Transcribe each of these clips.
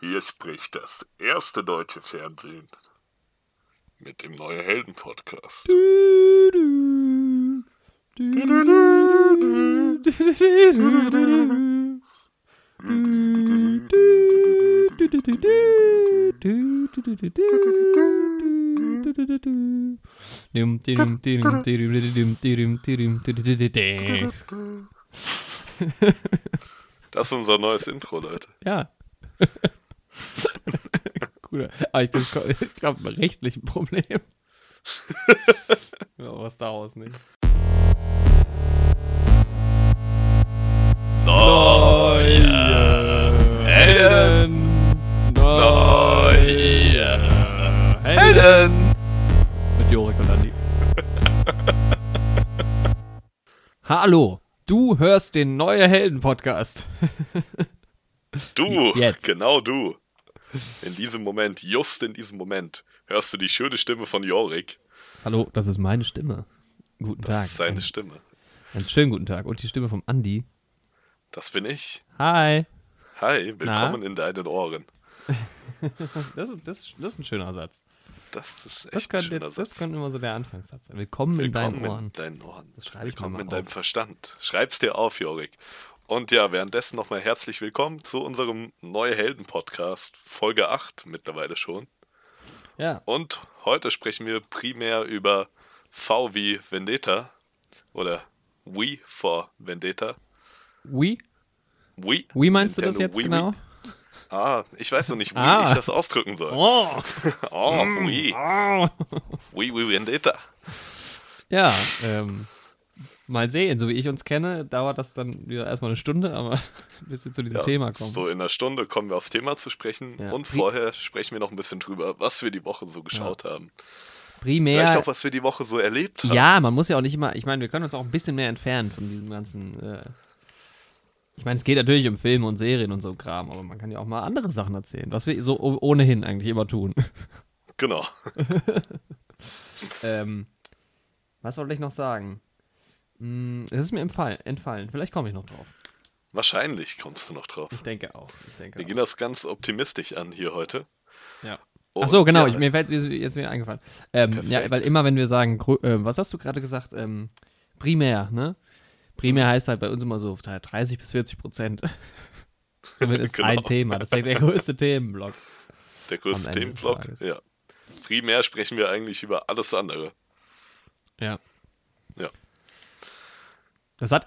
Hier spricht das erste deutsche Fernsehen mit dem Neue Helden Podcast. Das ist unser neues Intro, Leute. Ja. Cool. Aber ich glaube, rechtlich ein Problem. Ja, was daraus nicht. Neue Helden. Neue Helden. Mit Jorik und Andi. Hallo, du hörst den Neue Helden Podcast. Du, jetzt. Genau du. In diesem Moment, just in diesem Moment, hörst du die schöne Stimme von Jorik. Hallo, das ist meine Stimme. Guten Tag. Das ist seine Stimme. Einen schönen guten Tag. Und die Stimme vom Andi. Das bin ich. Hi. Hi, willkommen in deinen Ohren. Das ist ein schöner Satz. Das ist echt ein schöner Satz. Das könnte immer so der Anfangssatz sein. Willkommen in deinen Ohren. Das schreibe ich mal in deinem Verstand. Schreib's dir auf, Jorik. Und ja, währenddessen nochmal herzlich willkommen zu unserem Neue Helden Podcast, Folge 8 mittlerweile schon. Ja. Und heute sprechen wir primär über V wie Vendetta oder We for Vendetta. We? We? We meinst Nintendo, du das jetzt genau? Ah, ich weiß noch nicht, wie ich das ausdrücken soll. Oh, We. We Vendetta. Ja, mal sehen, so wie ich uns kenne, dauert das dann wieder erstmal eine Stunde, aber bis wir zu diesem Thema kommen. So in einer Stunde kommen wir aufs Thema zu sprechen und vorher sprechen wir noch ein bisschen drüber, was wir die Woche so geschaut haben. Primär. Vielleicht auch, was wir die Woche so erlebt haben. Ja, man muss ja auch nicht immer, ich meine, wir können uns auch ein bisschen mehr entfernen von diesem ganzen, ich meine, es geht natürlich um Filme und Serien und so Kram, aber man kann ja auch mal andere Sachen erzählen, was wir so ohnehin eigentlich immer tun. Genau. Was wollte ich noch sagen? Es ist mir entfallen. Vielleicht komme ich noch drauf. Wahrscheinlich kommst du noch drauf. Ich denke auch. Wir gehen das ganz optimistisch an hier heute. Ja. Ach so, genau. Mir fällt es jetzt wieder eingefallen. Ja, weil immer, wenn wir sagen, was hast du gerade gesagt? Primär, ne? Primär heißt halt bei uns immer so 30-40%. Zumindest genau. Ein Thema. Das ist der größte Themenblock. Der größte Themenblock, ja. Primär sprechen wir eigentlich über alles andere. Ja.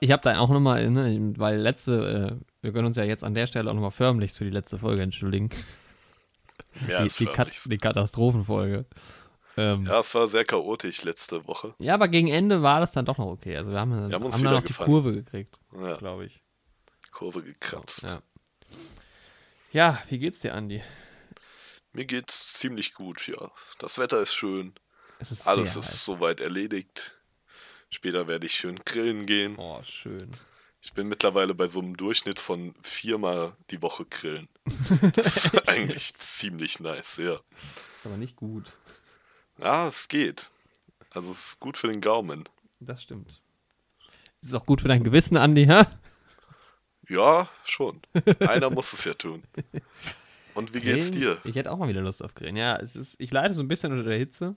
Ich habe dann auch nochmal, ne, weil wir können uns ja jetzt an der Stelle auch nochmal förmlichst für die letzte Folge entschuldigen. Ja, die Katastrophenfolge. Ja, es war sehr chaotisch letzte Woche. Ja, aber gegen Ende war das dann doch noch okay. Also wir haben dann noch die Kurve gekriegt, glaube ich. Kurve gekratzt. Ja, wie geht's dir, Andi? Mir geht's ziemlich gut, ja. Das Wetter ist schön. Alles ist soweit erledigt. Später werde ich schön grillen gehen. Oh, schön. Ich bin mittlerweile bei so einem Durchschnitt von 4-mal die Woche grillen. Das ist eigentlich ziemlich nice, ja. Ist aber nicht gut. Ja, es geht. Also es ist gut für den Gaumen. Das stimmt. Ist es auch gut für dein Gewissen, Andi, ha? Ja, schon. Einer muss es ja tun. Und wie geht's dir? Ich hätte auch mal wieder Lust auf Grillen. Ja, ich leide so ein bisschen unter der Hitze.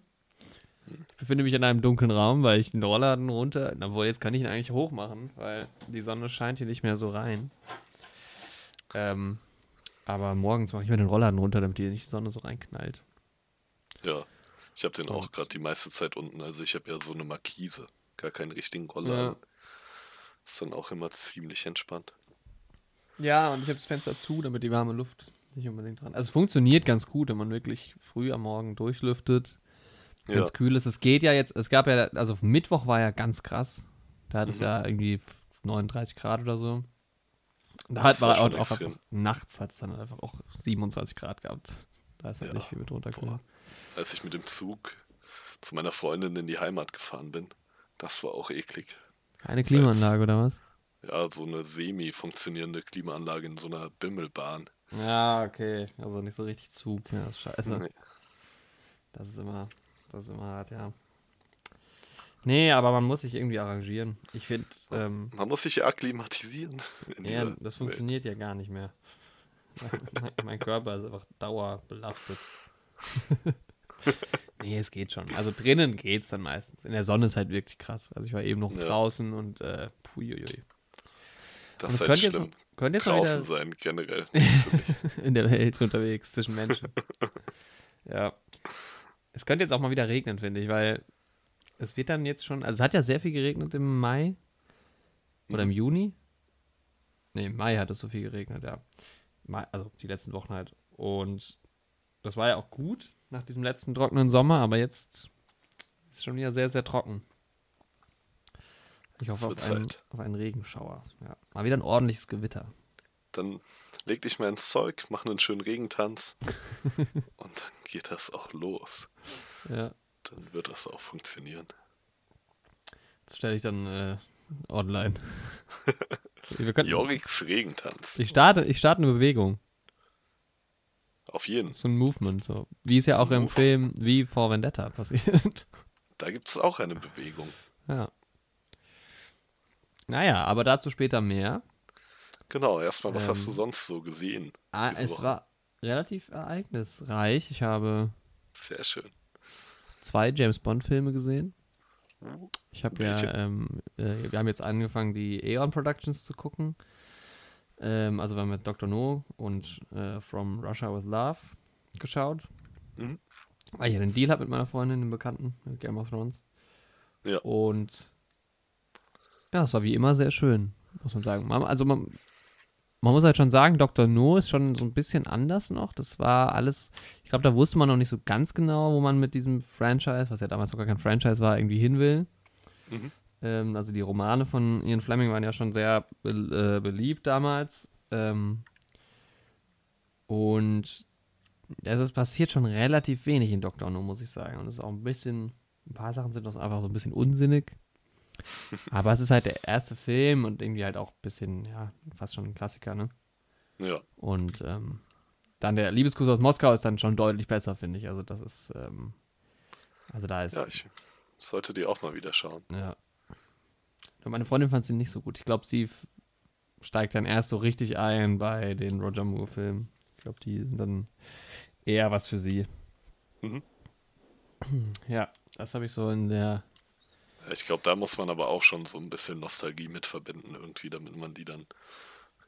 Ich befinde mich in einem dunklen Raum, weil ich den Rollladen runter... Obwohl, jetzt kann ich ihn eigentlich hoch machen, weil die Sonne scheint hier nicht mehr so rein. Aber morgens mache ich mir den Rollladen runter, damit hier nicht die Sonne so reinknallt. Ja. Ich habe den auch gerade die meiste Zeit unten, also ich habe ja so eine Markise, gar keinen richtigen Roller. Ja. Ist dann auch immer ziemlich entspannt. Ja, und ich habe das Fenster zu, damit die warme Luft nicht unbedingt dran. Also funktioniert ganz gut, wenn man wirklich früh am Morgen durchlüftet, wenn es kühl ist. Es geht ja jetzt, es gab ja, also Mittwoch war ja ganz krass, da hat es ja irgendwie 39 Grad oder so. Da hat man auch einfach, nachts hat es dann einfach auch 27 Grad gehabt. Da ist halt nicht viel mit runtergekommen. Als ich mit dem Zug zu meiner Freundin in die Heimat gefahren bin, das war auch eklig. Eine Klimaanlage oder was? Ja, so eine semi-funktionierende Klimaanlage in so einer Bimmelbahn. Ja, okay. Also nicht so richtig Zug. Ja, ist scheiße. Nee. Das ist immer hart, ja. Nee, aber man muss sich irgendwie arrangieren. Ich finde... man muss sich ja akklimatisieren. Ja, das funktioniert ja gar nicht mehr. Mein Körper ist einfach dauerbelastet. Nee, es geht schon. Also drinnen geht's dann meistens. In der Sonne ist halt wirklich krass. Also ich war eben noch draußen und puiuiui. Das ist halt schlimm. Jetzt draußen sein generell. In der Welt unterwegs, zwischen Menschen. Ja. Es könnte jetzt auch mal wieder regnen, finde ich, weil es wird dann jetzt schon, also es hat ja sehr viel geregnet im Mai oder im Juni. Nee, im Mai hat es so viel geregnet, ja. Mai, also die letzten Wochen halt. Und das war ja auch gut nach diesem letzten trockenen Sommer, aber jetzt ist es schon wieder sehr, sehr trocken. Ich hoffe auf einen Regenschauer. Ja. Mal wieder ein ordentliches Gewitter. Dann leg dich mal ins Zeug, mach einen schönen Regentanz und dann geht das auch los. Ja. Dann wird das auch funktionieren. Das stelle ich dann online. Joriks Regentanz. Ich starte eine Bewegung. Auf jeden. So ein Movement. So. Wie ist ja auch im Film V for Vendetta passiert. Da gibt es auch eine Bewegung. Ja. Naja, aber dazu später mehr. Genau, erstmal, was hast du sonst so gesehen? Es war relativ ereignisreich. Ich habe sehr schön 2 James-Bond-Filme gesehen. Ich habe wir haben jetzt angefangen, die Eon Productions zu gucken. Also wir haben mit Dr. No und From Russia With Love geschaut. Mhm. Weil ich ja den Deal habe mit meiner Freundin, dem Bekannten, mit Game of Thrones. Ja. Und ja, es war wie immer sehr schön, muss man sagen. Also man muss halt schon sagen, Dr. No ist schon so ein bisschen anders noch. Das war alles, ich glaube, da wusste man noch nicht so ganz genau, wo man mit diesem Franchise, was ja damals sogar kein Franchise war, irgendwie hin will. Mhm. Also die Romane von Ian Fleming waren ja schon sehr beliebt damals. Und es passiert schon relativ wenig in Dr. No, muss ich sagen. Und es ist auch ein paar Sachen sind einfach so ein bisschen unsinnig. Aber es ist halt der erste Film und irgendwie halt auch ein bisschen, ja, fast schon ein Klassiker, ne? Ja. Und dann der Liebeskuss aus Moskau ist dann schon deutlich besser, finde ich. Also das ist, Ja, ich sollte die auch mal wieder schauen. Ja. Und meine Freundin fand sie nicht so gut. Ich glaube, sie steigt dann erst so richtig ein bei den Roger Moore-Filmen. Ich glaube, die sind dann eher was für sie. Mhm. Ja, das habe ich so in der... Ich glaube, da muss man aber auch schon so ein bisschen Nostalgie mit verbinden irgendwie, damit man die dann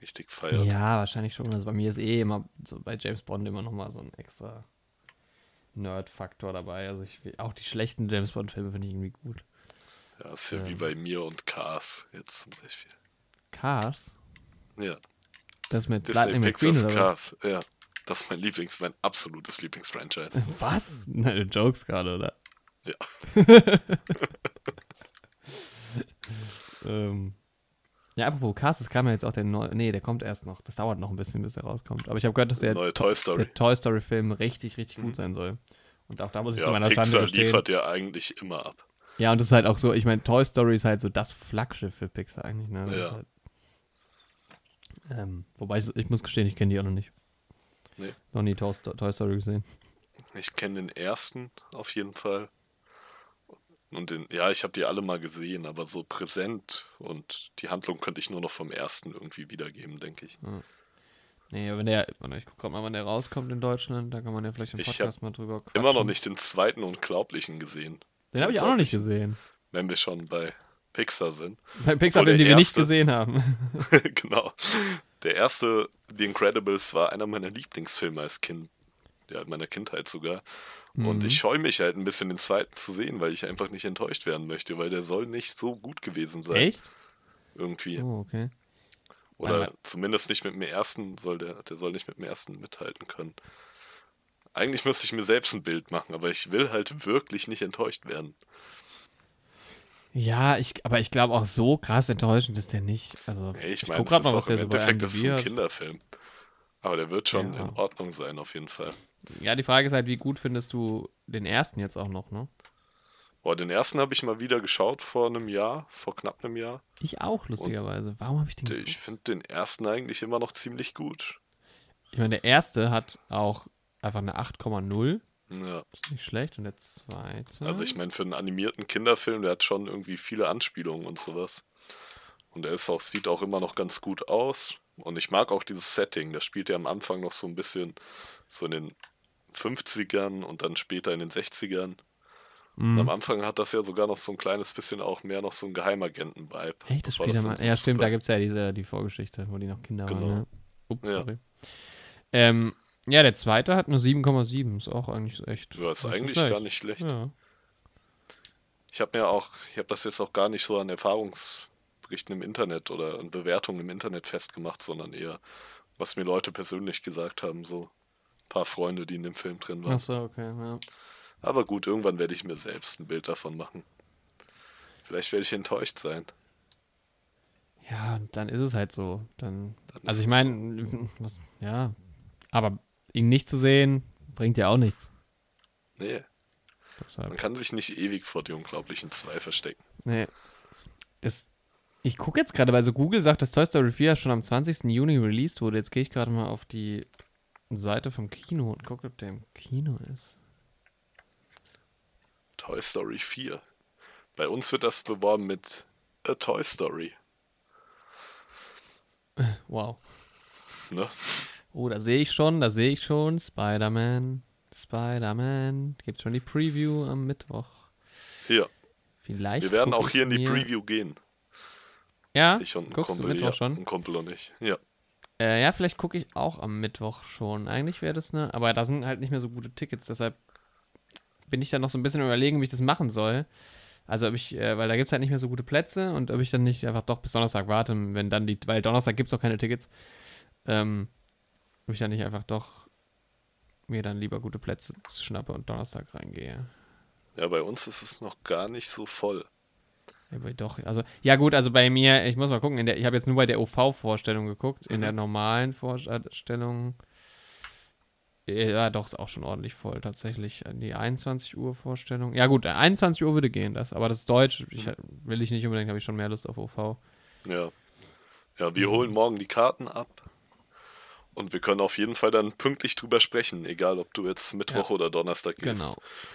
richtig feiert. Ja, wahrscheinlich schon. Also bei mir ist immer so bei James Bond immer nochmal so ein extra Nerd-Faktor dabei. Also auch die schlechten James Bond-Filme finde ich irgendwie gut. Ja, ist ja wie bei mir und Cars jetzt zum Beispiel. Cars? Ja. Das mit Disney Pixar's Cars, ja. Das ist mein absolutes Lieblingsfranchise. Was? Na, du jokes gerade, oder? Ja. Ja, apropos Cars, das kam ja jetzt auch der neue. Nee, der kommt erst noch. Das dauert noch ein bisschen, bis der rauskommt. Aber ich habe gehört, dass der neue Toy Story-Film richtig gut sein soll. Und auch da muss ich zu meiner Schande gestehen. Pixar liefert ja eigentlich immer ab. Ja, und das ist halt auch so. Ich meine, Toy Story ist halt so das Flaggschiff für Pixar eigentlich. Ne? Das ist halt, wobei ich muss gestehen, ich kenne die auch noch nicht. Nee. Noch nie Toy Story gesehen. Ich kenne den ersten auf jeden Fall. Und ich habe die alle mal gesehen, aber so präsent und die Handlung könnte ich nur noch vom ersten irgendwie wiedergeben, denke ich. Hm. Nee, aber ich gucke mal, wann der rauskommt in Deutschland, da kann man ja vielleicht im Podcast mal drüber quatschen. Immer noch nicht den zweiten Unglaublichen gesehen. Den habe ich auch noch nicht gesehen. Wenn wir schon bei Pixar sind. Bei Pixar, den wir nicht gesehen haben. Genau. Der erste, The Incredibles, war einer meiner Lieblingsfilme als Kind. Ja, in meiner Kindheit sogar. Und ich scheue mich halt ein bisschen, den zweiten zu sehen, weil ich einfach nicht enttäuscht werden möchte, weil der soll nicht so gut gewesen sein. Echt? Irgendwie. Oh, okay. Oder zumindest nicht mit dem ersten, soll nicht mit dem ersten mithalten können. Eigentlich müsste ich mir selbst ein Bild machen, aber ich will halt wirklich nicht enttäuscht werden. Ja, aber ich glaube auch so krass enttäuschend ist der nicht. Also, hey, ich gucke gerade mal, was der so bei einem Bier hat. Im Endeffekt ist es ein Kinderfilm. Aber der wird schon in Ordnung sein, auf jeden Fall. Ja, die Frage ist halt, wie gut findest du den ersten jetzt auch noch, ne? Boah, den ersten habe ich mal wieder geschaut vor knapp einem Jahr. Ich auch, lustigerweise. Und warum habe ich den geschaut? Ich finde den ersten eigentlich immer noch ziemlich gut. Ich meine, der erste hat auch einfach eine 8,0. Ja. Ist nicht schlecht. Und der zweite? Also ich meine, für einen animierten Kinderfilm, der hat schon irgendwie viele Anspielungen und sowas. Und der sieht auch immer noch ganz gut aus. Und ich mag auch dieses Setting. Das spielt ja am Anfang noch so ein bisschen so in den 50ern und dann später in den 60ern. Und am Anfang hat das ja sogar noch so ein kleines bisschen auch mehr noch so ein Geheimagenten-Vibe. Echt, das spielt ja. Ja, stimmt, da gibt es ja die Vorgeschichte, wo die noch Kinder waren. Ne? Ups, ja. Sorry. Ja, der zweite hat eine 7,7. Ist auch eigentlich echt. Ja, ist eigentlich gar nicht schlecht. Ja. Ich habe das jetzt auch gar nicht so an Erfahrungsberichten im Internet oder an Bewertungen im Internet festgemacht, sondern eher, was mir Leute persönlich gesagt haben, so ein paar Freunde, die in dem Film drin waren. Achso, okay, ja. Aber gut, irgendwann werde ich mir selbst ein Bild davon machen. Vielleicht werde ich enttäuscht sein. Ja, dann ist es halt so. Dann also ich meine, so. Ja, aber ihn nicht zu sehen, bringt ja auch nichts. Nee. Deshalb. Man kann sich nicht ewig vor die unglaublichen 2 verstecken. Nee. Ich gucke jetzt gerade, weil so Google sagt, dass Toy Story 4 schon am 20. Juni released wurde. Jetzt gehe ich gerade mal auf die Seite vom Kino und gucke, ob der im Kino ist. Toy Story 4. Bei uns wird das beworben mit A Toy Story. Wow. Ne? Oh, da sehe ich schon. Spider-Man. Gibt schon die Preview am Mittwoch. Ja. Vielleicht wir werden auch hier in die Preview gehen. Ja, ich und guckst Kumpel, du Mittwoch ja, schon? Ein Kumpel und ich, ja. Ja, vielleicht gucke ich auch am Mittwoch schon. Eigentlich wäre das ne, aber da sind halt nicht mehr so gute Tickets, deshalb bin ich dann noch so ein bisschen überlegen, wie ich das machen soll. Also ob ich, weil da gibt es halt nicht mehr so gute Plätze und ob ich dann nicht einfach doch bis Donnerstag warte, wenn dann weil Donnerstag gibt es noch keine Tickets, ob ich dann nicht einfach doch mir dann lieber gute Plätze schnappe und Donnerstag reingehe. Ja, bei uns ist es noch gar nicht so voll. Aber doch, also, ja gut, also bei mir, ich muss mal gucken, ich habe jetzt nur bei der OV-Vorstellung geguckt, in der normalen Vorstellung ja, doch, ist auch schon ordentlich voll, tatsächlich. Die 21-Uhr-Vorstellung. Ja gut, 21 Uhr würde gehen, das. Aber das ist deutsch. Will ich nicht unbedingt, habe ich schon mehr Lust auf OV. Ja. Ja, wir holen morgen die Karten ab. Und wir können auf jeden Fall dann pünktlich drüber sprechen. Egal, ob du jetzt Mittwoch oder Donnerstag gehst.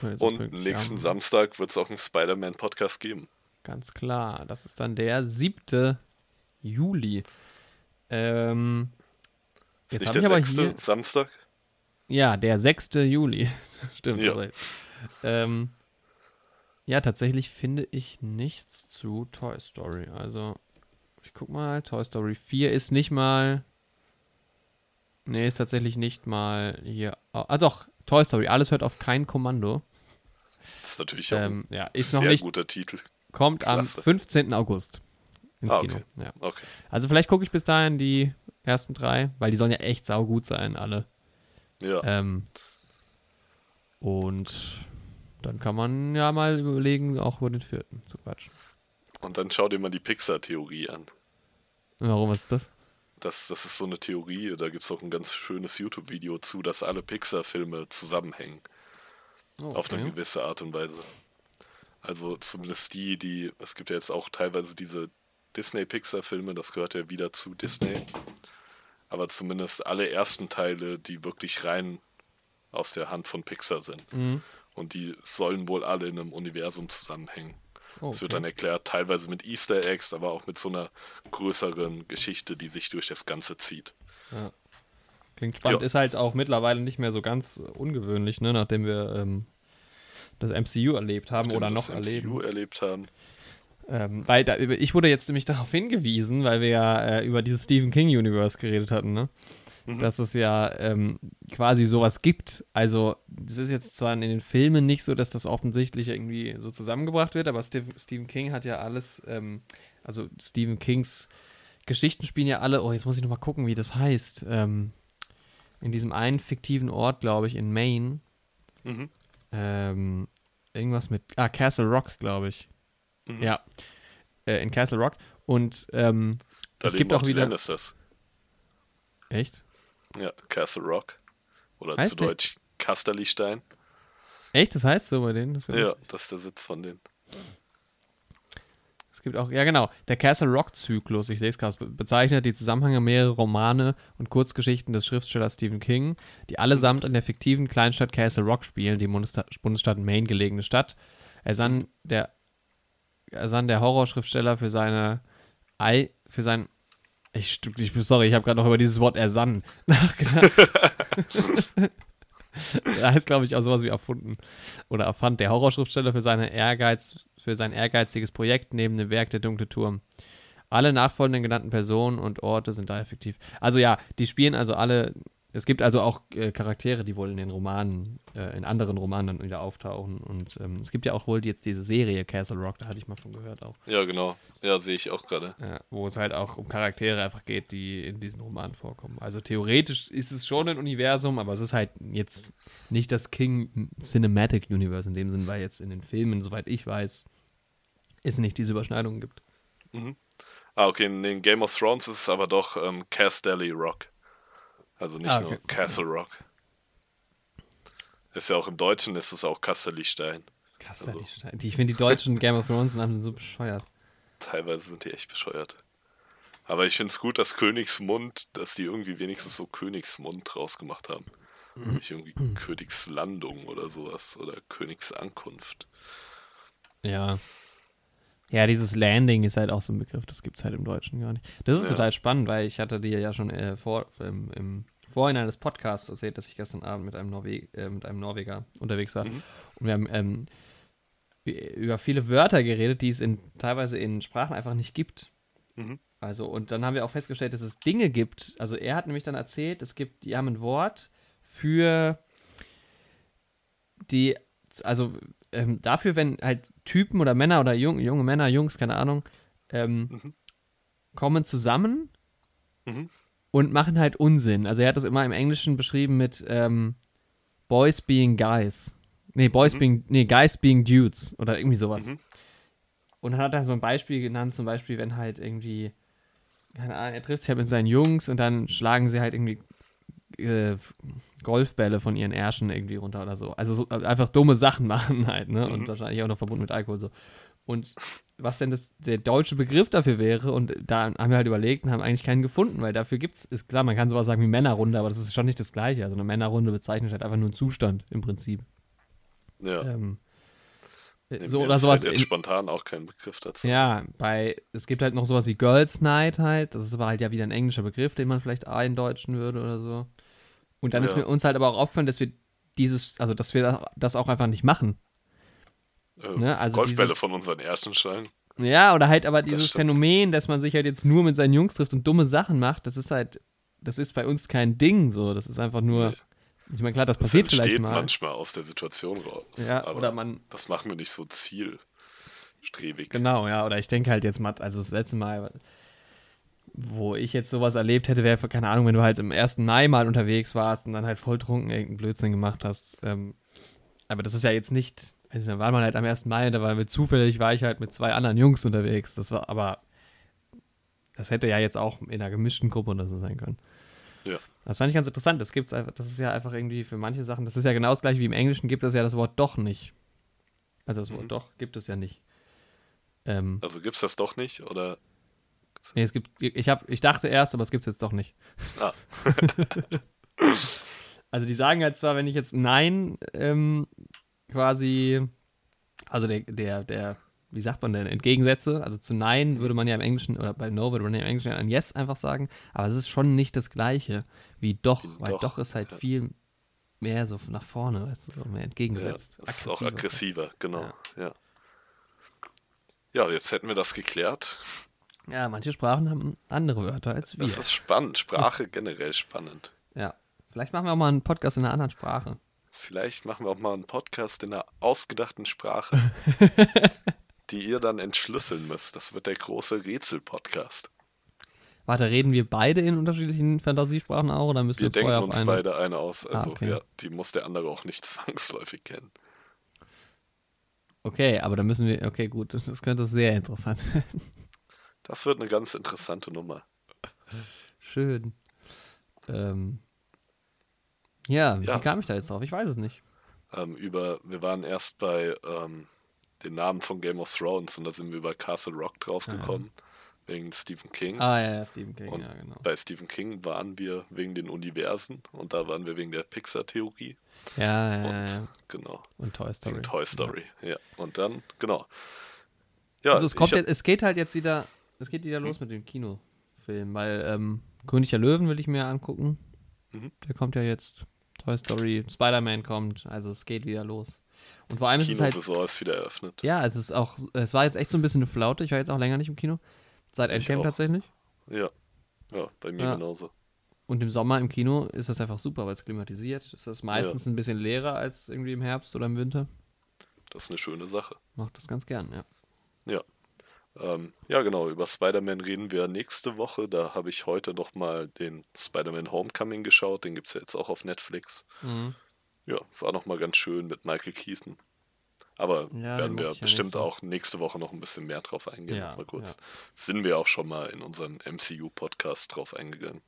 Genau. Und nächsten Samstag wird es auch einen Spider-Man-Podcast geben. Ganz klar. Das ist dann der 7. Juli. Ist jetzt nicht der 6. Samstag? Ja, der 6. Juli. Stimmt. Ja. Also, ja, tatsächlich finde ich nichts zu Toy Story. Also, ich guck mal, Toy Story 4 ist nicht mal. Nee, ist tatsächlich nicht mal hier. Ah, doch, Toy Story, alles hört auf kein Kommando. Das ist natürlich auch ein sehr guter Titel. Kommt am 15. August ins Kino. Okay. Ja. Okay. Also, vielleicht gucke ich bis dahin die ersten 3, weil die sollen ja echt saugut sein, alle. Ja. Und dann kann man ja mal überlegen, auch über den 4. zu quatschen. Und dann schau dir mal die Pixar-Theorie an. Warum, was ist das? Das ist so eine Theorie, da gibt es auch ein ganz schönes YouTube-Video zu, dass alle Pixar-Filme zusammenhängen. Oh, okay. Auf eine gewisse Art und Weise. Also zumindest die, es gibt ja jetzt auch teilweise diese Disney-Pixar-Filme, das gehört ja wieder zu Disney. Aber zumindest alle ersten Teile, die wirklich rein aus der Hand von Pixar sind. Mhm. Und die sollen wohl alle in einem Universum zusammenhängen. Okay. Das wird dann erklärt, teilweise mit Easter Eggs, aber auch mit so einer größeren Geschichte, die sich durch das Ganze zieht. Ja. Klingt spannend. Ja. Ist halt auch mittlerweile nicht mehr so ganz ungewöhnlich, ne? Nachdem wir das MCU erlebt haben erleben. Weil ich wurde jetzt nämlich darauf hingewiesen, weil wir ja über dieses Stephen King Universe geredet hatten, ne? Mhm. Dass es ja quasi sowas gibt. Also es ist jetzt zwar in den Filmen nicht so, dass das offensichtlich irgendwie so zusammengebracht wird, aber Stephen King hat ja alles, also Stephen Kings Geschichten spielen ja alle, oh, jetzt muss ich nochmal gucken, wie das heißt, in diesem einen fiktiven Ort, glaube ich, in Maine. Mhm. Irgendwas mit, Castle Rock, glaube ich. Mhm. Ja, in Castle Rock. Und es gibt auch wieder. Lannisters. Echt? Ja, Castle Rock. Oder heißt zu Deutsch Kasterlistein. Echt? Das heißt so bei denen? Das ja, das ist der Sitz von denen. Es gibt auch, ja genau, der Castle Rock-Zyklus, ich sehe es gerade, bezeichnet die Zusammenhänge mehrerer Romane und Kurzgeschichten des Schriftstellers Stephen King, die allesamt in der fiktiven Kleinstadt Castle Rock spielen, die im Bundesstaat Maine gelegene Stadt. Er sann der Horrorschriftsteller für seinen Ich habe gerade noch über dieses Wort ersann nachgedacht. Da heißt, glaube ich, auch sowas wie erfunden oder erfand der Horrorschriftsteller für sein ehrgeiziges Projekt neben dem Werk Der dunkle Turm. Alle nachfolgenden genannten Personen und Orte sind daher fiktiv. Also ja, die spielen also alle, es gibt also auch Charaktere, die wohl in den Romanen, in anderen Romanen dann wieder auftauchen. Und es gibt ja auch wohl jetzt diese Serie Castle Rock, da hatte ich mal von gehört auch. Ja, genau. Ja, sehe ich auch gerade. Ja, wo es halt auch um Charaktere einfach geht, die in diesen Romanen vorkommen. Also theoretisch ist es schon ein Universum, aber es ist halt jetzt nicht das King Cinematic Universe in dem Sinn, weil jetzt in den Filmen, soweit ich weiß, es nicht diese Überschneidungen gibt. Mhm. Ah, okay, in den Game of Thrones ist es aber doch Castelli Rock. Also nicht nur Castle Rock. Ist ja auch im Deutschen, ist es auch Castelli-Stein. Castelli-Stein. Also. Ich finde, die deutschen Game of Thrones-Namen sind so bescheuert. Teilweise sind die echt bescheuert. Aber ich finde es gut, dass Königsmund, dass die irgendwie wenigstens so Königsmund draus gemacht haben. Mhm. Nicht irgendwie Königslandung oder sowas. Oder Königsankunft. Ja. Ja, dieses Landing ist halt auch so ein Begriff, das gibt es halt im Deutschen gar nicht. Das ist total spannend, weil ich hatte dir ja schon im Vorhinein des Podcasts erzählt, dass ich gestern Abend mit einem Norweger unterwegs war. Mhm. Und wir haben über viele Wörter geredet, die es teilweise in Sprachen einfach nicht gibt. Mhm. Also, und dann haben wir auch festgestellt, dass es Dinge gibt. Also er hat nämlich dann erzählt, die haben ein Wort für die, also dafür, wenn halt Typen oder Männer oder junge Männer, Jungs, keine Ahnung, kommen zusammen und machen halt Unsinn. Also er hat das immer im Englischen beschrieben mit Boys being guys. Nee, guys being dudes oder irgendwie sowas. Mhm. Und dann hat er so ein Beispiel genannt, zum Beispiel, wenn halt irgendwie, keine Ahnung, er trifft sich halt mit seinen Jungs und dann schlagen sie halt irgendwie Golfbälle von ihren Ärschen irgendwie runter oder so. Also so, einfach dumme Sachen machen halt, ne? Und wahrscheinlich auch noch verbunden mit Alkohol so. Und was denn der deutsche Begriff dafür wäre, und da haben wir halt überlegt und haben eigentlich keinen gefunden, weil dafür ist klar, man kann sowas sagen wie Männerrunde, aber das ist schon nicht das Gleiche. Also eine Männerrunde bezeichnet halt einfach nur einen Zustand im Prinzip. Ja. So oder sowas. Jetzt spontan auch keinen Begriff dazu. Ja, es gibt halt noch sowas wie Girls Night halt, das ist aber halt ja wieder ein englischer Begriff, den man vielleicht eindeutschen würde oder so. Und dann ist mir uns halt aber auch aufgefallen, dass wir dass wir das auch einfach nicht machen. Ne? Also Golfbälle von unseren ersten Scheinen. Ja, oder halt aber dieses Phänomen, dass man sich halt jetzt nur mit seinen Jungs trifft und dumme Sachen macht, das ist bei uns kein Ding so, das ist einfach nur... Nee. Ich meine, klar, das passiert vielleicht mal. Das entsteht manchmal aus der Situation raus. Ja, aber das machen wir nicht so zielstrebig. Genau, ja, oder ich denke halt jetzt mal, also das letzte Mal, wo ich jetzt sowas erlebt hätte, wäre, keine Ahnung, wenn du halt im 1. Mai mal unterwegs warst und dann halt voll trunken irgendeinen Blödsinn gemacht hast. Aber das ist ja jetzt nicht, also dann war man halt am 1. Mai, da war ich halt mit 2 anderen Jungs unterwegs. Das hätte ja jetzt auch in einer gemischten Gruppe oder so sein können. Ja. Das fand ich ganz interessant. Das gibt's einfach, das ist ja einfach irgendwie für manche Sachen, das ist ja genau das gleiche wie im Englischen, gibt es ja das Wort doch nicht. Also das Wort doch gibt es ja nicht. Also gibt's das doch nicht, oder? Nee, ich dachte erst, aber es gibt's jetzt doch nicht. Ah. Also die sagen halt zwar, wenn ich jetzt nein, quasi, also der wie sagt man denn, entgegensetze, also zu Nein würde man ja im Englischen, oder bei No würde man ja im Englischen ein Yes einfach sagen, aber es ist schon nicht das Gleiche wie Doch, weil Doch ist halt viel mehr so nach vorne, weißt du, so mehr entgegengesetzt. Ja, das ist auch aggressiver, genau. Ja, jetzt hätten wir das geklärt. Ja, manche Sprachen haben andere Wörter als wir. Das ist spannend, Sprache generell spannend. Ja, vielleicht machen wir auch mal einen Podcast in einer anderen Sprache. Vielleicht machen wir auch mal einen Podcast in einer ausgedachten Sprache. Die ihr dann entschlüsseln müsst. Das wird der große Rätsel-Podcast. Warte, reden wir beide in unterschiedlichen Fantasiesprachen auch? Oder müssen wir denken uns beide eine aus. Also ja, die muss der andere auch nicht zwangsläufig kennen. Okay, aber da müssen wir... Okay, gut, das könnte sehr interessant werden. Das wird eine ganz interessante Nummer. Schön. Wie kam ich da jetzt drauf? Ich weiß es nicht. Wir waren erst bei... den Namen von Game of Thrones, und da sind wir über Castle Rock draufgekommen, wegen Stephen King. Ah ja, Stephen King, und genau. Bei Stephen King waren wir wegen den Universen, und da waren wir wegen der Pixar-Theorie. Ja. Genau. Und Toy Story. Ja. Und dann, genau. Ja, also es geht halt jetzt wieder los mit dem Kino. Film, weil König der Löwen will ich mir angucken. Mhm. Der kommt ja jetzt. Toy Story, Spider-Man kommt, also es geht wieder los. Und vor allem ist es halt... Kinosaison ist wieder eröffnet. Ja, es ist auch, es war jetzt echt so ein bisschen eine Flaute. Ich war jetzt auch länger nicht im Kino. Seit Endgame tatsächlich. Ja. Ja, bei mir genauso. Und im Sommer im Kino ist das einfach super, weil es klimatisiert. Es ist meistens ein bisschen leerer als irgendwie im Herbst oder im Winter. Das ist eine schöne Sache. Macht das ganz gern, ja. Ja, genau, über Spider-Man reden wir nächste Woche. Da habe ich heute nochmal den Spider-Man Homecoming geschaut. Den gibt es ja jetzt auch auf Netflix. Mhm. Ja, war nochmal ganz schön mit Michael Keaton. Aber ja, werden wir bestimmt auch nächste Woche noch ein bisschen mehr drauf eingehen. Ja, mal kurz. Ja. Sind wir auch schon mal in unserem MCU-Podcast drauf eingegangen.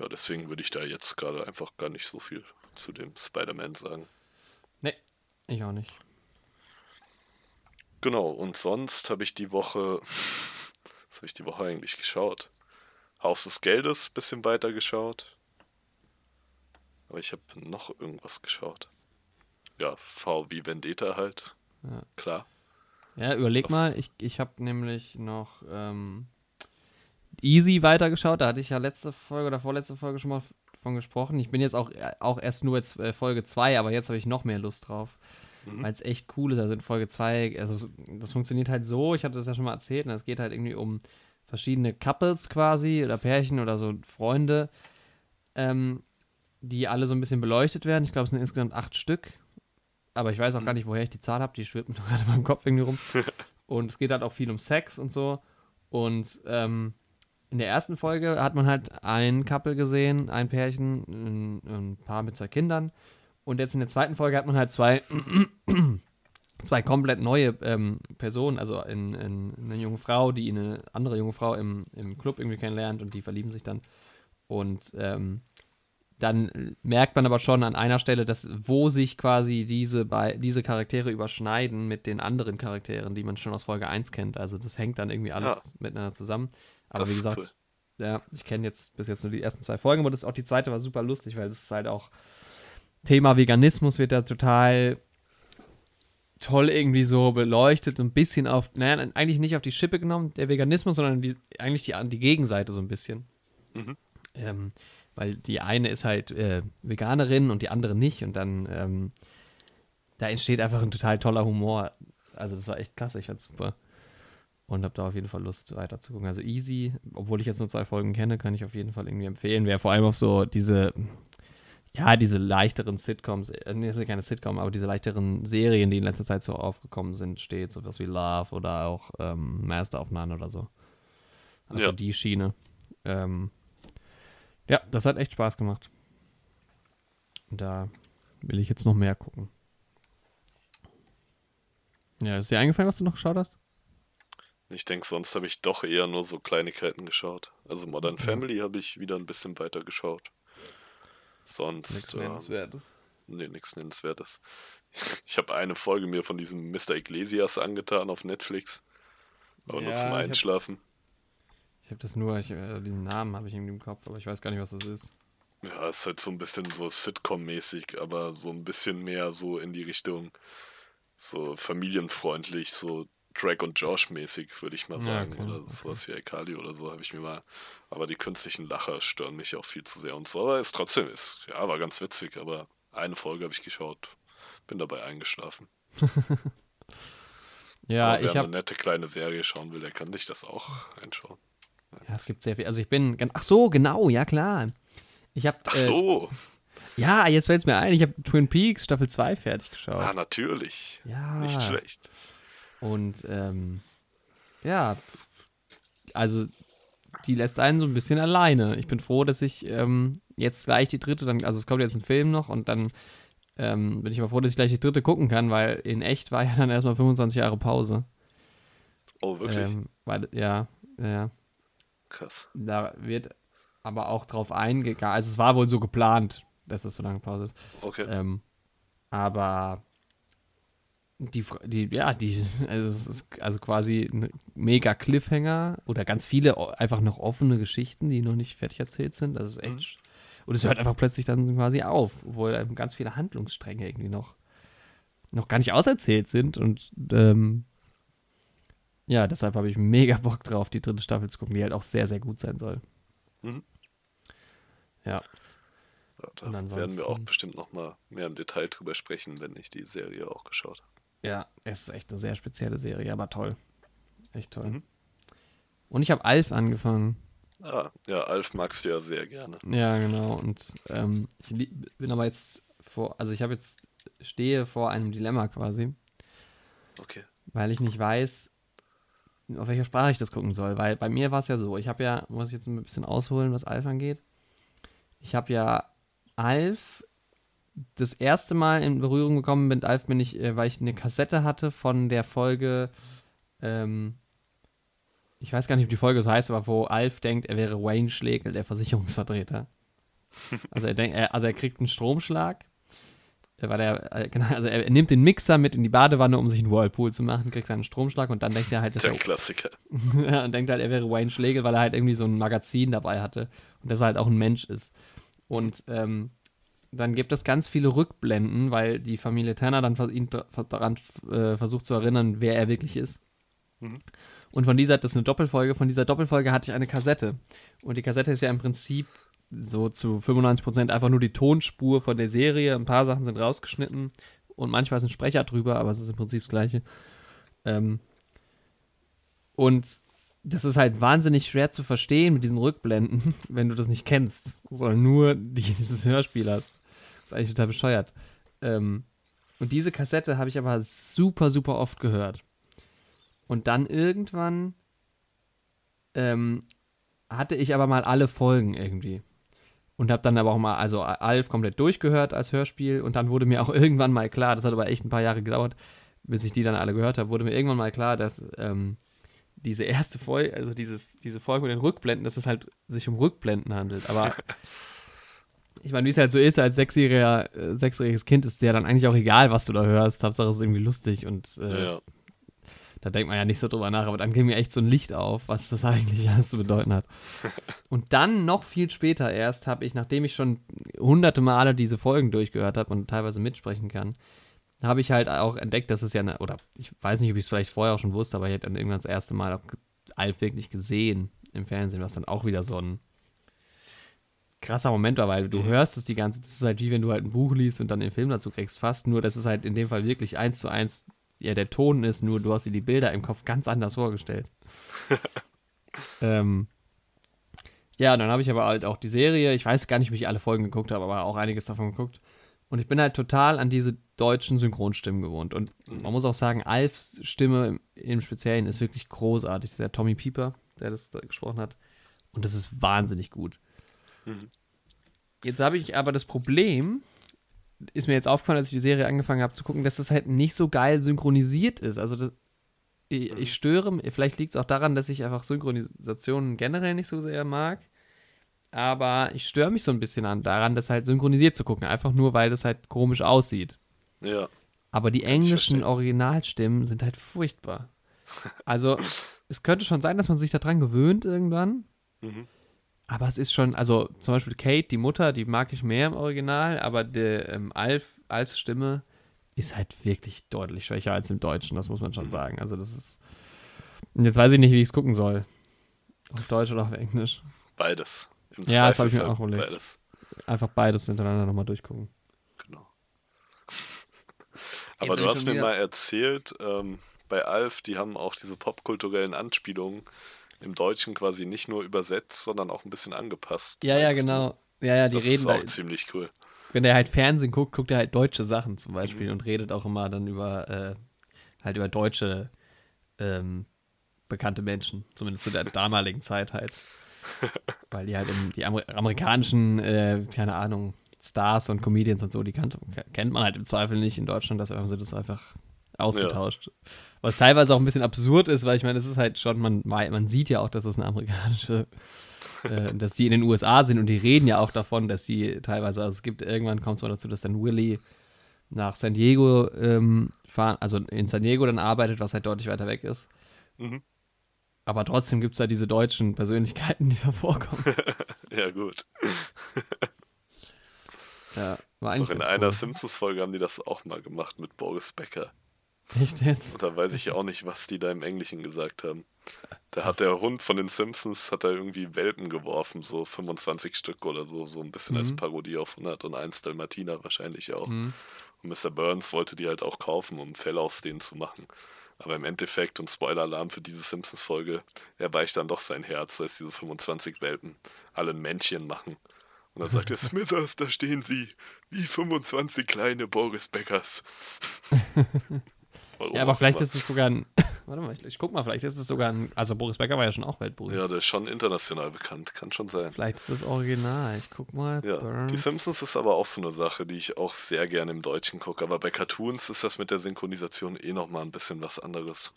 Ja, deswegen würde ich da jetzt gerade einfach gar nicht so viel zu dem Spider-Man sagen. Nee, ich auch nicht. Genau, und sonst habe ich die Woche, was habe ich die Woche eigentlich geschaut? Haus des Geldes, bisschen weiter geschaut. Aber ich habe noch irgendwas geschaut. Ja, V wie Vendetta halt. Ja. Klar. Ja, überleg mal, ich habe nämlich noch Easy weitergeschaut. Da hatte ich ja letzte Folge oder vorletzte Folge schon mal von gesprochen. Ich bin jetzt auch erst nur jetzt Folge 2, aber jetzt habe ich noch mehr Lust drauf. Mhm. Weil es echt cool ist. Also in Folge 2, also das funktioniert halt so, ich hatte das ja schon mal erzählt, und es geht halt irgendwie um verschiedene Couples quasi oder Pärchen oder so Freunde, die alle so ein bisschen beleuchtet werden. Ich glaube, es sind insgesamt 8 Stück. Aber ich weiß auch gar nicht, woher ich die Zahl habe. Die schwirrt mir gerade in meinem Kopf irgendwie rum. Und es geht halt auch viel um Sex und so. Und in der ersten Folge hat man halt ein Couple gesehen, ein Pärchen, ein Paar mit 2 Kindern. Und jetzt in der zweiten Folge hat man halt zwei komplett neue Personen, also eine junge Frau, die eine andere junge Frau im Club irgendwie kennenlernt und die verlieben sich dann. Und dann merkt man aber schon an einer Stelle, dass wo sich quasi diese Charaktere überschneiden mit den anderen Charakteren, die man schon aus Folge 1 kennt. Also das hängt dann irgendwie alles miteinander zusammen. Aber das wie gesagt, ist cool. Ja, ich kenne jetzt bis jetzt nur die ersten 2 Folgen, aber auch die zweite war super lustig, weil das ist halt auch Thema Veganismus wird da total toll irgendwie so beleuchtet und ein bisschen auf, naja, eigentlich nicht auf die Schippe genommen, der Veganismus, sondern eigentlich die Gegenseite so ein bisschen. Mhm. Weil die eine ist halt Veganerin und die andere nicht und dann da entsteht einfach ein total toller Humor. Also das war echt klasse, ich fand's super. Und habe da auf jeden Fall Lust weiter zu gucken. Also Easy, obwohl ich jetzt nur 2 Folgen kenne, kann ich auf jeden Fall irgendwie empfehlen. Wer vor allem auf so diese leichteren Sitcoms, das ist keine Sitcom, aber diese leichteren Serien, die in letzter Zeit so aufgekommen sind, steht, sowas wie Love oder auch Master of None oder so. Also die Schiene. Ja, das hat echt Spaß gemacht. Und da will ich jetzt noch mehr gucken. Ja, ist dir eingefallen, was du noch geschaut hast? Ich denke, sonst habe ich doch eher nur so Kleinigkeiten geschaut. Also Modern Family habe ich wieder ein bisschen weiter geschaut. Sonst nichts Nennenswertes. Nee, nichts Nennenswertes. Ich habe eine Folge mir von diesem Mr. Iglesias angetan auf Netflix. Aber nur zum Einschlafen. Diesen Namen habe ich irgendwie im Kopf, aber ich weiß gar nicht, was das ist. Ja, ist halt so ein bisschen so Sitcom-mäßig, aber so ein bisschen mehr so in die Richtung so familienfreundlich, so Drake und Josh-mäßig, würde ich mal sagen. Okay, oder sowas wie Ekali oder so habe ich mir mal. Aber die künstlichen Lacher stören mich auch viel zu sehr und so. Aber es trotzdem ist. Ja, war ganz witzig. Aber eine Folge habe ich geschaut. Bin dabei eingeschlafen. Ja, wer eine nette kleine Serie schauen will, der kann sich das auch anschauen. Ja, es gibt sehr viel. Also ich bin. Ach so, genau. Ja, klar. Ja, jetzt fällt es mir ein. Ich habe Twin Peaks Staffel 2 fertig geschaut. Ah, natürlich. Ja. Nicht schlecht. Und also die lässt einen so ein bisschen alleine. Ich bin froh, dass ich jetzt gleich die dritte, es kommt jetzt ein Film noch und dann bin ich mal froh, dass ich gleich die dritte gucken kann, weil in echt war ja dann erstmal 25 Jahre Pause. Oh, wirklich? Weil. Krass. Da wird aber auch drauf eingegangen, also es war wohl so geplant, dass es so lange Pause ist. Okay. Aber es ist also quasi ein mega Cliffhanger oder ganz viele einfach noch offene Geschichten, die noch nicht fertig erzählt sind. Das ist echt. Und es hört einfach plötzlich dann quasi auf, obwohl ganz viele Handlungsstränge irgendwie noch gar nicht auserzählt sind. Und ja, deshalb habe ich mega Bock drauf, die dritte Staffel zu gucken, die halt auch sehr, sehr gut sein soll. Mhm. Ja. Da werden wir auch bestimmt noch mal mehr im Detail drüber sprechen, wenn ich die Serie auch geschaut habe. Ja, es ist echt eine sehr spezielle Serie, aber toll. Echt toll. Mhm. Und ich habe Alf angefangen. Ah, ja, Alf magst du ja sehr gerne. Ja, genau. Und ich bin aber jetzt stehe vor einem Dilemma quasi. Okay. Weil ich nicht weiß, auf welcher Sprache ich das gucken soll. Weil bei mir war es ja so, ich habe ja, muss ich jetzt ein bisschen ausholen, was Alf angeht. Ich habe ja Alf das erste Mal in Berührung gekommen mit Alf, weil ich eine Kassette hatte von der Folge, ich weiß gar nicht, ob die Folge so heißt, aber wo Alf denkt, er wäre Wayne Schlegel, der Versicherungsvertreter. Also er kriegt einen Stromschlag, weil er nimmt den Mixer mit in die Badewanne, um sich einen Whirlpool zu machen, kriegt einen Stromschlag und dann denkt er halt, Klassiker. Und denkt halt, er wäre Wayne Schlegel, weil er halt irgendwie so ein Magazin dabei hatte und dass er halt auch ein Mensch ist. Und dann gibt es ganz viele Rückblenden, weil die Familie Tanner dann versucht zu erinnern, wer er wirklich ist. Mhm. Und von dieser Doppelfolge hatte ich eine Kassette. Und die Kassette ist ja im Prinzip so zu 95% einfach nur die Tonspur von der Serie. Ein paar Sachen sind rausgeschnitten und manchmal ist ein Sprecher drüber, aber es ist im Prinzip das Gleiche. Und das ist halt wahnsinnig schwer zu verstehen mit diesen Rückblenden, wenn du das nicht kennst, sondern nur dieses Hörspiel hast. Das ist eigentlich total bescheuert. Und diese Kassette habe ich aber super, super oft gehört. Und dann irgendwann hatte ich aber mal alle Folgen irgendwie. Und habe dann aber auch mal, also Alf komplett durchgehört als Hörspiel. Und dann wurde mir auch irgendwann mal klar, das hat aber echt ein paar Jahre gedauert, bis ich die dann alle gehört habe, wurde mir irgendwann mal klar, dass diese erste Folge, also diese Folge mit den Rückblenden, dass es halt sich um Rückblenden handelt. Aber ich meine, wie es halt so ist, als sechsjähriges Kind ist dir dann eigentlich auch egal, was du da hörst. Hauptsache es ist irgendwie lustig und da denkt man ja nicht so drüber nach, aber dann ging mir echt so ein Licht auf, was das eigentlich alles zu bedeuten hat. Und dann noch viel später erst habe ich, nachdem ich schon hunderte Male diese Folgen durchgehört habe und teilweise mitsprechen kann, habe ich halt auch entdeckt, dass es ja oder ich weiß nicht, ob ich es vielleicht vorher auch schon wusste, aber ich hätte dann irgendwann das erste Mal auch Alf wirklich gesehen im Fernsehen, was dann auch wieder so ein krasser Moment war, weil du hörst es die ganze Zeit, das ist halt wie wenn du halt ein Buch liest und dann den Film dazu kriegst, fast nur, dass es halt in dem Fall wirklich 1:1 der Ton ist, nur du hast dir die Bilder im Kopf ganz anders vorgestellt. Ja, dann habe ich aber halt auch die Serie, ich weiß gar nicht, wie ich alle Folgen geguckt habe, aber auch einiges davon geguckt. Und ich bin halt total an diese deutschen Synchronstimmen gewohnt. Und man muss auch sagen, Alfs Stimme im Speziellen ist wirklich großartig. Das ist ja Tommy Pieper, der das da gesprochen hat. Und das ist wahnsinnig gut. Mhm. Jetzt habe ich aber das Problem, ist mir jetzt aufgefallen, als ich die Serie angefangen habe zu gucken, dass das halt nicht so geil synchronisiert ist. Also ich störe, vielleicht liegt es auch daran, dass ich einfach Synchronisationen generell nicht so sehr mag. Aber ich störe mich so ein bisschen daran, das halt synchronisiert zu gucken. Einfach nur, weil das halt komisch aussieht. Ja. Aber die englischen Originalstimmen sind halt furchtbar. Also, es könnte schon sein, dass man sich daran gewöhnt irgendwann. Mhm. Aber es ist schon, also zum Beispiel Kate, die Mutter, die mag ich mehr im Original. Aber der Alfs Stimme ist halt wirklich deutlich schwächer als im Deutschen. Das muss man schon sagen. Also, das ist. Und jetzt weiß ich nicht, wie ich es gucken soll. Auf Deutsch oder auf Englisch. Beides. Ja, das habe ich mir auch überlegt. Einfach beides hintereinander nochmal durchgucken. Genau. Aber du hast mir mal erzählt, bei Alf, die haben auch diese popkulturellen Anspielungen im Deutschen quasi nicht nur übersetzt, sondern auch ein bisschen angepasst. Ja, genau. Ja, die reden da. Das ist auch ziemlich cool. Wenn der halt Fernsehen guckt, guckt er halt deutsche Sachen zum Beispiel und redet auch immer dann über deutsche bekannte Menschen, zumindest zu der damaligen Zeit halt. Weil die halt die amerikanischen, keine Ahnung, Stars und Comedians und so, die kennt man halt im Zweifel nicht in Deutschland, deshalb haben sie das einfach ausgetauscht. Ja. Was teilweise auch ein bisschen absurd ist, weil ich meine, es ist halt schon, man sieht ja auch, dass das eine amerikanische, dass die in den USA sind und die reden ja auch davon, dass die teilweise, also es gibt, irgendwann kommt es mal dazu, dass dann Willy nach San Diego fahren, also in San Diego dann arbeitet, was halt deutlich weiter weg ist. Mhm. Aber trotzdem gibt es da diese deutschen Persönlichkeiten, die da vorkommen. Ja, gut. Ja, war eigentlich. Doch in einer Simpsons-Folge haben die das auch mal gemacht mit Boris Becker. Echt jetzt? Und da weiß ich ja auch nicht, was die da im Englischen gesagt haben. Da hat der Hund von den Simpsons, hat da irgendwie Welpen geworfen, so 25 Stück oder so, so ein bisschen als Parodie auf 101 Dalmatiner wahrscheinlich auch. Mhm. Und Mr. Burns wollte die halt auch kaufen, um Fell aus denen zu machen. Aber im Endeffekt, und Spoiler-Alarm für diese Simpsons-Folge, erweicht dann doch sein Herz, dass diese 25 Welpen alle ein Männchen machen. Und dann sagt er, Smithers, da stehen sie, wie 25 kleine Boris Beckers. Ja, aber vielleicht ist es sogar ein... Warte mal, ich guck mal, vielleicht ist es sogar ein... Also Boris Becker war ja schon auch weltberühmt. Ja, der ist schon international bekannt, kann schon sein. Vielleicht ist das Original, ich guck mal. Ja, Burns. Die Simpsons ist aber auch so eine Sache, die ich auch sehr gerne im Deutschen gucke. Aber bei Cartoons ist das mit der Synchronisation nochmal ein bisschen was anderes.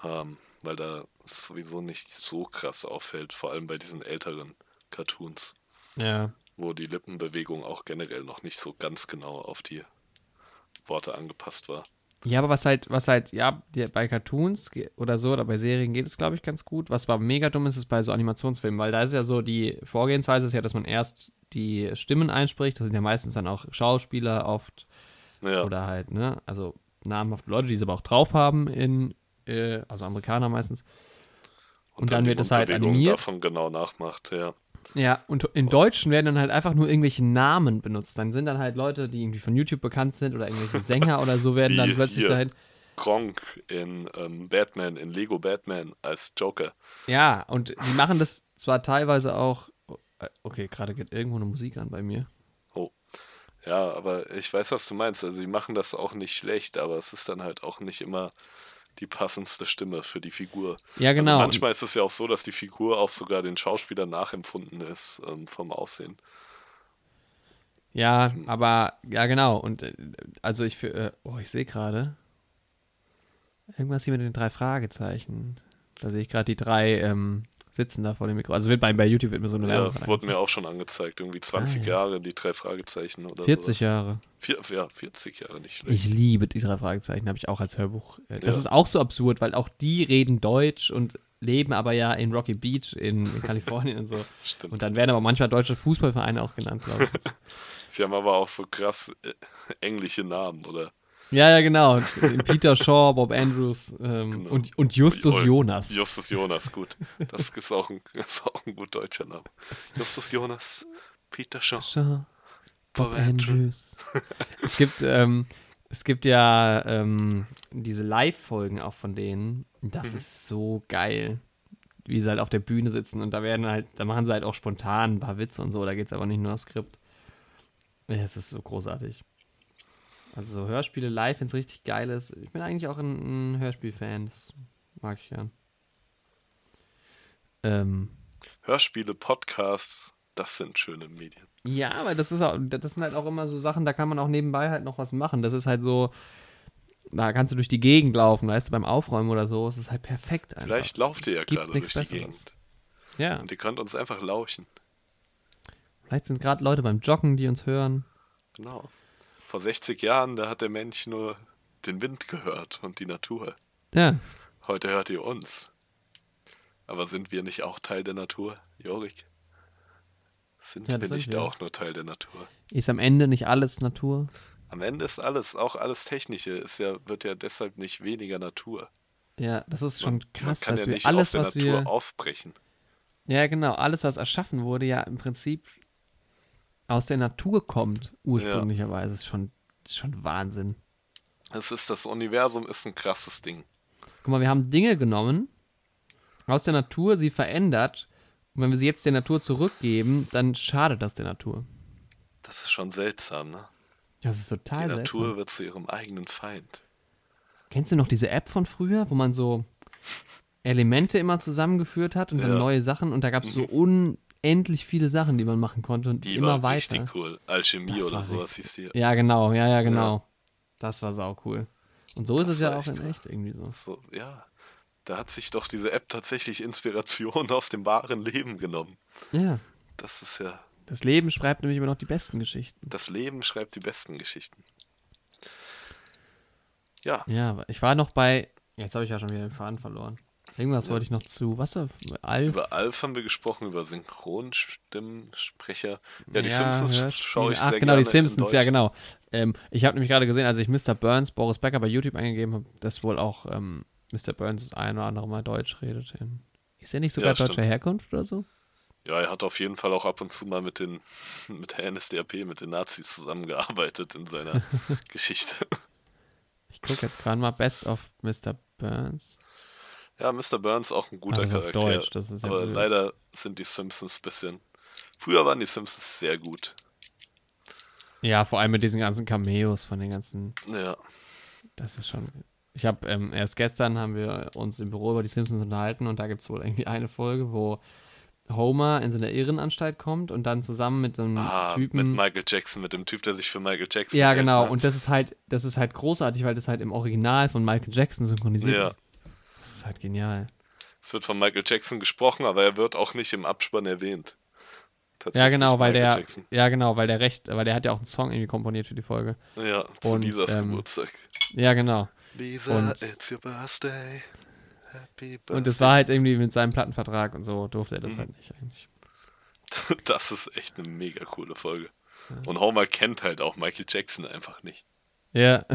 Weil da es sowieso nicht so krass auffällt, vor allem bei diesen älteren Cartoons. Ja. Wo die Lippenbewegung auch generell noch nicht so ganz genau auf die Worte angepasst war. Ja, aber was halt, ja, bei Cartoons oder so, oder bei Serien geht es, glaube ich, ganz gut. Was aber mega dumm ist, ist bei so Animationsfilmen, weil da ist ja so, die Vorgehensweise ist ja, dass man erst die Stimmen einspricht. Das sind ja meistens dann auch Schauspieler oft, ja. Oder halt, ne, also namhafte Leute, die es aber auch drauf haben in, also Amerikaner meistens. Und dann wird es halt animiert. Davon genau nachmacht, ja. Ja, und im Deutschen werden dann halt einfach nur irgendwelche Namen benutzt. Dann sind dann halt Leute, die irgendwie von YouTube bekannt sind oder irgendwelche Sänger oder so, werden dann plötzlich dahin. Gronk in Batman, in Lego Batman als Joker. Ja, und die machen das zwar teilweise auch. Okay, gerade geht irgendwo eine Musik an bei mir. Oh. Ja, aber ich weiß, was du meinst. Also, die machen das auch nicht schlecht, aber es ist dann halt auch nicht immer die passendste Stimme für die Figur. Ja, genau. Also manchmal ist es ja auch so, dass die Figur auch sogar den Schauspieler nachempfunden ist, vom Aussehen. Ja, aber, ja, genau. Und also ich sehe gerade irgendwas hier mit den 3 Fragezeichen. Da sehe ich gerade die 3 sitzen da vor dem Mikro. Also bei YouTube wird mir so eine Werbung angezeigt. Ja, wurde mir auch schon angezeigt. Irgendwie 20 Jahre, die 3 Fragezeichen oder so. 40 sowas. Jahre. 40 Jahre, nicht schlecht. Ich liebe die 3 Fragezeichen, habe ich auch als Hörbuch. Das ist auch so absurd, weil auch die reden Deutsch und leben aber ja in Rocky Beach in Kalifornien und so. Stimmt. Und dann werden aber manchmal deutsche Fußballvereine auch genannt, glaube ich. Sie haben aber auch so krass englische Namen, oder? Ja, genau. Peter Shaw, Bob Andrews genau. und Justus Jonas. Justus Jonas, gut. Das ist auch ein gut deutscher Name. Justus Jonas, Peter Shaw, Bob Andrews. Es gibt ja diese Live-Folgen auch von denen. Das ist so geil, wie sie halt auf der Bühne sitzen und da machen sie halt auch spontan ein paar Witze und so. Da geht es aber nicht nur ums Skript. Ja, es ist so großartig. Also so Hörspiele live, wenn es richtig geil ist. Ich bin eigentlich auch ein Hörspiel-Fan, das mag ich gern. Hörspiele, Podcasts, das sind schöne Medien. Ja, aber das sind halt auch immer so Sachen, da kann man auch nebenbei halt noch was machen. Das ist halt so, da kannst du durch die Gegend laufen, weißt du, beim Aufräumen oder so. Es ist halt perfekt einfach. Vielleicht lauft ihr ja gerade durch die Gegend. Ja. Und ihr könnt uns einfach lauschen. Vielleicht sind gerade Leute beim Joggen, die uns hören. Genau. Vor 60 Jahren, da hat der Mensch nur den Wind gehört und die Natur. Ja. Heute hört ihr uns. Aber sind wir nicht auch Teil der Natur, Jorik? Sind wir auch nur Teil der Natur? Ist am Ende nicht alles Natur? Am Ende ist alles, auch alles Technische, wird ja deshalb nicht weniger Natur. Ja, das ist schon krass, dass wir nicht alles, was wir... Man kann ja nicht aus der Natur ausbrechen. Ja, genau. Alles, was erschaffen wurde, ja im Prinzip... aus der Natur kommt, ursprünglicherweise. Ja. Ist schon Wahnsinn. Das Universum ist ein krasses Ding. Guck mal, wir haben Dinge genommen, aus der Natur, sie verändert, und wenn wir sie jetzt der Natur zurückgeben, dann schadet das der Natur. Das ist schon seltsam, ne? Das ist total seltsam. Die Natur wird zu ihrem eigenen Feind. Kennst du noch diese App von früher, wo man so Elemente immer zusammengeführt hat und dann neue Sachen, und da gab es so endlich viele Sachen, die man machen konnte und die immer weiter. Die war richtig cool. Alchemie oder sowas hieß die. Ja, genau. Ja. Das war sau cool. Und so ist es ja auch in echt irgendwie so. Ja, da hat sich doch diese App tatsächlich Inspiration aus dem wahren Leben genommen. Ja. Das ist ja... Das Leben schreibt nämlich immer noch die besten Geschichten. Ja. Ja, ich war noch bei... Jetzt habe ich ja schon wieder den Faden verloren. Irgendwas wollte ich noch zu. Über Alf haben wir gesprochen, über Synchronstimmen-Sprecher. Ja, die Simpsons schaue ich sehr gerne. Ach, genau, die Simpsons, ja, genau. Ich habe nämlich gerade gesehen, als ich Mr. Burns, Boris Becker bei YouTube eingegeben habe, dass wohl auch Mr. Burns ein oder andere Mal Deutsch redet. Ist er nicht sogar deutscher Herkunft oder so? Ja, er hat auf jeden Fall auch ab und zu mal mit der NSDAP, mit den Nazis zusammengearbeitet in seiner Geschichte. Ich gucke jetzt gerade mal Best of Mr. Burns. Ja, Mr. Burns auch ein guter Charakter. Deutsch, das ist ja aber blöd. Leider sind die Simpsons ein bisschen... Früher waren die Simpsons sehr gut. Ja, vor allem mit diesen ganzen Cameos von den ganzen... Ja. Das ist schon... erst gestern haben wir uns im Büro über die Simpsons unterhalten und da gibt es wohl irgendwie eine Folge, wo... Homer in so einer Irrenanstalt kommt und dann zusammen mit so einem Typen... mit Michael Jackson, mit dem Typ, der sich für Michael Jackson... Ja, genau. Hält, ne? Und das ist halt großartig, weil das halt im Original von Michael Jackson synchronisiert ist. Das ist halt genial. Es wird von Michael Jackson gesprochen, aber er wird auch nicht im Abspann erwähnt. Ja, genau, weil der hat ja auch einen Song irgendwie komponiert für die Folge. Ja, zu Lisas Geburtstag. Ja, genau. Lisa, it's your birthday. Und es war halt irgendwie mit seinem Plattenvertrag und so durfte er das halt nicht eigentlich. Das ist echt eine mega coole Folge. Ja. Und Homer kennt halt auch Michael Jackson einfach nicht. Ja.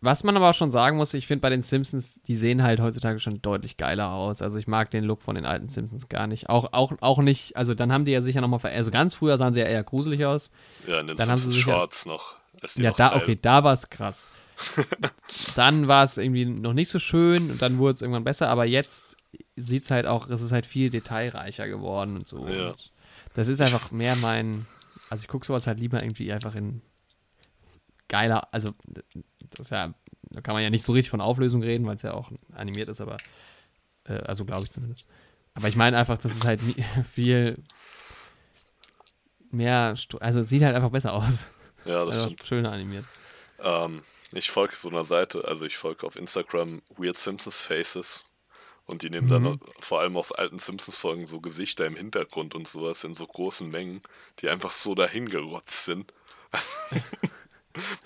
Was man aber auch schon sagen muss, ich finde bei den Simpsons, die sehen halt heutzutage schon deutlich geiler aus. Also ich mag den Look von den alten Simpsons gar nicht. Auch nicht, also dann haben die ja sicher nochmal, also ganz früher sahen sie ja eher gruselig aus. Ja, in den Simpsons-Shorts noch. Da war es krass. Dann war es irgendwie noch nicht so schön und dann wurde es irgendwann besser, aber jetzt sieht es halt auch, es ist halt viel detailreicher geworden und so. Ja. Und das ist einfach mehr ich gucke sowas halt lieber irgendwie einfach in geiler, also das ja, da kann man ja nicht so richtig von Auflösung reden, weil es ja auch animiert ist, aber also glaube ich zumindest. Aber ich meine einfach, das ist halt viel mehr, also es sieht halt einfach besser aus. Ja, das stimmt. Schöner animiert. Ich folge so einer Seite, also ich folge auf Instagram Weird Simpsons Faces und die nehmen dann vor allem aus alten Simpsons-Folgen so Gesichter im Hintergrund und sowas in so großen Mengen, die einfach so dahin gerotzt sind.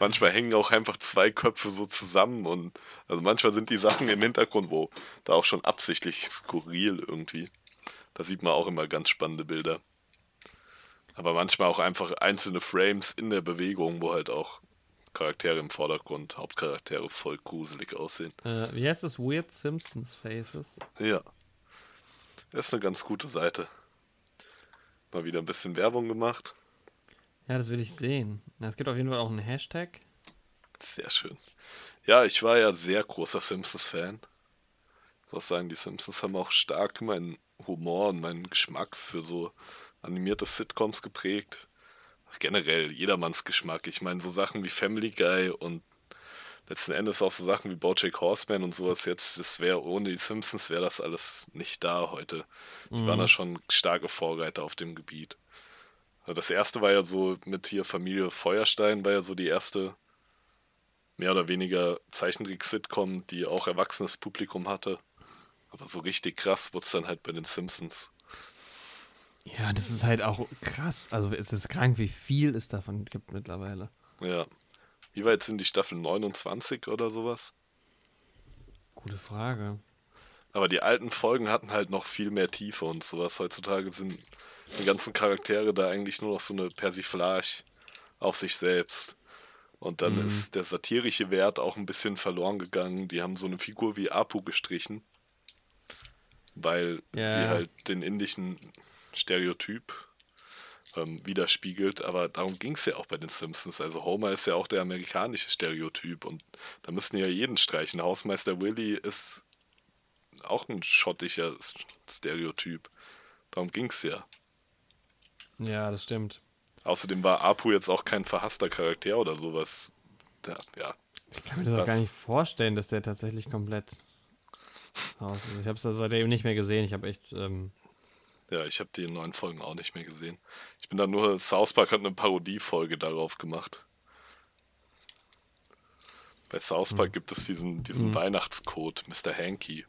Manchmal hängen auch einfach zwei Köpfe so zusammen und also manchmal sind die Sachen im Hintergrund, wo da auch schon absichtlich skurril irgendwie. Da sieht man auch immer ganz spannende Bilder. Aber manchmal auch einfach einzelne Frames in der Bewegung, wo halt auch Charaktere im Vordergrund, Hauptcharaktere voll gruselig aussehen. Wie heißt das? Weird Simpsons Faces? Ja. Das ist eine ganz gute Seite. Mal wieder ein bisschen Werbung gemacht. Ja, das will ich sehen. Es gibt auf jeden Fall auch einen Hashtag. Sehr schön. Ja, ich war ja sehr großer Simpsons-Fan. Ich muss sagen, die Simpsons haben auch stark meinen Humor und meinen Geschmack für so animierte Sitcoms geprägt. Generell jedermanns Geschmack. Ich meine, so Sachen wie Family Guy und letzten Endes auch so Sachen wie BoJack Horseman und sowas jetzt, das wäre ohne die Simpsons wäre das alles nicht da heute. Die waren da schon starke Vorreiter auf dem Gebiet. Also das erste war ja so mit hier Familie Feuerstein, war ja so die erste mehr oder weniger Zeichentrick-Sitcom, die auch erwachsenes Publikum hatte. Aber so richtig krass wurde es dann halt bei den Simpsons. Ja, das ist halt auch krass. Also es ist krank, wie viel es davon gibt mittlerweile. Ja. Wie weit sind die Staffel 29 oder sowas? Gute Frage. Aber die alten Folgen hatten halt noch viel mehr Tiefe und sowas. Heutzutage sind die ganzen Charaktere da eigentlich nur noch so eine Persiflage auf sich selbst. Und dann ist der satirische Wert auch ein bisschen verloren gegangen. Die haben so eine Figur wie Apu gestrichen, weil sie halt den indischen Stereotyp widerspiegelt, aber darum ging es ja auch bei den Simpsons. Also Homer ist ja auch der amerikanische Stereotyp und da müssen die ja jeden streichen. Hausmeister Willy ist auch ein schottischer Stereotyp. Darum ging es ja. Ja, das stimmt. Außerdem war Apu jetzt auch kein verhasster Charakter oder sowas. Ja. Ich kann mir das auch gar nicht vorstellen, dass der tatsächlich komplett raus ist. Ich habe es seitdem nicht mehr gesehen. Ich habe echt... Ja, ich habe die neuen Folgen auch nicht mehr gesehen. Ich bin da nur, South Park hat eine Parodiefolge darauf gemacht. Bei South Park gibt es diesen Weihnachtscode, Mr. Hanky.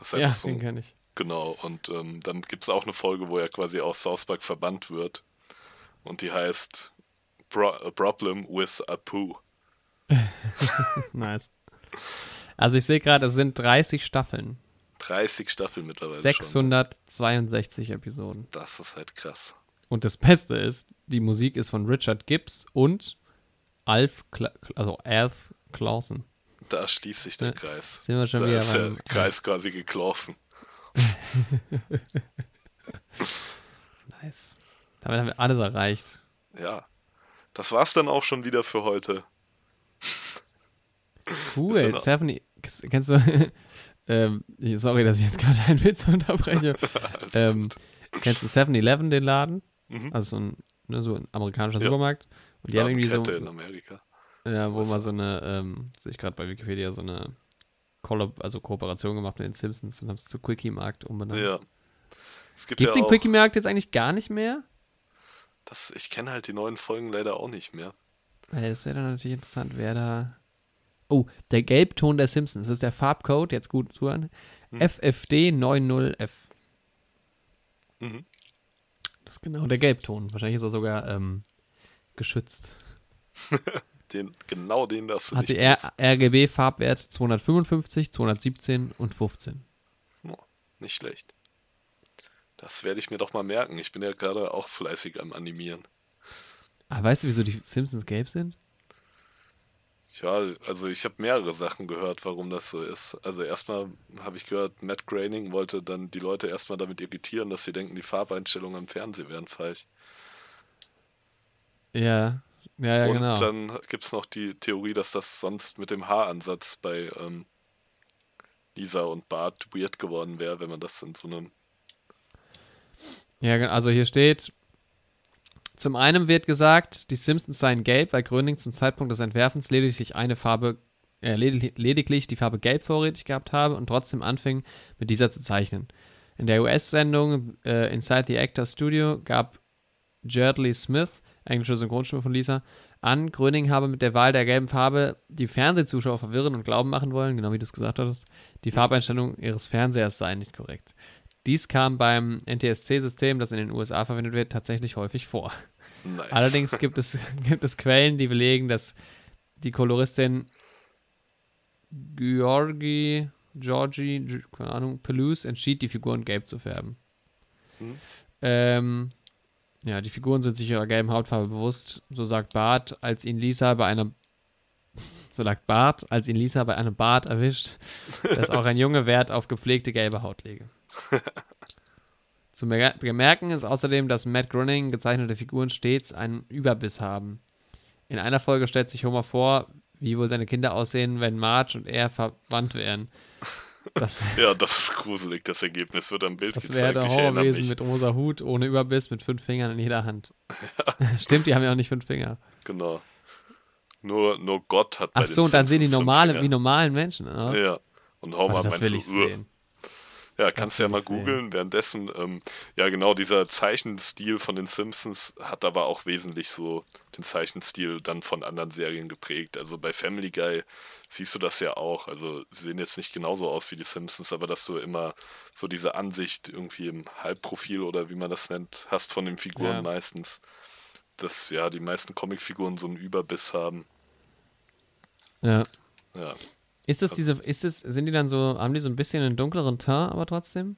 Das heißt ja, so, den kenne ich. Genau, und dann gibt es auch eine Folge, wo er quasi aus South Park verbannt wird. Und die heißt A Problem with Apu. Nice. Also ich sehe gerade, es sind 30 Staffeln. 30 Staffeln mittlerweile 662 schon. Episoden. Das ist halt krass. Und das Beste ist, die Musik ist von Richard Gibbs und Alf Clausen. Da schließt sich der Kreis. Sind wir schon da wieder ist der Kreis quasi geklausen. Nice. Damit haben wir alles erreicht. Ja. Das war's dann auch schon wieder für heute. Cool. Stephanie, kennst du... sorry, dass ich jetzt gerade einen Witz unterbreche. Kennst du 7-Eleven, den Laden? Mhm. Also so ein amerikanischer Supermarkt. Und die haben irgendwie Kette so... in Amerika. Ja, wo man so eine, sehe ich gerade bei Wikipedia, so eine Kooperation gemacht mit den Simpsons und haben es zu Quickie-Markt umbenannt. Ja. Gibt's den Quickie-Markt jetzt eigentlich gar nicht mehr? Ich kenne halt die neuen Folgen leider auch nicht mehr. Es wäre dann natürlich interessant, wer da... Oh, der Gelbton der Simpsons. Das ist der Farbcode, jetzt gut zuhören. FFD 90F. Mhm. Das ist genau der Gelbton. Wahrscheinlich ist er sogar geschützt. Genau den das hat die RGB-Farbwert 255, 217 und 15. Oh, nicht schlecht. Das werde ich mir doch mal merken. Ich bin ja gerade auch fleißig am Animieren. Ah, weißt du, wieso die Simpsons gelb sind? Tja, also ich habe mehrere Sachen gehört, warum das so ist. Also erstmal habe ich gehört, Matt Groening wollte dann die Leute erstmal damit irritieren, dass sie denken, die Farbeinstellungen am Fernsehen wären falsch. Ja, und genau. Und dann gibt es noch die Theorie, dass das sonst mit dem Haaransatz bei Lisa und Bart weird geworden wäre, wenn man das in so einem... Ja, also hier steht... Zum einen wird gesagt, die Simpsons seien gelb, weil Groening zum Zeitpunkt des Entwerfens lediglich die Farbe gelb vorrätig gehabt habe und trotzdem anfing, mit dieser zu zeichnen. In der US-Sendung Inside the Actors Studio gab Yeardley Smith, englische Synchronstimme von Lisa, an, Groening habe mit der Wahl der gelben Farbe die Fernsehzuschauer verwirren und glauben machen wollen, genau wie du es gesagt hattest, die Farbeinstellung ihres Fernsehers sei nicht korrekt. Dies kam beim NTSC-System, das in den USA verwendet wird, tatsächlich häufig vor. Nice. Allerdings gibt es Quellen, die belegen, dass die Koloristin Georgie keine Ahnung, Pelouse entschied, die Figuren gelb zu färben. Ja, die Figuren sind sich ihrer gelben Hautfarbe bewusst, so sagt Bart, als ihn Lisa bei einem Bart erwischt, dass auch ein Junge Wert auf gepflegte gelbe Haut lege. Zu bemerken ist außerdem, dass Matt Groening gezeichnete Figuren stets einen Überbiss haben. In einer Folge stellt sich Homer vor, wie wohl seine Kinder aussehen, wenn Marge und er verwandt wären. Das ist gruselig, das Ergebnis wird am Bild gezeigt. Das wäre der Horrorwesen mit rosa Hut, ohne Überbiss, mit 5 Fingern in jeder Hand. Ja. Stimmt, die haben ja auch nicht 5 Finger. Genau. Nur Gott hat bei den Simpsons und dann sehen die normalen Menschen aus. Ja, und Homer also, das will ich sehen. Ja, kannst du ja mal googeln. Währenddessen, dieser Zeichenstil von den Simpsons hat aber auch wesentlich so den Zeichenstil dann von anderen Serien geprägt. Also bei Family Guy siehst du das ja auch. Also sie sehen jetzt nicht genauso aus wie die Simpsons, aber dass du immer so diese Ansicht irgendwie im Halbprofil oder wie man das nennt, hast von den Figuren meistens. Dass ja die meisten Comicfiguren so einen Überbiss haben. Ja. Haben die so ein bisschen einen dunkleren Teint, aber trotzdem?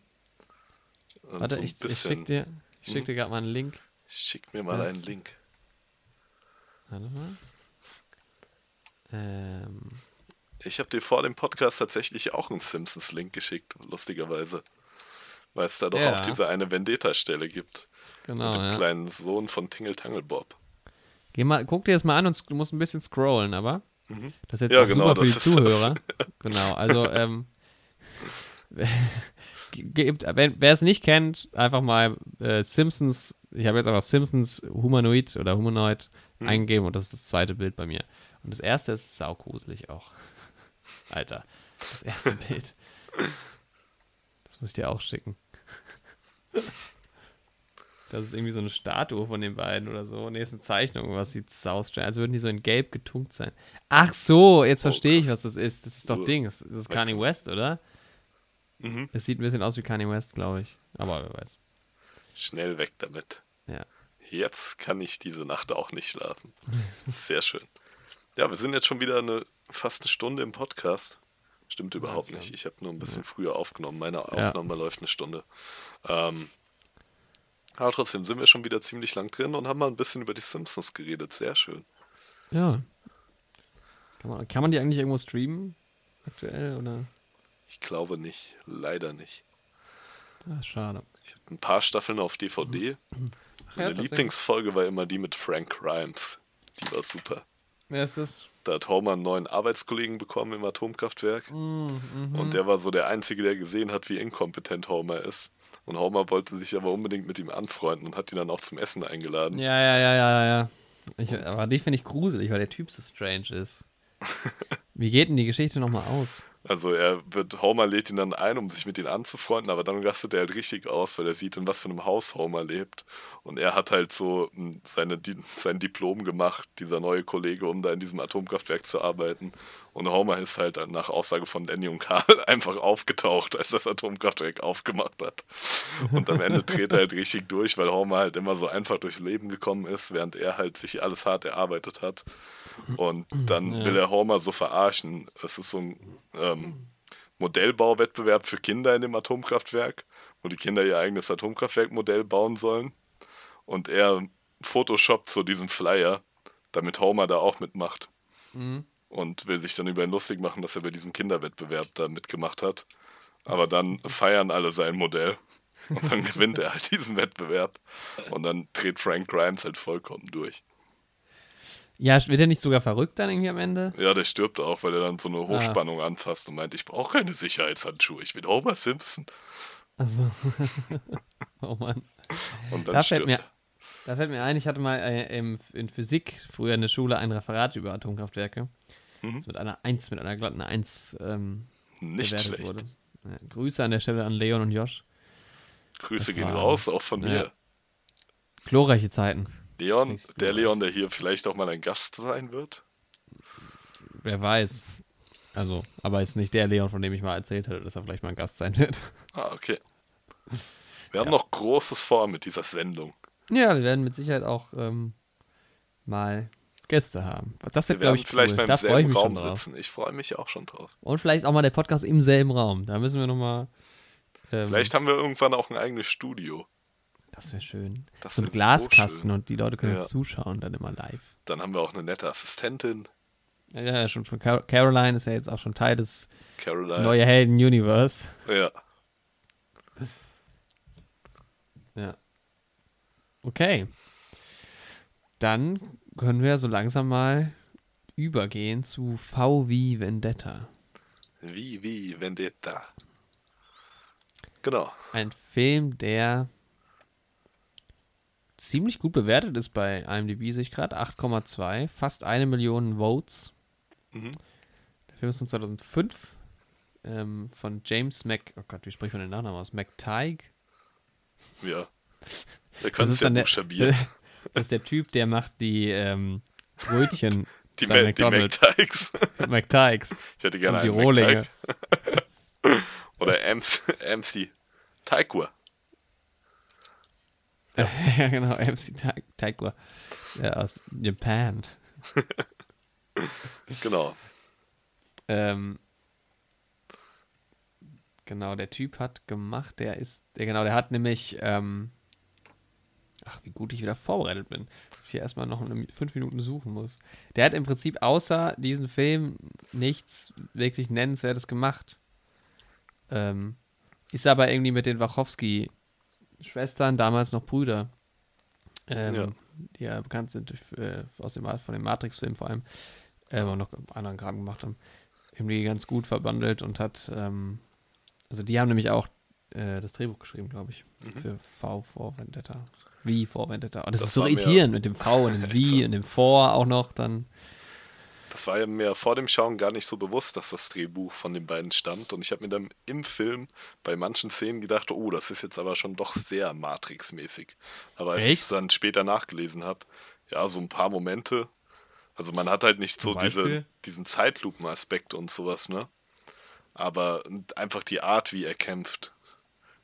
Warte, so ich schick dir gerade mal einen Link. Schick mir einen Link. Warte mal. Ich habe dir vor dem Podcast tatsächlich auch einen Simpsons-Link geschickt, lustigerweise. Weil es da doch auch diese eine Vendetta-Stelle gibt. Genau, mit dem kleinen Sohn von Tingle Tangle Bob. Guck dir das mal an und du musst ein bisschen scrollen, aber... Das ist jetzt super für die Zuhörer. Das. Genau, also wer es nicht kennt, einfach mal Simpsons, ich habe jetzt einfach Simpsons Humanoid oder Humanoid eingegeben und das ist das zweite Bild bei mir. Und das erste ist saugruselig auch. Alter, das erste Bild. Das muss ich dir auch schicken. Das ist irgendwie so eine Statue von den beiden oder so. Nee, ist eine Zeichnung. Was sieht saustrein? Also würden die so in gelb getunkt sein. Ach so, jetzt verstehe ich, was das ist. Das ist doch Ding. Das ist Kanye West, oder? Mhm. Das sieht ein bisschen aus wie Kanye West, glaube ich. Aber wer weiß. Schnell weg damit. Ja. Jetzt kann ich diese Nacht auch nicht schlafen. Sehr schön. Ja, wir sind jetzt schon wieder fast eine Stunde im Podcast. Stimmt überhaupt nicht. Ich habe nur ein bisschen früher aufgenommen. Meine Aufnahme läuft eine Stunde. Aber trotzdem sind wir schon wieder ziemlich lang drin und haben mal ein bisschen über die Simpsons geredet. Sehr schön. Ja. Kann man die eigentlich irgendwo streamen? Aktuell, oder? Ich glaube nicht. Leider nicht. Ach, schade. Ich habe ein paar Staffeln auf DVD. Meine Lieblingsfolge war immer die mit Frank Grimes. Die war super. Wer ist das? Da hat Homer einen neuen Arbeitskollegen bekommen im Atomkraftwerk. Und der war so der Einzige, der gesehen hat, wie inkompetent Homer ist. Und Homer wollte sich aber unbedingt mit ihm anfreunden und hat ihn dann auch zum Essen eingeladen. Ja. Aber die finde ich gruselig, weil der Typ so strange ist. Wie geht denn die Geschichte nochmal aus? Also Homer lädt ihn dann ein, um sich mit ihm anzufreunden, aber dann rastet er halt richtig aus, weil er sieht, in was für einem Haus Homer lebt. Und er hat halt so sein Diplom gemacht, dieser neue Kollege, um da in diesem Atomkraftwerk zu arbeiten. Und Homer ist halt dann nach Aussage von Lenny und Karl einfach aufgetaucht, als das Atomkraftwerk aufgemacht hat. Und am Ende dreht er halt richtig durch, weil Homer halt immer so einfach durchs Leben gekommen ist, während er halt sich alles hart erarbeitet hat. Und dann will er Homer so verarschen. Es ist so ein Modellbauwettbewerb für Kinder in dem Atomkraftwerk, wo die Kinder ihr eigenes Atomkraftwerkmodell bauen sollen. Und er photoshoppt so diesen Flyer, damit Homer da auch mitmacht. Mhm. Und will sich dann über ihn lustig machen, dass er bei diesem Kinderwettbewerb da mitgemacht hat. Aber dann feiern alle sein Modell. Und dann gewinnt er halt diesen Wettbewerb. Und dann dreht Frank Grimes halt vollkommen durch. Ja, wird er nicht sogar verrückt dann irgendwie am Ende? Ja, der stirbt auch, weil er dann so eine Hochspannung anfasst und meint, ich brauche keine Sicherheitshandschuhe, ich bin Homer Simpson. Also, oh Mann. Und dann stirbt er. Da fällt mir ein, ich hatte mal in Physik früher in der Schule ein Referat über Atomkraftwerke. Das mit einer glatten 1 nicht bewertet schlecht. Wurde. Ja, Grüße an der Stelle an Leon und Josh. Grüße gehen raus, auch von mir. Glorreiche Zeiten. Leon, der hier vielleicht auch mal ein Gast sein wird? Wer weiß. Also, aber jetzt nicht der Leon, von dem ich mal erzählt hatte, dass er vielleicht mal ein Gast sein wird. Ah, okay. Wir haben noch Großes vor mit dieser Sendung. Ja, wir werden mit Sicherheit auch mal Gäste haben. Das wird, glaube ich, vielleicht cool. Beim selben Raum sitzen. Ich freue mich auch schon drauf. Und vielleicht auch mal der Podcast im selben Raum. Da müssen wir nochmal... vielleicht haben wir irgendwann auch ein eigenes Studio. Das wäre schön. Das so ein Glaskasten so schön. Und die Leute können uns zuschauen, dann immer live. Dann haben wir auch eine nette Assistentin. Ja, schon Caroline ist ja jetzt auch schon Teil des Neue Helden Universe. Ja. Ja. Okay. Dann können wir so langsam mal übergehen zu V wie Vendetta. Wie Vendetta. Genau. Ein Film, der ziemlich gut bewertet ist bei IMDb, sehe ich gerade. 8,2. Fast 1 Million Votes. Mhm. Der Film ist von 2005 von James wie spricht man den Nachnamen aus? McTeigue? Ja. Der kann es ja buchstabieren. Das ist der Typ, der macht die Brötchen bei McDonald's. Die McTeigs. Ich hätte gerne einen Rohlinge. Oder MC Teigur. Ja. Ja, genau, MC Teigur. Ja, aus Japan. Genau. Genau, der Typ hat gemacht, der hat nämlich... Ach, wie gut ich wieder vorbereitet bin, dass ich hier erstmal noch 5 Minuten suchen muss. Der hat im Prinzip außer diesem Film nichts wirklich Nennenswertes gemacht. Ist aber irgendwie mit den Wachowski-Schwestern, damals noch Brüder, die ja bekannt sind von den Matrix-Filmen vor allem, und noch anderen Kram gemacht haben, irgendwie ganz gut verbandelt und hat, also die haben nämlich auch das Drehbuch geschrieben, glaube ich, für V for Vendetta. Wie vor Vendetta. Und das ist so irritierend mit dem V und dem Wie und dem Vor auch noch dann. Das war ja mir vor dem Schauen gar nicht so bewusst, dass das Drehbuch von den beiden stammt. Und ich habe mir dann im Film bei manchen Szenen gedacht, oh, das ist jetzt aber schon doch sehr Matrix-mäßig. Aber als ich es dann später nachgelesen habe, ja, so ein paar Momente. Also man hat halt nicht so diesen Zeitlupen-Aspekt und sowas, ne? Aber einfach die Art, wie er kämpft,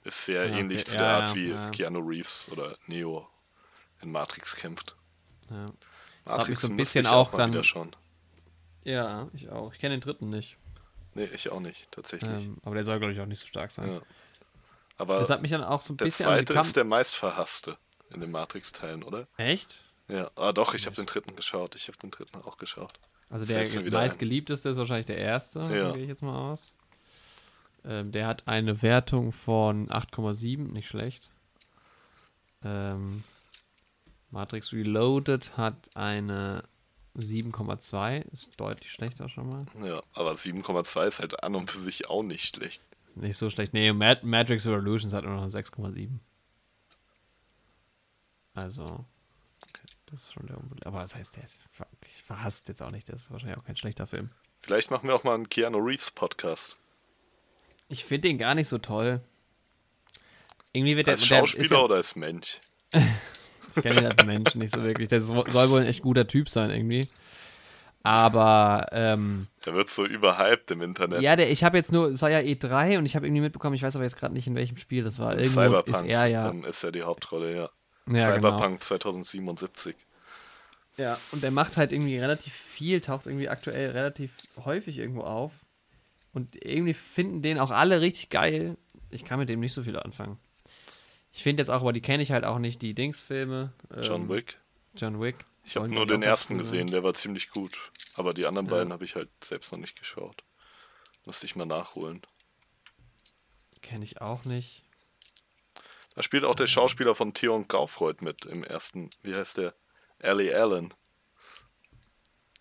ist sehr ähnlich zu der Art, wie Keanu Reeves oder Neo in Matrix kämpft. Ja. Matrix so ein bisschen auch dann wieder schon. Ja, ich auch. Ich kenne den dritten nicht. Nee, ich auch nicht, tatsächlich. Aber der soll, glaube ich, auch nicht so stark sein. Ja. Aber das hat mich dann auch so ein bisschen... Der zweite ist der meistverhasste in den Matrix-Teilen, oder? Echt? Ja, ah doch, ich habe den dritten geschaut. Ich habe den dritten auch geschaut. Also das der meistgeliebteste ist wahrscheinlich der erste, ja. Gehe ich jetzt mal aus. Der hat eine Wertung von 8,7, nicht schlecht. Matrix Reloaded hat eine 7,2, ist deutlich schlechter schon mal. Ja, aber 7,2 ist halt an und für sich auch nicht schlecht. Nicht so schlecht. Nee, Matrix Revolutions hat nur noch 6,7. Also, okay. Das ist schon der Unbedingt. Aber das heißt, der ist verhasst jetzt auch nicht. Das ist wahrscheinlich auch kein schlechter Film. Vielleicht machen wir auch mal einen Keanu Reeves Podcast. Ich finde den gar nicht so toll. Irgendwie wird als der Schauspieler oder als Mensch? Ich kenne ihn als Mensch nicht so wirklich. Der soll wohl ein echt guter Typ sein irgendwie. Aber der wird so überhyped im Internet. Ja, ich habe jetzt nur, es war ja E3 und ich habe irgendwie mitbekommen, ich weiß aber jetzt gerade nicht, in welchem Spiel das war. Irgendwo Cyberpunk, ist er ja. Dann ist er die Hauptrolle, ja. Ja, Cyberpunk, genau. 2077. Ja, und der macht halt irgendwie relativ viel, taucht irgendwie aktuell relativ häufig irgendwo auf. Und irgendwie finden den auch alle richtig geil. Ich kann mit dem nicht so viel anfangen. Ich finde jetzt auch, aber die kenne ich halt auch nicht, die Dings-Filme. John Wick. Ich habe nur den ersten gesehen, der war ziemlich gut. Aber die anderen beiden habe ich halt selbst noch nicht geschaut. Müsste ich mal nachholen. Kenne ich auch nicht. Da spielt auch der Schauspieler von Theon Gaufreud mit im ersten. Wie heißt der? Alfie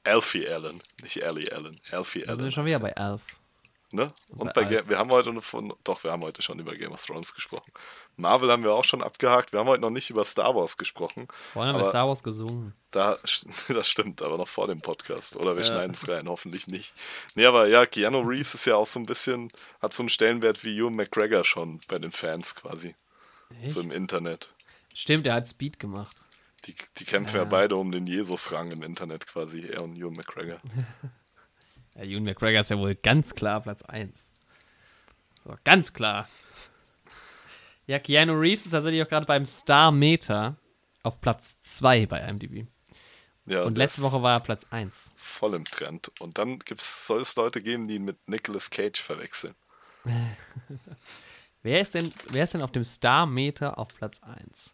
Allen. Nicht Allie Allen. Alfie Allen. Da sind wir schon wieder bei Alf. Ne? Und wir haben heute schon über Game of Thrones gesprochen. Marvel haben wir auch schon abgehakt. Wir haben heute noch nicht über Star Wars gesprochen. Vorhin haben wir Star Wars gesungen. Das stimmt, aber noch vor dem Podcast. Oder wir schneiden es rein, hoffentlich nicht. Nee, aber ja, Keanu Reeves ist ja auch so ein bisschen, hat so einen Stellenwert wie Ewan McGregor schon bei den Fans quasi. Echt? So im Internet. Stimmt, er hat Speed gemacht. Die kämpfen ja beide um den Jesus-Rang im Internet quasi, er und Ewan McGregor. Ja, Ewan McGregor ist ja wohl ganz klar Platz 1. So, ganz klar. Ja, Keanu Reeves ist tatsächlich auch gerade beim Star-Meter auf Platz 2 bei IMDb. Ja, und letzte Woche war er Platz 1. Voll im Trend. Und dann soll es Leute geben, die ihn mit Nicolas Cage verwechseln. Wer ist denn auf dem Star-Meter auf Platz 1?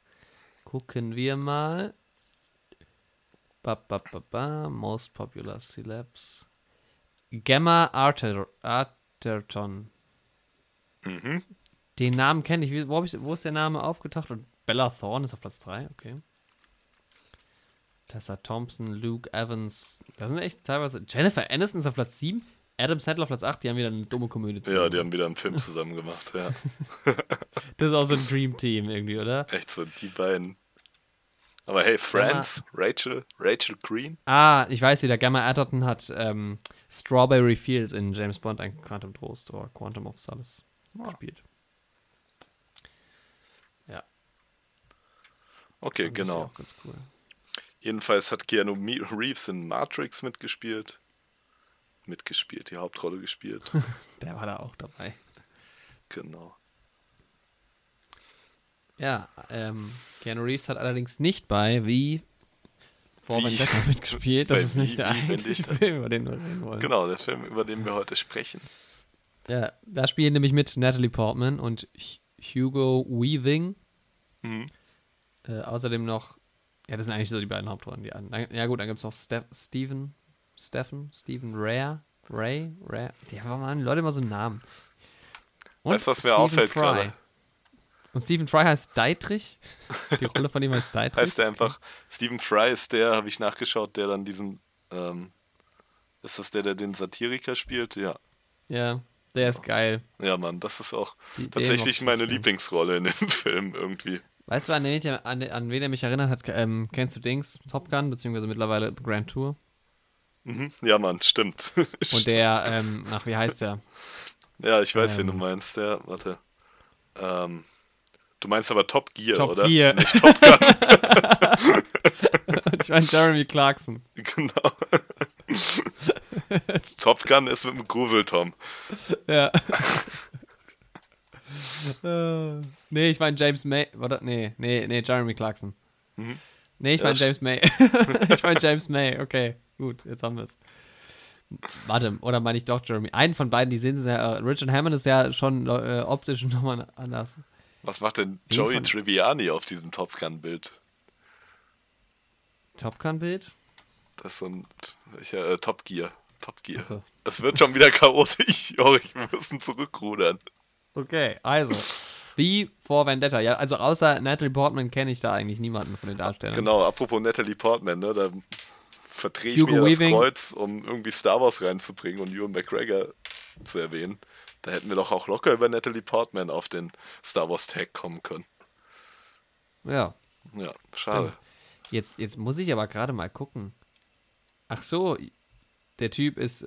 Gucken wir mal. Most Popular Celebs. Gemma Arterton. Mhm. Den Namen kenne ich. Wo ist der Name aufgetaucht? Und Bella Thorne ist auf Platz 3. Okay. Tessa Thompson, Luke Evans. Da sind echt teilweise. Jennifer Aniston ist auf Platz 7. Adam Sandler auf Platz 8. Die haben wieder eine dumme Komödie zusammen. Ja, die haben wieder einen Film zusammen gemacht. Ja. Das ist auch so ein Dream-Team irgendwie, oder? Echt so, die beiden. Aber hey, Friends, Rachel Green. Ah, ich weiß wieder. Gemma Arterton hat Strawberry Fields in James Bond, ein Quantum Trost oder Quantum of Solace gespielt. Ja. Okay, das genau. Ist ja ganz cool. Jedenfalls hat Keanu Reeves in Matrix mitgespielt. Die Hauptrolle gespielt. Der war da auch dabei. Genau. Ja, Keanu Reeves hat allerdings nicht bei V for Vendetta mitgespielt. Das ist nicht der eigentliche Film, über den wir reden wollen. Genau, der Film, über den wir heute sprechen. Ja, da spielen nämlich mit Natalie Portman und Hugo Weaving. Mhm. Außerdem noch, ja, das sind eigentlich so die beiden Hauptrollen. Ja gut, dann gibt es noch Stephen Ray. Ja, warum haben die Leute immer so einen Namen? Und weißt du, was mir auffällt gerade? Und Stephen Fry heißt Dietrich. Die Rolle von ihm heißt Dietrich. Heißt er einfach, Stephen Fry ist der, habe ich nachgeschaut, der dann diesen, ist das der den Satiriker spielt? Ja. Ja, der ist geil. Ja, Mann, das ist auch tatsächlich meine Lieblingsrolle in dem Film irgendwie. Weißt du, an wen er mich erinnert hat? Kennst du Dings, Top Gun, beziehungsweise mittlerweile The Grand Tour? Mhm. Ja, Mann, stimmt. Und der, wie heißt der? Ja, ich weiß, wen du meinst, der, warte. Du meinst aber Top Gear, oder? Top Gear. Nicht Top Gun. Ich meine Jeremy Clarkson. Genau. Top Gun ist mit dem Gruseltom. Ja. Nee, ich meine James May. Oder? Nee, Jeremy Clarkson. Mhm. Nee, ich meine James May. Okay, gut, jetzt haben wir es. Warte, oder meine ich doch Jeremy? Einen von beiden, die sehen sie ja. Richard Hammond ist ja schon optisch nochmal anders. Was macht denn Joey Tribbiani auf diesem Top Gun-Bild? Top Gun-Bild? Das sind Top Gear. Top Gear. So. Das wird schon wieder chaotisch, Jorik. Wir müssen zurückrudern. Okay, also. Wie vor Vendetta. Ja, also außer Natalie Portman kenne ich da eigentlich niemanden von den Darstellern. Genau, apropos Natalie Portman, ne? Da verdrehe ich mir das Kreuz, um irgendwie Star Wars reinzubringen und Ewan McGregor zu erwähnen. Da hätten wir doch auch locker über Natalie Portman auf den Star Wars Tag kommen können. Ja. Ja, schade. Stimmt. Jetzt muss ich aber gerade mal gucken. Ach so, der Typ ist,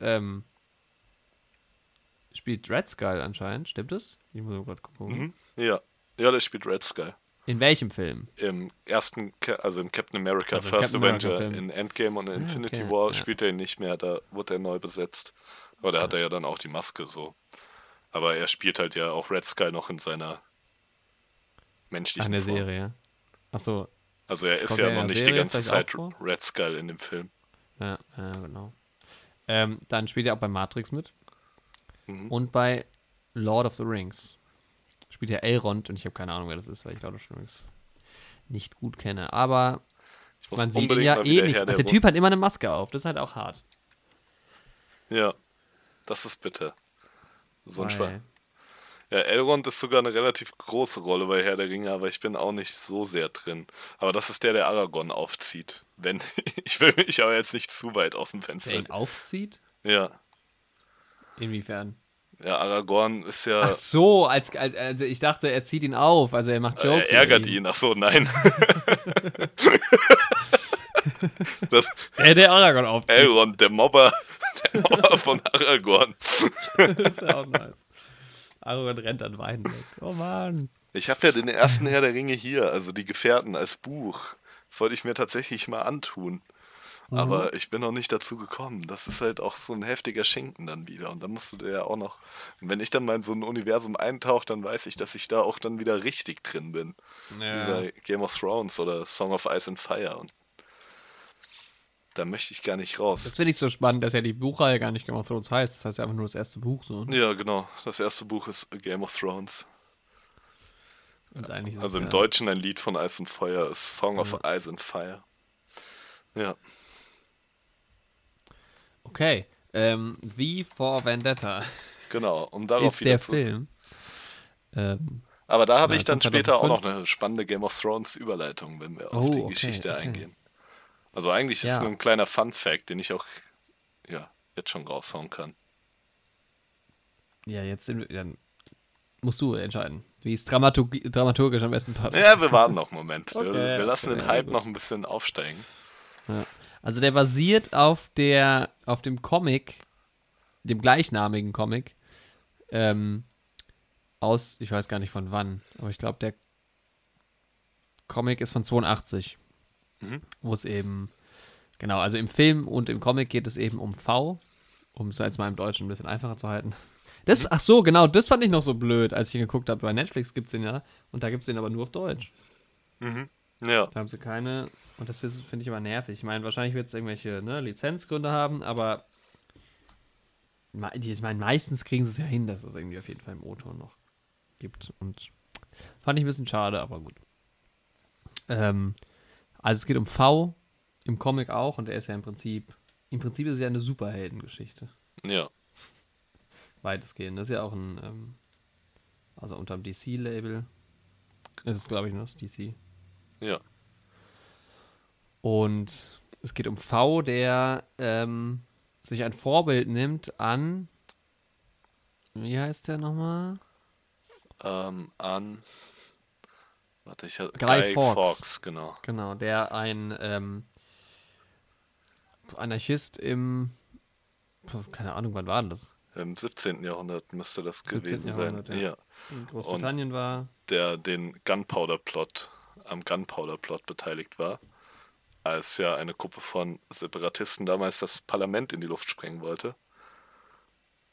spielt Red Skull anscheinend, stimmt das? Ich muss gerade gucken. Mhm. Ja, der spielt Red Skull. In welchem Film? Im ersten, also im Captain America, also First Avenger. In Endgame und in Infinity War spielt er ihn nicht mehr, da wurde er neu besetzt. Aber da hat er ja dann auch die Maske so. Aber er spielt halt ja auch Red Skull noch in seiner menschlichen Form. In der Serie, ach so. Also er ist ja noch nicht die ganze Zeit Red Skull in dem Film. Ja, genau. Dann spielt er auch bei Matrix mit. Mhm. Und bei Lord of the Rings spielt er Elrond und ich habe keine Ahnung, wer das ist, weil ich Lord of the Rings nicht gut kenne. Aber man sieht ihn ja eh nicht. Der Typ hat immer eine Maske auf, das ist halt auch hart. Ja, das ist bitter. So ein Schwein. Ja, Elrond ist sogar eine relativ große Rolle bei Herr der Ringe, aber ich bin auch nicht so sehr drin. Aber das ist der Aragorn aufzieht. Wenn ich will mich aber jetzt nicht zu weit aus dem Fenster. Der ihn aufzieht? Ja. Inwiefern? Ja, Aragorn ist ja... Ach so, also ich dachte, er zieht ihn auf, also er macht Jokes. Er ärgert ihn, ach so, nein. Der Aragorn aufzieht. Elrond, der Mobber von Aragorn. Das ist ja auch nice. Aragorn rennt an Wein weg. Oh Mann. Ich habe ja den ersten Herr der Ringe hier, also die Gefährten als Buch. Das wollte ich mir tatsächlich mal antun. Mhm. Aber ich bin noch nicht dazu gekommen. Das ist halt auch so ein heftiger Schinken dann wieder. Und dann musst du dir ja auch noch... Und wenn ich dann mal in so ein Universum eintauche, dann weiß ich, dass ich da auch dann wieder richtig drin bin. Ja. Wie bei Game of Thrones oder Song of Ice and Fire. Und da möchte ich gar nicht raus. Das finde ich so spannend, dass ja die Buchreihe gar nicht Game of Thrones heißt. Das heißt ja einfach nur das erste Buch. So. Ja, genau. Das erste Buch ist Game of Thrones. Und eigentlich also im Deutschen ein Lied von Eis und Feuer ist Song of Ice and Fire. Ja. Okay. V for Vendetta. Genau, um darauf ist wieder zu Film. Aber da habe ich dann später auch noch eine spannende Game of Thrones Überleitung, wenn wir auf die Geschichte eingehen. Also eigentlich ist es nur ein kleiner Fun-Fact, den ich auch jetzt schon raushauen kann. Ja, jetzt sind wir, dann musst du entscheiden, wie es dramaturgisch am besten passt. Ja, wir warten noch einen Moment. Okay, wir lassen den Hype noch ein bisschen aufsteigen. Ja. Also der basiert auf dem Comic, dem gleichnamigen Comic, aus, ich weiß gar nicht von wann, aber ich glaube, der Comic ist von 82. Mhm. Wo es eben, genau, also im Film und im Comic geht es eben um V, um es jetzt mal im Deutschen ein bisschen einfacher zu halten. Ach so, genau, das fand ich noch so blöd, als ich ihn geguckt habe. Bei Netflix gibt es den ja, und da gibt es den aber nur auf Deutsch. Mhm. Ja. Da haben sie keine, und das finde ich immer nervig. Ich meine, wahrscheinlich wird es irgendwelche Lizenzgründe haben, aber ich meine, meistens kriegen sie es ja hin, dass es irgendwie auf jeden Fall im O-Ton noch gibt. Und fand ich ein bisschen schade, aber gut. Also es geht um V, im Comic auch, und er ist ja im Prinzip ist es ja eine Superheldengeschichte. Ja. Weitestgehend. Das ist ja auch ein, also unterm DC-Label. Das ist, glaube ich, noch DC. Ja. Und es geht um V, der sich ein Vorbild nimmt an, wie heißt der nochmal? Guy Fawkes, genau. Genau, der ein Anarchist im, keine Ahnung, wann war denn das? Im 17. Jahrhundert müsste das gewesen sein. Ja. In Großbritannien und war. Der den am Gunpowder Plot beteiligt war, als ja eine Gruppe von Separatisten damals das Parlament in die Luft sprengen wollte.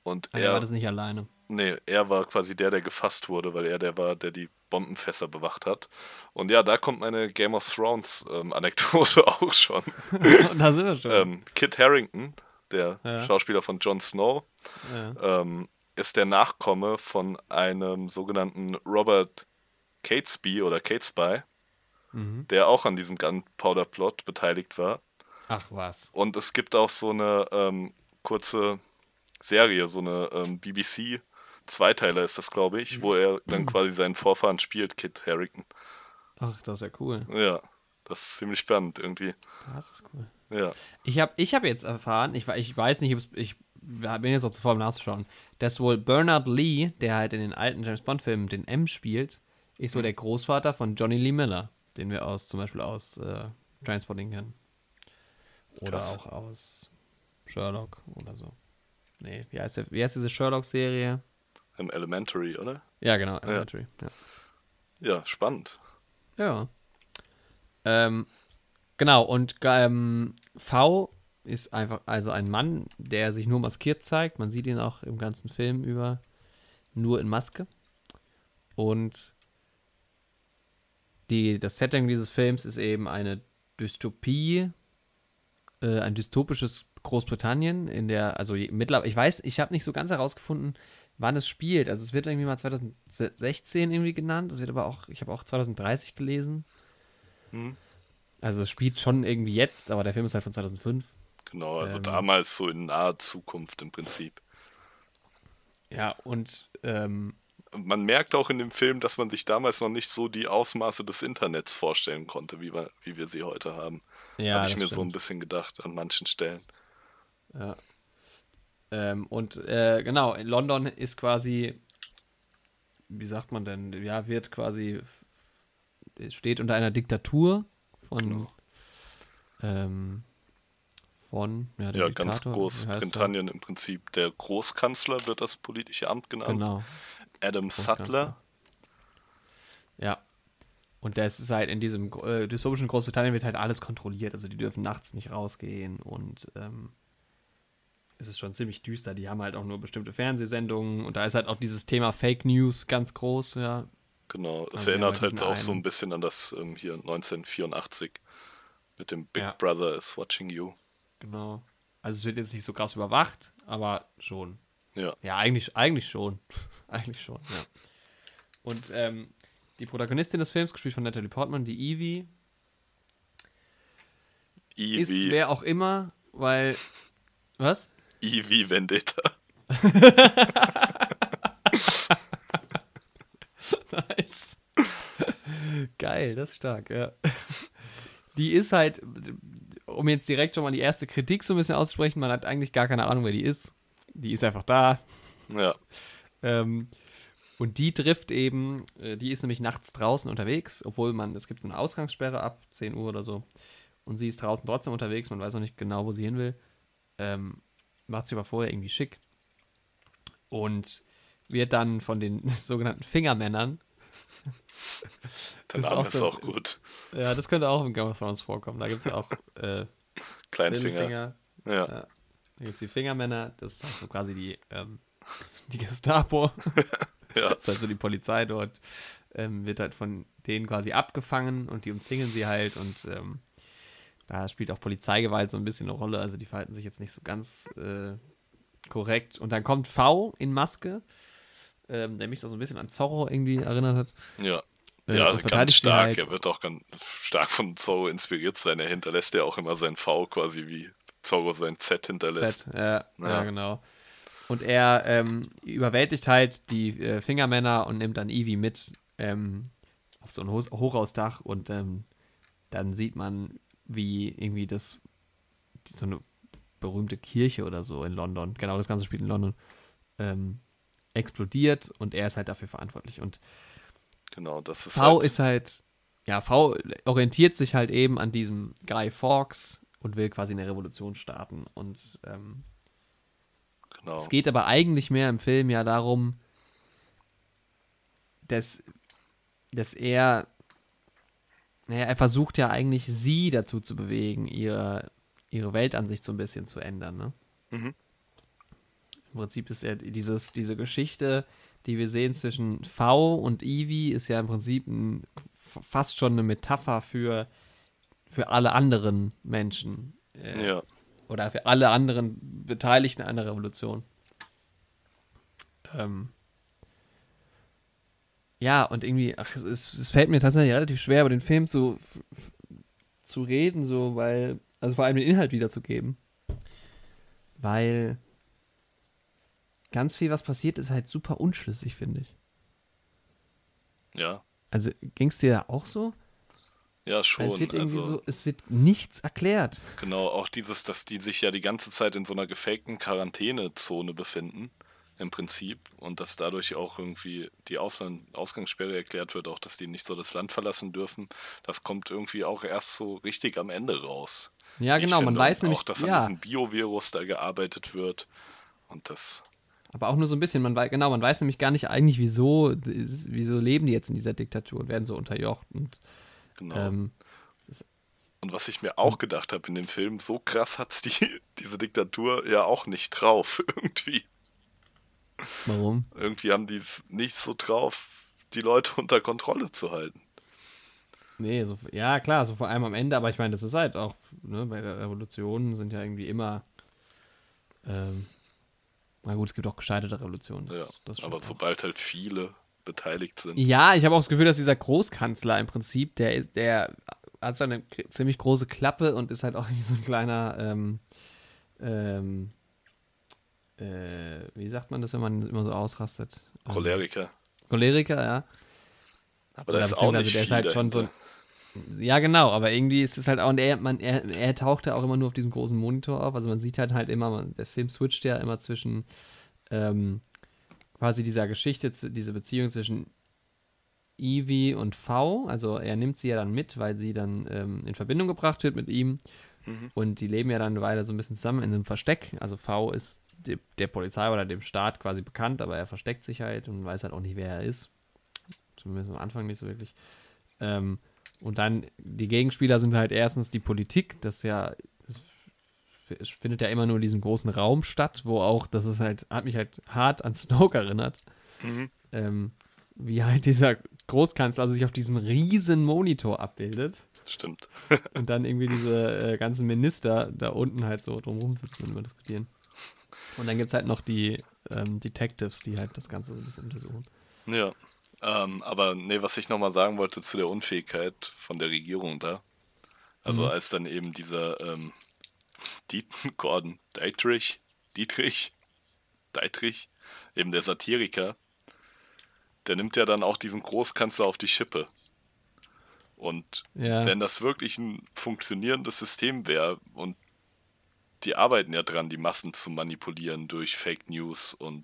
Und er war das nicht alleine. Nee, er war quasi der gefasst wurde, weil er der war, der die Bombenfässer bewacht hat. Und ja, da kommt meine Game of Thrones Anekdote auch schon. Und da sind wir schon. Kit Harington, der Schauspieler von Jon Snow, ist der Nachkomme von einem sogenannten Robert Catesby oder Catesby, der auch an diesem Gunpowder Plot beteiligt war. Ach was. Und es gibt auch so eine kurze Serie, so eine BBC-Zweiteiler ist das, glaube ich, wo er dann quasi seinen Vorfahren spielt, Kit Harington. Ach, das ist ja cool. Ja, das ist ziemlich spannend irgendwie. Das ist cool. Ja. Ich hab jetzt erfahren, ich weiß nicht, ich bin jetzt noch zuvor, um nachzuschauen, dass wohl Bernard Lee, der halt in den alten James-Bond-Filmen den M spielt, ist wohl der Großvater von Johnny Lee Miller, den wir zum Beispiel aus Trainspotting kennen. Oder auch aus Sherlock oder so. Nee, wie heißt diese Sherlock-Serie? Elementary, oder? Ja, genau, Elementary. Ja, spannend. Ja. Genau, und V ist einfach also ein Mann, der sich nur maskiert zeigt. Man sieht ihn auch im ganzen Film über nur in Maske. Und das Setting dieses Films ist eben eine Dystopie, ein dystopisches Großbritannien, in der, also mittlerweile, ich habe nicht so ganz herausgefunden, wann es spielt. Also es wird irgendwie mal 2016 irgendwie genannt, es wird aber auch, ich habe auch 2030 gelesen. Also es spielt schon irgendwie jetzt, aber der Film ist halt von 2005. Genau, also damals so in naher Zukunft im Prinzip. Ja, und man merkt auch in dem Film, dass man sich damals noch nicht so die Ausmaße des Internets vorstellen konnte, wie wir sie heute haben. Ja, habe ich mir stimmt. So ein bisschen gedacht an manchen Stellen. Ja. Genau, in London ist quasi, wie sagt man denn, ja, wird quasi, steht unter einer Diktatur von, der Diktator, ganz Großbritannien im Prinzip. Der Großkanzler wird das politische Amt genannt. Genau. Adam Sutler. Ja. Und das ist halt in diesem dystopischen Großbritannien wird halt alles kontrolliert. Also die dürfen nachts nicht rausgehen und es ist schon ziemlich düster. Die haben halt auch nur bestimmte Fernsehsendungen und da ist halt auch dieses Thema Fake News ganz groß, ja. Genau, es erinnert halt auch so ein bisschen an das hier 1984 mit dem Big Brother is watching you. Genau. Also es wird jetzt nicht so krass überwacht, aber schon. Ja. Ja, eigentlich schon. Eigentlich schon, ja. Und die Protagonistin des Films, gespielt von Natalie Portman, die Evie. Ist wer auch immer, weil... Was? V Vendetta. Nice. Geil, das ist stark, ja. Die ist halt, um jetzt direkt schon mal die erste Kritik so ein bisschen auszusprechen, man hat eigentlich gar keine Ahnung, wer die ist. Die ist einfach da. Ja. Und die trifft eben, die ist nämlich nachts draußen unterwegs, obwohl es gibt so eine Ausgangssperre ab 10 Uhr oder so. Und sie ist draußen trotzdem unterwegs, man weiß noch nicht genau, wo sie hin will. Macht sich aber vorher irgendwie schick. Und wird dann von den sogenannten Fingermännern. Der Name ist auch gut. Ja, das könnte auch in Game of Thrones vorkommen. Da gibt es ja auch Kleinfinger. Ja. Da gibt es die Fingermänner, das ist halt so quasi die Gestapo. Ja. Das ist halt so die Polizei dort. Wird halt von denen quasi abgefangen und die umzingeln sie halt und da spielt auch Polizeigewalt so ein bisschen eine Rolle, also die verhalten sich jetzt nicht so ganz korrekt. Und dann kommt V in Maske, der mich da so ein bisschen an Zorro irgendwie erinnert hat. Ja, ganz stark. Halt. Er wird auch ganz stark von Zorro inspiriert sein. Er hinterlässt ja auch immer sein V quasi wie Zorro sein Z hinterlässt. Z, ja, genau. Und er überwältigt halt die Fingermänner und nimmt dann Evie mit auf so ein Hochhausdach und dann sieht man, wie irgendwie so eine berühmte Kirche oder so in London, genau, das ganze Spiel in London, explodiert und er ist halt dafür verantwortlich. Und genau, das ist V halt ist halt, ja, V orientiert sich halt eben an diesem Guy Fawkes und will quasi eine Revolution starten. Und genau. Es geht aber eigentlich mehr im Film ja darum, dass er er versucht ja eigentlich, sie dazu zu bewegen, ihre Weltansicht so ein bisschen zu ändern, ne? Mhm. Im Prinzip ist er diese Geschichte, die wir sehen zwischen V und Evie, ist ja im Prinzip fast schon eine Metapher für alle anderen Menschen. Oder für alle anderen Beteiligten einer Revolution. Ja, und irgendwie, es fällt mir tatsächlich relativ schwer, über den Film zu reden, so, weil, also vor allem den Inhalt wiederzugeben. Weil ganz viel, was passiert, ist halt super unschlüssig, finde ich. Ja. Also, ging es dir da auch so? Ja, schon. Also es wird irgendwie so, es wird nichts erklärt. Genau, auch dieses, dass die sich ja die ganze Zeit in so einer gefakten Quarantänezone befinden, im Prinzip, und dass dadurch auch irgendwie die Ausgangssperre erklärt wird, auch dass die nicht so das Land verlassen dürfen, das kommt irgendwie auch erst so richtig am Ende raus. Ja, genau, man weiß nämlich auch, dass an diesem Biovirus da gearbeitet wird und das. Aber auch nur so ein bisschen, man weiß nämlich gar nicht eigentlich, wieso leben die jetzt in dieser Diktatur und werden so unterjocht und genau. Und was ich mir auch gedacht habe in dem Film, so krass hat's diese Diktatur ja auch nicht drauf, irgendwie. Warum? Irgendwie haben die es nicht so drauf, die Leute unter Kontrolle zu halten. Nee, so, ja klar, so vor allem am Ende, aber ich meine, das ist halt auch, ne, bei Revolutionen sind ja irgendwie immer, na gut, es gibt auch gescheiterte Revolutionen. Das aber auch. Sobald halt viele beteiligt sind. Ja, ich habe auch das Gefühl, dass dieser Großkanzler im Prinzip, der hat so eine ziemlich große Klappe und ist halt auch irgendwie so ein kleiner, wie sagt man das, wenn man immer so ausrastet? Choleriker, ja. Aber das ist auch nicht der ist halt schon so. Ja, genau, aber irgendwie ist es halt auch, und er taucht ja auch immer nur auf diesem großen Monitor auf, also man sieht halt immer, der Film switcht ja immer zwischen quasi dieser Geschichte, diese Beziehung zwischen Evie und V, also er nimmt sie ja dann mit, weil sie dann in Verbindung gebracht wird mit ihm, und die leben ja dann eine Weile so ein bisschen zusammen in einem Versteck, also V ist der Polizei oder dem Staat quasi bekannt, aber er versteckt sich halt und weiß halt auch nicht, wer er ist. Zumindest am Anfang nicht so wirklich. Und dann, die Gegenspieler sind halt erstens die Politik, es findet ja immer nur in diesem großen Raum statt, wo auch, das ist halt, hat mich halt hart an Snoke erinnert, wie halt dieser Großkanzler sich auf diesem riesen Monitor abbildet. Stimmt. Und dann irgendwie diese ganzen Minister da unten halt so drumherum sitzen und immer diskutieren. Und dann gibt es halt noch die Detectives, die halt das Ganze so ein bisschen untersuchen. Ja, aber nee, was ich nochmal sagen wollte zu der Unfähigkeit von der Regierung da. Also als dann eben dieser Dietrich, eben der Satiriker, der nimmt ja dann auch diesen Großkanzler auf die Schippe. Und wenn das wirklich ein funktionierendes System wäre und die arbeiten ja dran, die Massen zu manipulieren durch Fake News und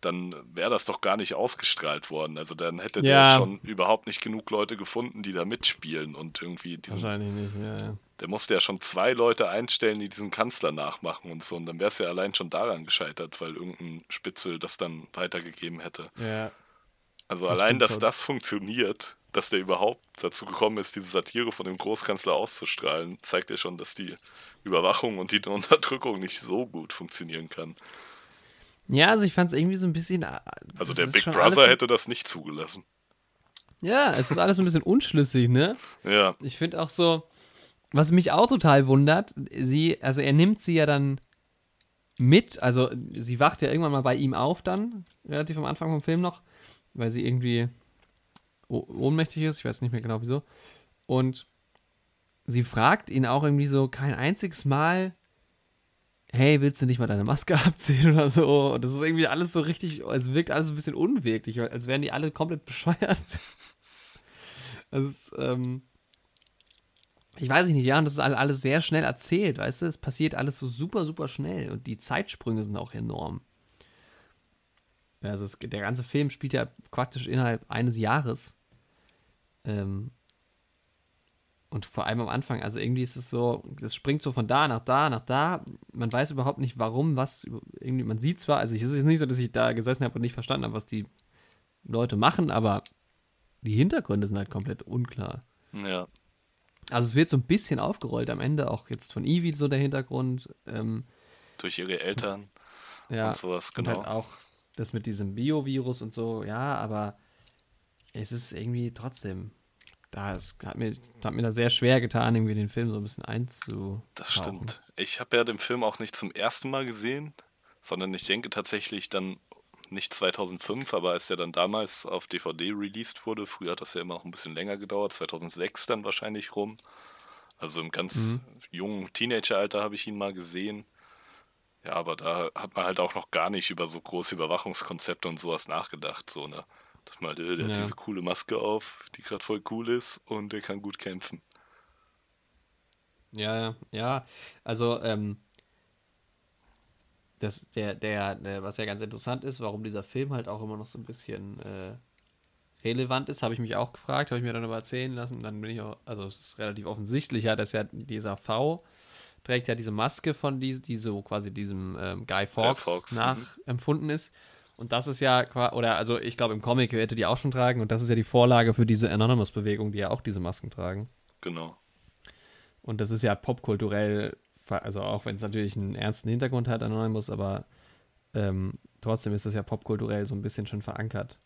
dann wäre das doch gar nicht ausgestrahlt worden. Also dann hätte der schon überhaupt nicht genug Leute gefunden, die da mitspielen und irgendwie wahrscheinlich nicht, ja. Der musste ja schon 2 Leute einstellen, die diesen Kanzler nachmachen und so, und dann wäre es ja allein schon daran gescheitert, weil irgendein Spitzel das dann weitergegeben hätte. Ja. Also das allein, dass das funktioniert, dass der überhaupt dazu gekommen ist, diese Satire von dem Großkanzler auszustrahlen, zeigt ja schon, dass die Überwachung und die Unterdrückung nicht so gut funktionieren kann. Ja, also ich fand es irgendwie so ein bisschen... Also der Big Brother hätte das nicht zugelassen. Ja, es ist alles so ein bisschen unschlüssig, ne? Ja. Ich finde auch so, was mich auch total wundert, er nimmt sie ja dann mit, also sie wacht ja irgendwann mal bei ihm auf dann, relativ am Anfang vom Film noch, weil sie irgendwie... ohnmächtig ist, ich weiß nicht mehr genau wieso. Und sie fragt ihn auch irgendwie so kein einziges Mal, hey, willst du nicht mal deine Maske abziehen oder so? Und das ist irgendwie alles so richtig, es wirkt alles so ein bisschen unwirklich, als wären die alle komplett bescheuert. Das ist, ich weiß nicht, ja, und das ist alles sehr schnell erzählt, weißt du? Es passiert alles so super, super schnell und die Zeitsprünge sind auch enorm. Also der ganze Film spielt ja praktisch innerhalb eines Jahres. Und vor allem am Anfang, also irgendwie ist es so, es springt so von da nach da nach da, man weiß überhaupt nicht warum, was, irgendwie, man sieht zwar, also es ist jetzt nicht so, dass ich da gesessen habe und nicht verstanden habe, was die Leute machen, aber die Hintergründe sind halt komplett unklar. Ja. Also es wird so ein bisschen aufgerollt am Ende, auch jetzt von Evie so der Hintergrund. Durch ihre Eltern und sowas, genau. Und halt auch das mit diesem Biovirus und so, ja, aber es ist irgendwie trotzdem Das hat mir da sehr schwer getan, irgendwie den Film so ein bisschen einzutauchen. Das stimmt. Ich habe ja den Film auch nicht zum ersten Mal gesehen, sondern ich denke tatsächlich dann nicht 2005, aber als der dann damals auf DVD released wurde, früher hat das ja immer noch ein bisschen länger gedauert, 2006 dann wahrscheinlich rum. Also im ganz jungen Teenageralter habe ich ihn mal gesehen. Ja, aber da hat man halt auch noch gar nicht über so große Überwachungskonzepte und sowas nachgedacht, so, ne? Dass man, der hat diese coole Maske auf, die gerade voll cool ist und der kann gut kämpfen. Ja, also das, was ja ganz interessant ist, warum dieser Film halt auch immer noch so ein bisschen relevant ist, habe ich mich auch gefragt, habe ich mir dann aber erzählen lassen, dann bin ich auch, also es ist relativ offensichtlich, ja, dass ja dieser V trägt ja diese Maske von die so quasi diesem Guy Fawkes nachempfunden ist. Und das ist ja, oder also ich glaube im Comic hätte die auch schon tragen und das ist ja die Vorlage für diese Anonymous-Bewegung, die ja auch diese Masken tragen. Genau. Und das ist ja popkulturell, also auch wenn es natürlich einen ernsten Hintergrund hat, Anonymous, aber trotzdem ist das ja popkulturell so ein bisschen schon verankert.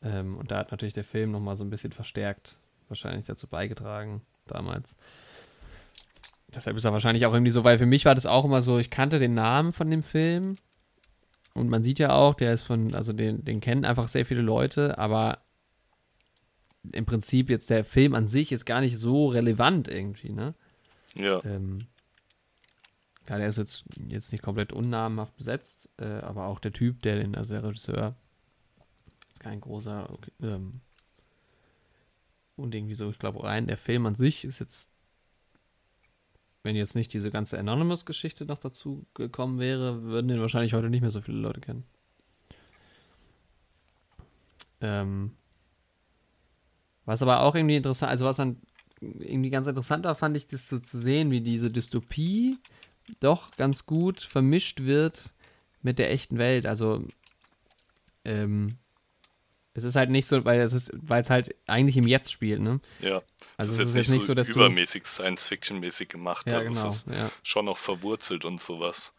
Und da hat natürlich der Film nochmal so ein bisschen verstärkt, wahrscheinlich dazu beigetragen damals. Deshalb ist er wahrscheinlich auch irgendwie so, weil für mich war das auch immer so, ich kannte den Namen von dem Film und man sieht ja auch, der ist also den kennen einfach sehr viele Leute, aber im Prinzip jetzt der Film an sich ist gar nicht so relevant irgendwie, ne? Ja. Klar, der ist jetzt nicht komplett unnamenhaft besetzt, aber auch der Typ, also der Regisseur, ist kein großer, und irgendwie so, ich glaube rein, der Film an sich ist jetzt, wenn jetzt nicht diese ganze Anonymous-Geschichte noch dazu gekommen wäre, würden den wahrscheinlich heute nicht mehr so viele Leute kennen. Was aber auch irgendwie interessant, also was dann irgendwie ganz interessant war, fand ich das zu sehen, wie diese Dystopie doch ganz gut vermischt wird mit der echten Welt. Also es ist halt nicht so, weil es halt eigentlich im Jetzt spielt, ne? Ja. Also es ist jetzt nicht so, dass übermäßig Science-Fiction-mäßig gemacht. Ja, also genau, es ist schon noch verwurzelt und sowas.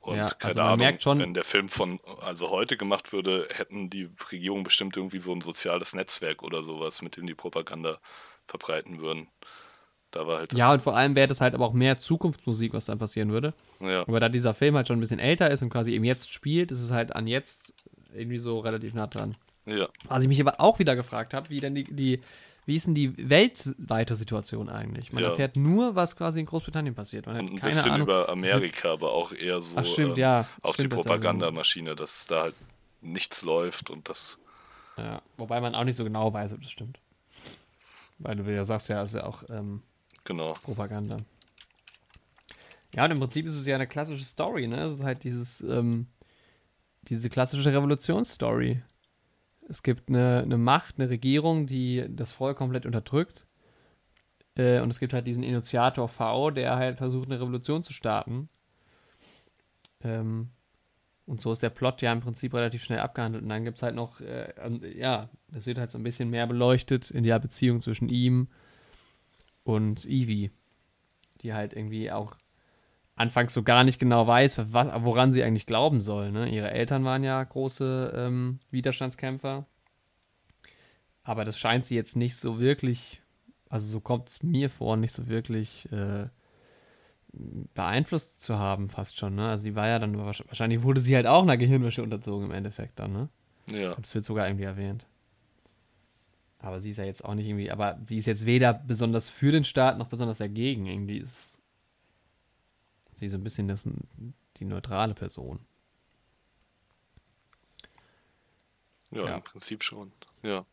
Und ja, keine Ahnung, merkt schon, wenn der Film heute gemacht würde, hätten die Regierungen bestimmt irgendwie so ein soziales Netzwerk oder sowas, mit dem die Propaganda verbreiten würden. Da war halt das. Ja, und vor allem wäre das halt aber auch mehr Zukunftsmusik, was dann passieren würde. Ja. Aber da dieser Film halt schon ein bisschen älter ist und quasi im Jetzt spielt, ist es halt an jetzt irgendwie so relativ nah dran. Ja. Was ich mich aber auch wieder gefragt habe, wie ist denn die weltweite Situation eigentlich? Man erfährt nur, was quasi in Großbritannien passiert. Man hat ein bisschen Ahnung über Amerika, aber auch eher so auf die Propagandamaschine, dass da halt nichts läuft und das. Ja, wobei man auch nicht so genau weiß, ob das stimmt. Weil du ja sagst, ja, ist ja auch Propaganda. Ja, und im Prinzip ist es ja eine klassische Story, ne? Es ist halt diese klassische Revolutionsstory. Es gibt eine Macht, eine Regierung, die das Volk komplett unterdrückt. Und es gibt halt diesen Initiator V, der halt versucht, eine Revolution zu starten. Und so ist der Plot ja im Prinzip relativ schnell abgehandelt. Und dann gibt es halt noch, das wird halt so ein bisschen mehr beleuchtet in der Beziehung zwischen ihm und Evie, die halt irgendwie auch anfangs so gar nicht genau weiß, woran sie eigentlich glauben soll. Ne? Ihre Eltern waren ja große Widerstandskämpfer. Aber das scheint sie jetzt nicht so wirklich, also so kommt es mir vor, nicht so wirklich beeinflusst zu haben fast schon. Ne? Also sie war ja dann, wahrscheinlich wurde sie halt auch einer Gehirnwäsche unterzogen im Endeffekt dann. Ne? Ja. Und das wird sogar irgendwie erwähnt. Aber sie ist ja jetzt auch nicht irgendwie, aber sie ist jetzt weder besonders für den Staat noch besonders dagegen. Irgendwie ist die so ein bisschen die neutrale Person. Ja, im Prinzip schon. Ja.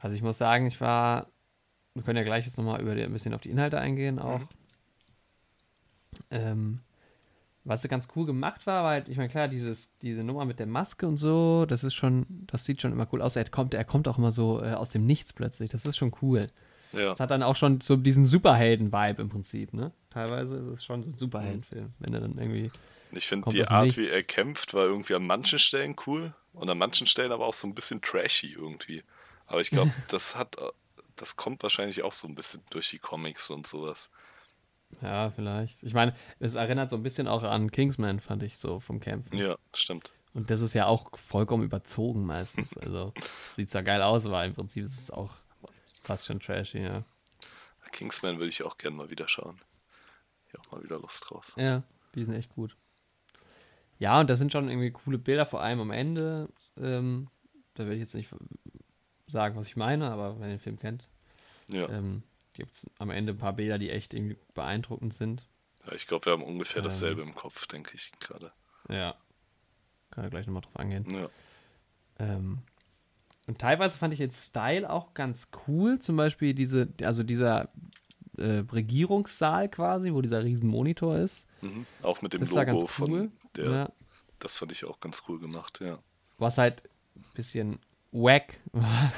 Also ich muss sagen, wir können ja gleich jetzt nochmal ein bisschen auf die Inhalte eingehen auch. Mhm. Was ganz cool gemacht war, halt, ich meine klar, diese Nummer mit der Maske und so, das sieht schon immer cool aus. Er kommt auch immer so aus dem Nichts plötzlich. Das ist schon cool. Ja. Das hat dann auch schon so diesen Superhelden-Vibe im Prinzip, ne? Teilweise ist es schon so ein Superheldenfilm, wenn er dann irgendwie. Ich finde die Art, wie er kämpft, war irgendwie an manchen Stellen cool und an manchen Stellen aber auch so ein bisschen trashy irgendwie. Aber ich glaube, das kommt wahrscheinlich auch so ein bisschen durch die Comics und sowas. Ja, vielleicht. Ich meine, es erinnert so ein bisschen auch an Kingsman, fand ich so vom Kämpfen. Ja, stimmt. Und das ist ja auch vollkommen überzogen meistens. Also sieht zwar geil aus, aber im Prinzip ist es auch Fast schon trashy, ja. Kingsman würde ich auch gerne mal wieder schauen. Ich habe auch mal wieder Lust drauf. Ja, die sind echt gut. Ja, und das sind schon irgendwie coole Bilder, vor allem am Ende. Da will ich jetzt nicht sagen, was ich meine, aber wenn ihr den Film kennt, ja. Gibt es am Ende ein paar Bilder, die echt irgendwie beeindruckend sind. Ja, ich glaube, wir haben ungefähr dasselbe im Kopf, denke ich gerade. Ja, kann ja gleich nochmal drauf angehen. Ja. Und teilweise fand ich den Style auch ganz cool, zum Beispiel dieser Regierungssaal quasi, wo dieser riesen Monitor ist. Mhm. Auch mit dem das Logo von cool. Das fand ich auch ganz cool gemacht, ja. Was halt ein bisschen wack war.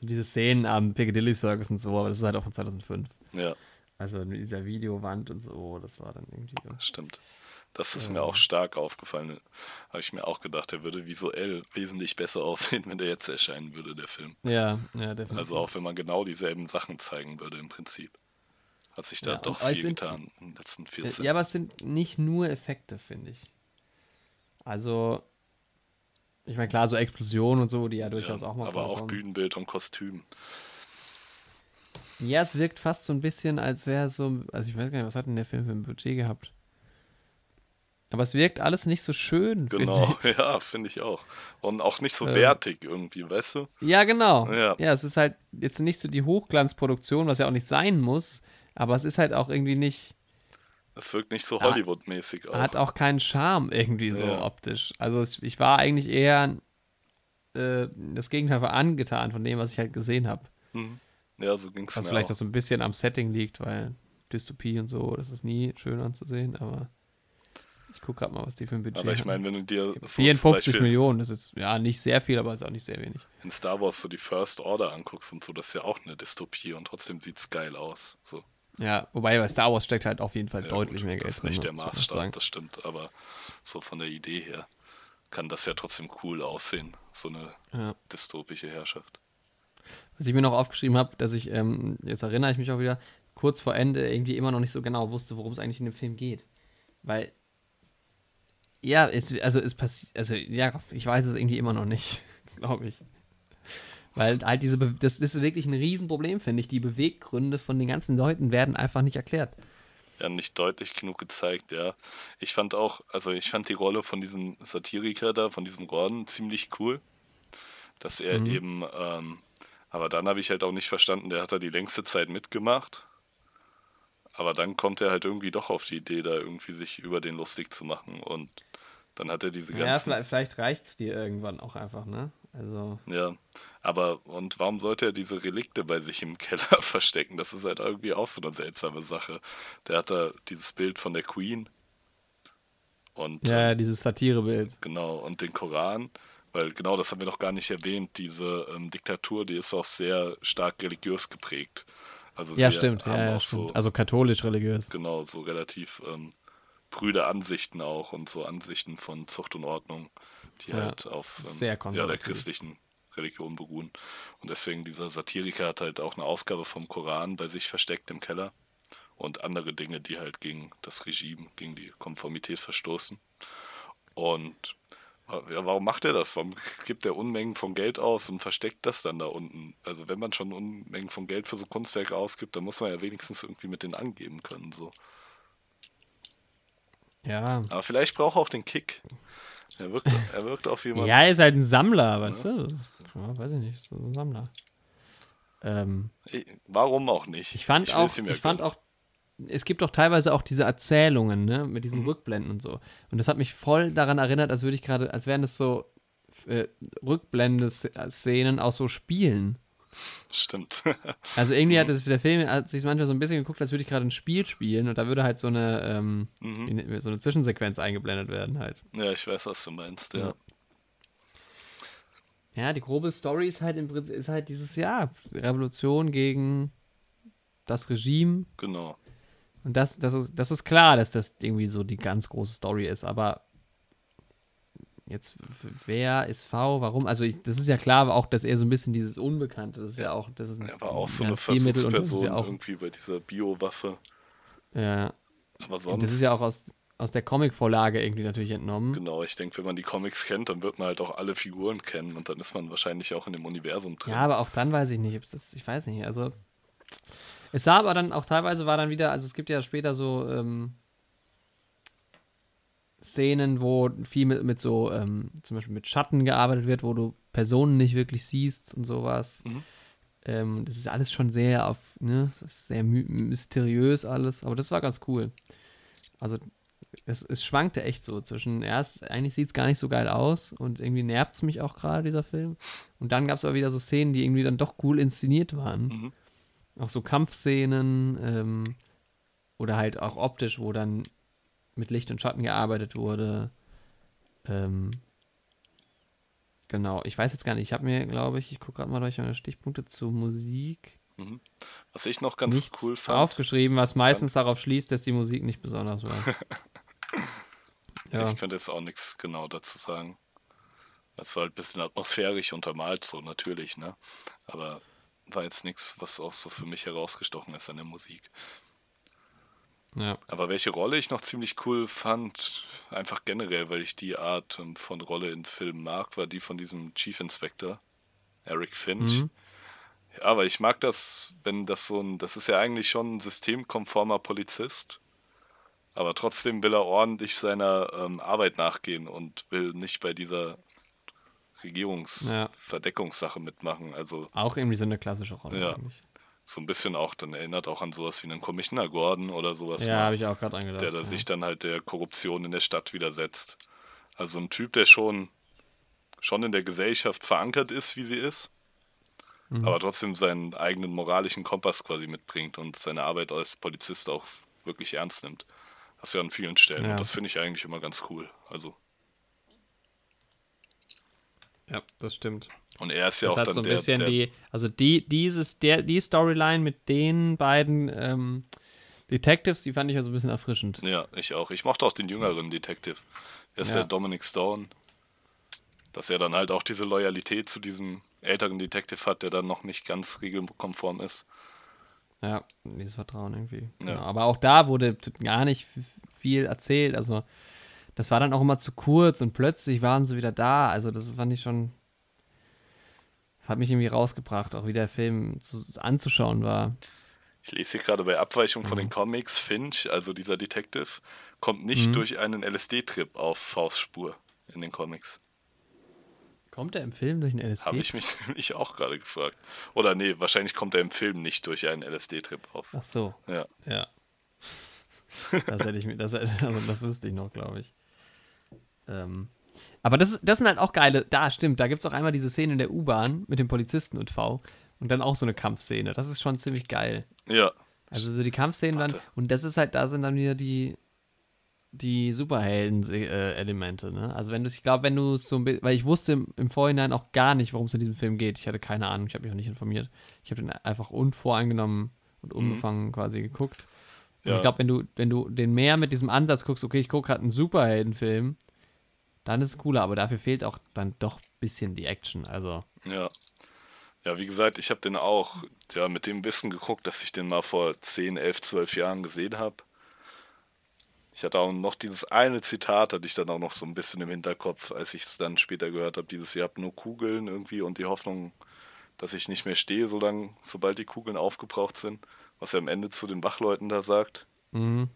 So diese Szenen am Piccadilly Circus und so, aber das ist halt auch von 2005. Ja. Also mit dieser Videowand und so, das war dann irgendwie so. Stimmt. Das ist mir auch stark aufgefallen. Habe ich mir auch gedacht, der würde visuell wesentlich besser aussehen, wenn der jetzt erscheinen würde, der Film. Ja, definitiv. Also auch wenn man genau dieselben Sachen zeigen würde im Prinzip. Hat sich da doch viel getan in den letzten 14. Ja, aber es sind nicht nur Effekte, finde ich. Also, ich meine, klar, so Explosionen und so, die ja durchaus auch mal aber vorkommen. Auch Bühnenbild und Kostüm. Ja, es wirkt fast so ein bisschen, als wäre es so, also ich weiß gar nicht, was hat denn der Film für ein Budget gehabt? Aber es wirkt alles nicht so schön. Genau, ja, finde ich auch. Und auch nicht so wertig irgendwie, weißt du? Ja, genau. Ja, es ist halt jetzt nicht so die Hochglanzproduktion, was ja auch nicht sein muss, aber es ist halt auch irgendwie nicht... Es wirkt nicht so Hollywood-mäßig aus. Hat auch keinen Charme irgendwie so optisch. Also ich war eigentlich eher das Gegenteil war angetan von dem, was ich halt gesehen habe. Mhm. Ja, so ging es mir auch. Was vielleicht auch so ein bisschen am Setting liegt, weil Dystopie und so, das ist nie schön anzusehen, aber... Ich gucke gerade mal, was die für ein Budget haben. Aber ich meine, wenn du dir... 54 Millionen, das ist ja nicht sehr viel, aber ist auch nicht sehr wenig. In Star Wars so die First Order anguckst und so, das ist ja auch eine Dystopie und trotzdem sieht es geil aus. So. Ja, wobei bei Star Wars steckt halt auf jeden Fall deutlich mehr Geld drin. Das ist nicht der Maßstab, das stimmt, aber so von der Idee her kann das ja trotzdem cool aussehen, so eine dystopische Herrschaft. Was ich mir noch aufgeschrieben habe, dass ich, jetzt erinnere ich mich auch wieder, kurz vor Ende irgendwie immer noch nicht so genau wusste, worum es eigentlich in dem Film geht. Weil... Ja, ich weiß es irgendwie immer noch nicht, glaube ich. Weil halt das ist wirklich ein Riesenproblem, finde ich. Die Beweggründe von den ganzen Leuten werden einfach nicht erklärt. Ja, nicht deutlich genug gezeigt, ja. Ich fand auch, die Rolle von diesem Satiriker da, von diesem Gordon, ziemlich cool. Dass er eben, aber dann habe ich halt auch nicht verstanden, der hat da die längste Zeit mitgemacht. Aber dann kommt er halt irgendwie doch auf die Idee, da irgendwie sich über den lustig zu machen. Und dann hat er diese ganzen... Ja, vielleicht reicht es dir irgendwann auch einfach, ne? Also... Ja, aber und warum sollte er diese Relikte bei sich im Keller verstecken? Das ist halt irgendwie auch so eine seltsame Sache. Der hat da dieses Bild von der Queen. Und, ja, dieses Satirebild. Genau, und den Koran. Weil genau, das haben wir noch gar nicht erwähnt. Diese Diktatur, die ist auch sehr stark religiös geprägt. Also ja, stimmt. Stimmt. So, also katholisch-religiös. Genau, so relativ prüde Ansichten auch und so Ansichten von Zucht und Ordnung, die halt auf der christlichen Religion beruhen. Und deswegen, dieser Satiriker hat halt auch eine Ausgabe vom Koran bei sich versteckt im Keller und andere Dinge, die halt gegen das Regime, gegen die Konformität verstoßen. Und ja, warum macht er das? Warum gibt er Unmengen von Geld aus und versteckt das dann da unten? Also wenn man schon Unmengen von Geld für so Kunstwerke ausgibt, dann muss man ja wenigstens irgendwie mit denen angeben können. So. Ja. Aber vielleicht braucht er auch den Kick. Er wirkt auf jemanden. Ja, er ist halt ein Sammler, weißt du? Das ist, weiß ich nicht, so ein Sammler. Warum auch nicht? Ich fand auch, es gibt doch teilweise auch diese Erzählungen, ne, mit diesen Rückblenden und so. Und das hat mich voll daran erinnert, als wären das so Rückblende-Szenen aus so Spielen. Stimmt. Also irgendwie der Film hat sich manchmal so ein bisschen geguckt, als würde ich gerade ein Spiel spielen und da würde halt so eine, so eine Zwischensequenz eingeblendet werden halt. Ja, ich weiß, was du meinst, ja. Ja, die grobe Story ist halt dieses Jahr Revolution gegen das Regime. Genau. Und das ist klar, dass das irgendwie so die ganz große Story ist, aber jetzt, wer ist V, warum? Also das ist ja klar, aber auch, dass er so ein bisschen dieses Unbekannte, das ist ja auch... Das ist er war auch so eine Versuchsperson irgendwie bei dieser Biowaffe. Ja. Aber sonst... Das ist ja auch aus aus der Comic-Vorlage irgendwie natürlich entnommen. Genau, ich denke, wenn man die Comics kennt, dann wird man halt auch alle Figuren kennen und dann ist man wahrscheinlich auch in dem Universum drin. Ja, aber auch dann weiß ich nicht, ob das, ich weiß nicht, also es sah aber dann auch teilweise war dann wieder, also es gibt ja später so Szenen, wo viel mit so zum Beispiel mit Schatten gearbeitet wird, wo du Personen nicht wirklich siehst und sowas. Mhm. Das ist alles schon sehr auf, ne, das ist sehr mysteriös alles, aber das war ganz cool. Also es schwankte echt so zwischen erst, eigentlich sieht es gar nicht so geil aus und irgendwie nervt es mich auch gerade, dieser Film. Und dann gab es aber wieder so Szenen, die irgendwie dann doch cool inszeniert waren. Mhm. Auch so Kampfszenen oder halt auch optisch, wo dann mit Licht und Schatten gearbeitet wurde. Genau, ich weiß jetzt gar nicht, ich habe mir, glaube ich, ich gucke gerade mal durch meine Stichpunkte zur Musik. Mhm. Was ich noch ganz nichts cool fand. Aufgeschrieben, was meistens darauf schließt, dass die Musik nicht besonders war. Ja. Ich könnte jetzt auch nichts genau dazu sagen. Es war halt ein bisschen atmosphärisch untermalt, so natürlich, ne? Aber war jetzt nichts, was auch so für mich herausgestochen ist an der Musik. Ja. Aber welche Rolle ich noch ziemlich cool fand, einfach generell, weil ich die Art von Rolle in Filmen mag, war die von diesem Chief Inspector, Eric Finch. Mhm. Ja, aber ich mag das, wenn das so ein, das ist ja eigentlich schon ein systemkonformer Polizist, aber trotzdem will er ordentlich seiner Arbeit nachgehen und will nicht bei dieser Regierungsverdeckungssache mitmachen. Also, auch irgendwie so eine klassische Rolle eigentlich. So ein bisschen auch, dann erinnert auch an sowas wie einen Commissioner Gordon oder sowas. Ja, habe ich auch gerade angedacht. Der sich dann halt der Korruption in der Stadt widersetzt. Also ein Typ, der schon in der Gesellschaft verankert ist, wie sie ist, aber trotzdem seinen eigenen moralischen Kompass quasi mitbringt und seine Arbeit als Polizist auch wirklich ernst nimmt. Das ist ja an vielen Stellen. Ja. Und das finde ich eigentlich immer ganz cool. Also. Ja, das stimmt. Und er ist ja das auch hat dann so ein bisschen die Storyline mit den beiden Detectives, die fand ich ja so ein bisschen erfrischend. Ja, ich auch. Ich mochte auch den jüngeren Detective. Er ist der Dominic Stone. Dass er dann halt auch diese Loyalität zu diesem älteren Detective hat, der dann noch nicht ganz regelkonform ist. Ja, dieses Vertrauen irgendwie. Ja. Genau. Aber auch da wurde gar nicht viel erzählt. Also das war dann auch immer zu kurz und plötzlich waren sie wieder da. Also das fand ich schon... Das hat mich irgendwie rausgebracht, auch wie der Film anzuschauen war. Ich lese hier gerade bei Abweichung von den Comics, Finch, also dieser Detective, kommt nicht durch einen LSD-Trip auf Faustspur in den Comics. Kommt er im Film durch einen LSD-Trip? Habe ich mich nämlich auch gerade gefragt. Oder nee, wahrscheinlich kommt er im Film nicht durch einen LSD-Trip auf. Ach so. Ja. Das wüsste ich noch, glaube ich. Aber das sind halt auch geile, da gibt es auch einmal diese Szene in der U-Bahn mit dem Polizisten und V und dann auch so eine Kampfszene, das ist schon ziemlich geil. Ja. Also so die Kampfszenen dann, und das ist halt, da sind dann wieder die Superhelden-Elemente, ne? Also wenn du so ein bisschen, weil ich wusste im Vorhinein auch gar nicht, worum es in diesem Film geht, ich hatte keine Ahnung, ich habe mich auch nicht informiert, ich habe den einfach unvoreingenommen und unbefangen quasi geguckt. Und ich glaube, wenn du den mehr mit diesem Ansatz guckst, okay, ich gucke halt einen Superheldenfilm, dann ist es cooler, aber dafür fehlt auch dann doch ein bisschen die Action, also. Ja, wie gesagt, ich habe den auch mit dem Wissen geguckt, dass ich den mal vor 10, 11, 12 Jahren gesehen habe. Ich hatte auch noch dieses eine Zitat, hatte ich dann auch noch so ein bisschen im Hinterkopf, als ich es dann später gehört habe, dieses, ihr habt nur Kugeln irgendwie und die Hoffnung, dass ich nicht mehr stehe, sobald die Kugeln aufgebraucht sind, was er am Ende zu den Wachleuten da sagt. Mhm.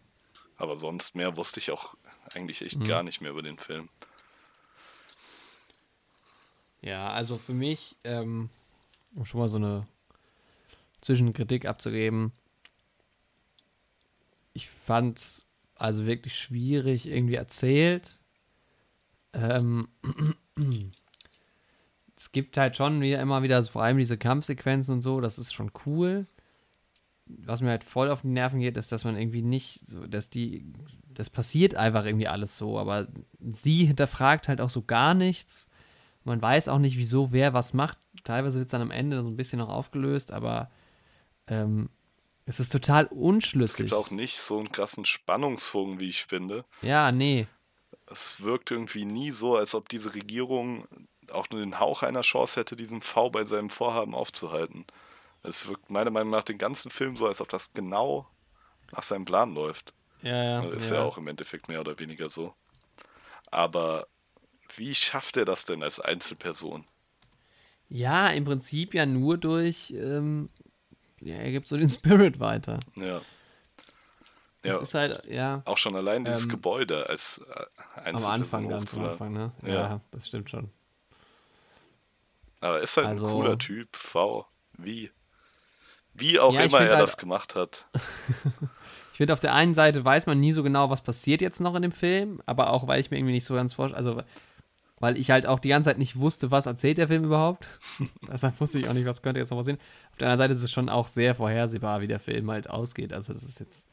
Aber sonst mehr wusste ich auch eigentlich echt gar nicht mehr über den Film. Ja, also für mich, um schon mal so eine Zwischenkritik abzugeben, ich fand's also wirklich schwierig irgendwie erzählt. Es gibt halt schon immer wieder vor allem diese Kampfsequenzen und so, das ist schon cool. Was mir halt voll auf die Nerven geht, ist, dass man irgendwie nicht so, das passiert einfach irgendwie alles so, aber sie hinterfragt halt auch so gar nichts. Man weiß auch nicht, wieso, wer was macht. Teilweise wird es dann am Ende so ein bisschen noch aufgelöst, aber es ist total unschlüssig. Es gibt auch nicht so einen krassen Spannungsbogen, wie ich finde. Ja, nee. Es wirkt irgendwie nie so, als ob diese Regierung auch nur den Hauch einer Chance hätte, diesen V bei seinem Vorhaben aufzuhalten. Es wirkt meiner Meinung nach den ganzen Film so, als ob das genau nach seinem Plan läuft. Ja, ja. Ist ja auch im Endeffekt mehr oder weniger so. Aber wie schafft er das denn als Einzelperson? Ja, im Prinzip ja nur durch, er gibt so den Spirit weiter. Ja. Das ist halt, auch schon allein dieses Gebäude als Einzelperson. Am Anfang, ne? Ja, das stimmt schon. Aber ist halt ein cooler Typ, wie auch immer er das gemacht hat. Ich finde, auf der einen Seite weiß man nie so genau, was passiert jetzt noch in dem Film, aber auch, weil ich mir irgendwie nicht so ganz vorstelle, also weil ich halt auch die ganze Zeit nicht wusste, was erzählt der Film überhaupt. Deshalb wusste ich auch nicht, was könnte jetzt noch passieren. Auf der anderen Seite ist es schon auch sehr vorhersehbar, wie der Film halt ausgeht. Also das ist jetzt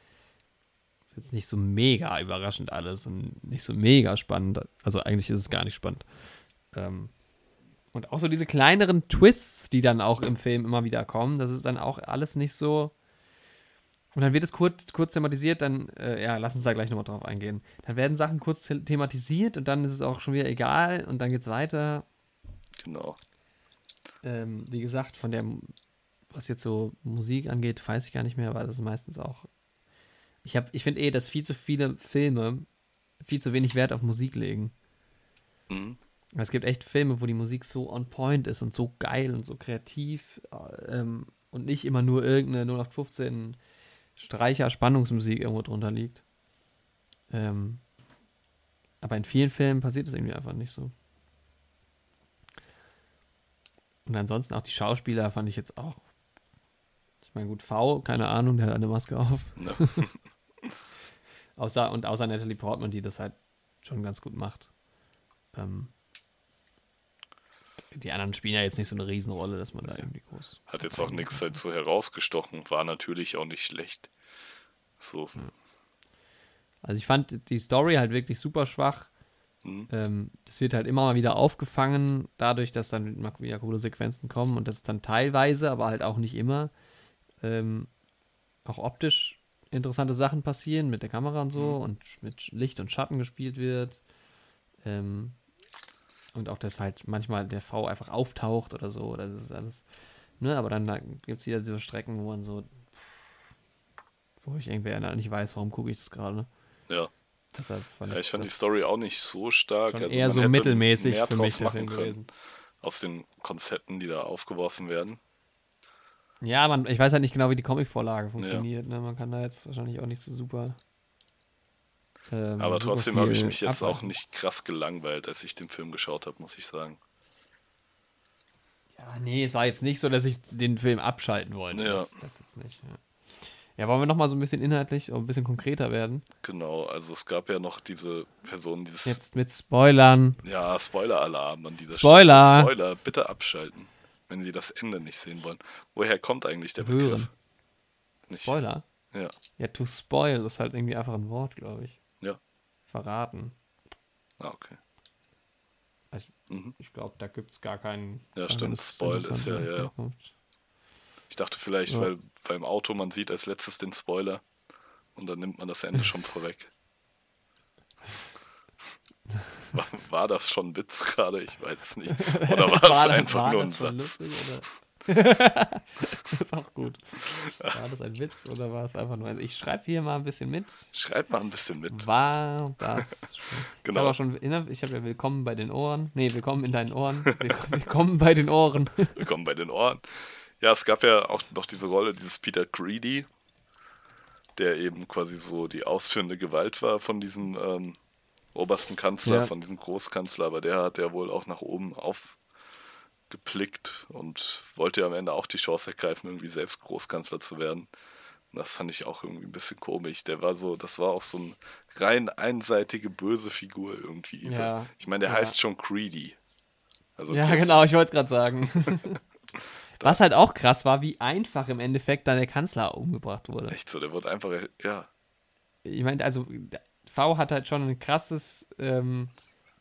nicht so mega überraschend alles und nicht so mega spannend. Also eigentlich ist es gar nicht spannend. Und auch so diese kleineren Twists, die dann auch im Film immer wieder kommen, das ist dann auch alles nicht so. Und dann wird es kurz thematisiert, dann, lass uns da gleich nochmal drauf eingehen. Dann werden Sachen kurz thematisiert und dann ist es auch schon wieder egal und dann geht's weiter. Genau. Wie gesagt, was jetzt so Musik angeht, weiß ich gar nicht mehr, weil das meistens auch. Ich finde dass viel zu viele Filme viel zu wenig Wert auf Musik legen. Mhm. Es gibt echt Filme, wo die Musik so on point ist und so geil und so kreativ und nicht immer nur irgendeine 0815 Streicher-Spannungsmusik irgendwo drunter liegt. Aber in vielen Filmen passiert das irgendwie einfach nicht so. Und ansonsten auch die Schauspieler fand ich jetzt auch. Ich meine, gut, V, keine Ahnung, der hat eine Maske auf. No. außer Natalie Portman, die das halt schon ganz gut macht. Die anderen spielen ja jetzt nicht so eine Riesenrolle, dass man da irgendwie groß... Hat jetzt auch nichts halt so herausgestochen, war natürlich auch nicht schlecht. So. Also ich fand die Story halt wirklich super schwach. Mhm. Das wird halt immer mal wieder aufgefangen, dadurch, dass dann wieder coole Sequenzen kommen und das ist dann teilweise, aber halt auch nicht immer, auch optisch interessante Sachen passieren mit der Kamera und so und mit Licht und Schatten gespielt wird. Und auch, dass halt manchmal der V einfach auftaucht oder so, das ist alles, ne, aber dann da gibt es wieder so Strecken, wo man so, wo ich irgendwie nicht weiß, warum gucke ich das gerade. Ja. Deshalb fand ich fand die Story auch nicht so stark. Also eher man so hätte mittelmäßig mehr für draus mich machen können. Aus den Konzepten, die da aufgeworfen werden. Ja, ich weiß halt nicht genau, wie die Comicvorlage funktioniert, ne, man kann da jetzt wahrscheinlich auch nicht so super... Aber trotzdem habe ich mich jetzt auch nicht krass gelangweilt, als ich den Film geschaut habe, muss ich sagen. Ja, nee, es war jetzt nicht so, dass ich den Film abschalten wollte. Ja. Das jetzt nicht. Ja, wollen wir nochmal so ein bisschen inhaltlich und ein bisschen konkreter werden? Genau, also es gab ja noch diese Person, die... Jetzt mit Spoilern. Ja, Spoiler-Alarm an dieser Stelle. Spoiler, bitte abschalten, wenn Sie das Ende nicht sehen wollen. Woher kommt eigentlich der Begriff? Spoiler? Ja. Ja, to spoil ist halt irgendwie einfach ein Wort, glaube ich. Ja. Verraten. Ah, okay. Ich glaube, da gibt es gar keinen... Ja, stimmt, Spoil ist ja. Ich dachte vielleicht, weil beim Auto man sieht als letztes den Spoiler und dann nimmt man das Ende schon vorweg. War das schon ein Witz gerade? Ich weiß es nicht. Oder war es einfach nur ein Satz? Das ist auch gut. War das ein Witz oder war es einfach nur ein... Ich schreibe hier mal ein bisschen mit. Schreib mal ein bisschen mit. War das... Genau. Ich habe ja Willkommen bei den Ohren. Nee, Willkommen in deinen Ohren. Willkommen bei den Ohren. Willkommen bei den Ohren. Ja, es gab ja auch noch diese Rolle, dieses Peter Greedy, der eben quasi so die ausführende Gewalt war von diesem obersten Kanzler, von diesem Großkanzler. Aber der hat ja wohl auch nach oben aufgeplickt und wollte ja am Ende auch die Chance ergreifen, irgendwie selbst Großkanzler zu werden. Und das fand ich auch irgendwie ein bisschen komisch. Das war auch so eine rein einseitige, böse Figur irgendwie. Ja. Ich meine, der heißt schon Greedy. Also, ja, genau, ich wollte es gerade sagen. Was halt auch krass war, wie einfach im Endeffekt dann der Kanzler umgebracht wurde. Echt so, der wurde einfach, Ich meine, also V hat halt schon ein krasses...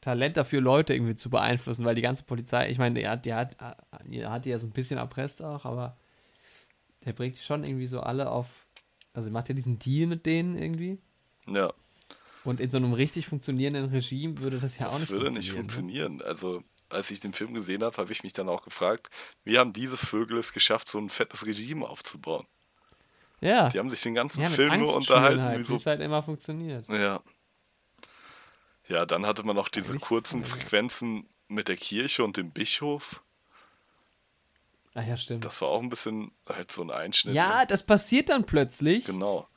Talent dafür, Leute irgendwie zu beeinflussen, weil die ganze Polizei, ich meine, der hat die ja so ein bisschen erpresst auch, aber der bringt schon irgendwie so alle auf, also er macht ja diesen Deal mit denen irgendwie. Ja. Und in so einem richtig funktionierenden Regime würde das ja auch nicht funktionieren. Das würde nicht funktionieren. Ne? Also, als ich den Film gesehen habe, habe ich mich dann auch gefragt, wie haben diese Vögel es geschafft, so ein fettes Regime aufzubauen? Ja. Die haben sich den ganzen Film nur unterhalten. Halt. Wie so, das hat immer funktioniert. Ja. Ja, dann hatte man noch diese kurzen Frequenzen mit der Kirche und dem Bischof. Ah ja, stimmt. Das war auch ein bisschen halt so ein Einschnitt. Ja, das passiert dann plötzlich. Genau.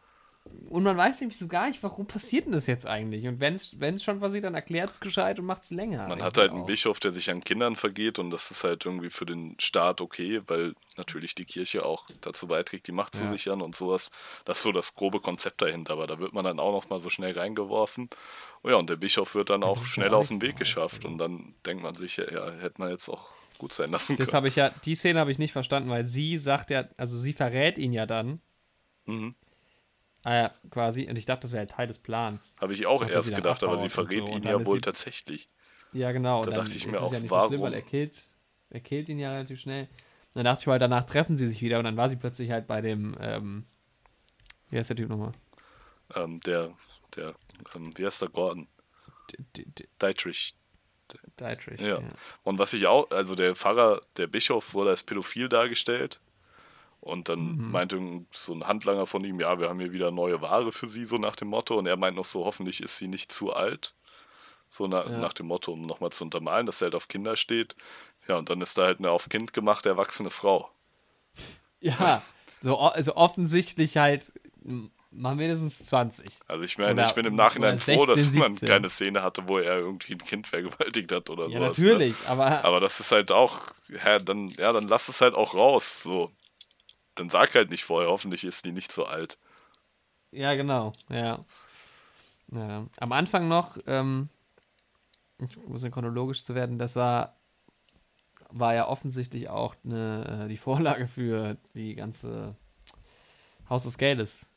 Und man weiß nämlich so gar nicht, warum passiert denn das jetzt eigentlich? Und wenn es schon passiert, dann erklärt es gescheit und macht es länger. Man hat halt einen Bischof, der sich an Kindern vergeht, und das ist halt irgendwie für den Staat okay, weil natürlich die Kirche auch dazu beiträgt, die Macht zu sichern und sowas. Das ist so das grobe Konzept dahinter, aber da wird man dann auch noch mal so schnell reingeworfen. Oh ja, und der Bischof wird dann auch schnell aus dem Weg geschafft, und dann denkt man sich, ja, hätte man jetzt auch gut sein lassen können. Das habe ich die Szene habe ich nicht verstanden, weil sie sagt ja, also sie verrät ihn ja dann. Mhm. Ah ja, quasi. Und ich dachte, das wäre Teil des Plans. Habe ich auch erst gedacht, aber sie verrät ihn ja wohl tatsächlich. Ja, genau. Da dachte ich mir auch, warum? Er killt ihn ja relativ schnell. Und dann dachte ich mal, danach treffen sie sich wieder, und dann war sie plötzlich halt bei dem, wie heißt der Typ nochmal? Wie heißt der Gordon? Dietrich. Dietrich, ja. Und was ich auch, also der Pfarrer, der Bischof wurde als pädophil dargestellt. Und dann meinte so ein Handlanger von ihm, ja, wir haben hier wieder neue Ware für sie, so nach dem Motto. Und er meint noch so, hoffentlich ist sie nicht zu alt. So nach dem Motto, um nochmal zu untermalen, dass er halt auf Kinder steht. Ja, und dann ist da halt eine auf Kind gemachte, erwachsene Frau. Ja, so, also offensichtlich halt mal mindestens 20. Also ich meine, ich bin im Nachhinein 16, froh, dass 17. man keine Szene hatte, wo er irgendwie ein Kind vergewaltigt hat oder sowas. Ja, natürlich, ne? Aber das ist halt auch, dann lass es halt auch raus, so. Dann sag halt nicht vorher, hoffentlich ist die nicht so alt. Ja, genau, ja. Am Anfang noch, ich muss nicht chronologisch zu werden, das war ja offensichtlich auch die Vorlage für die ganze Haus des Geldes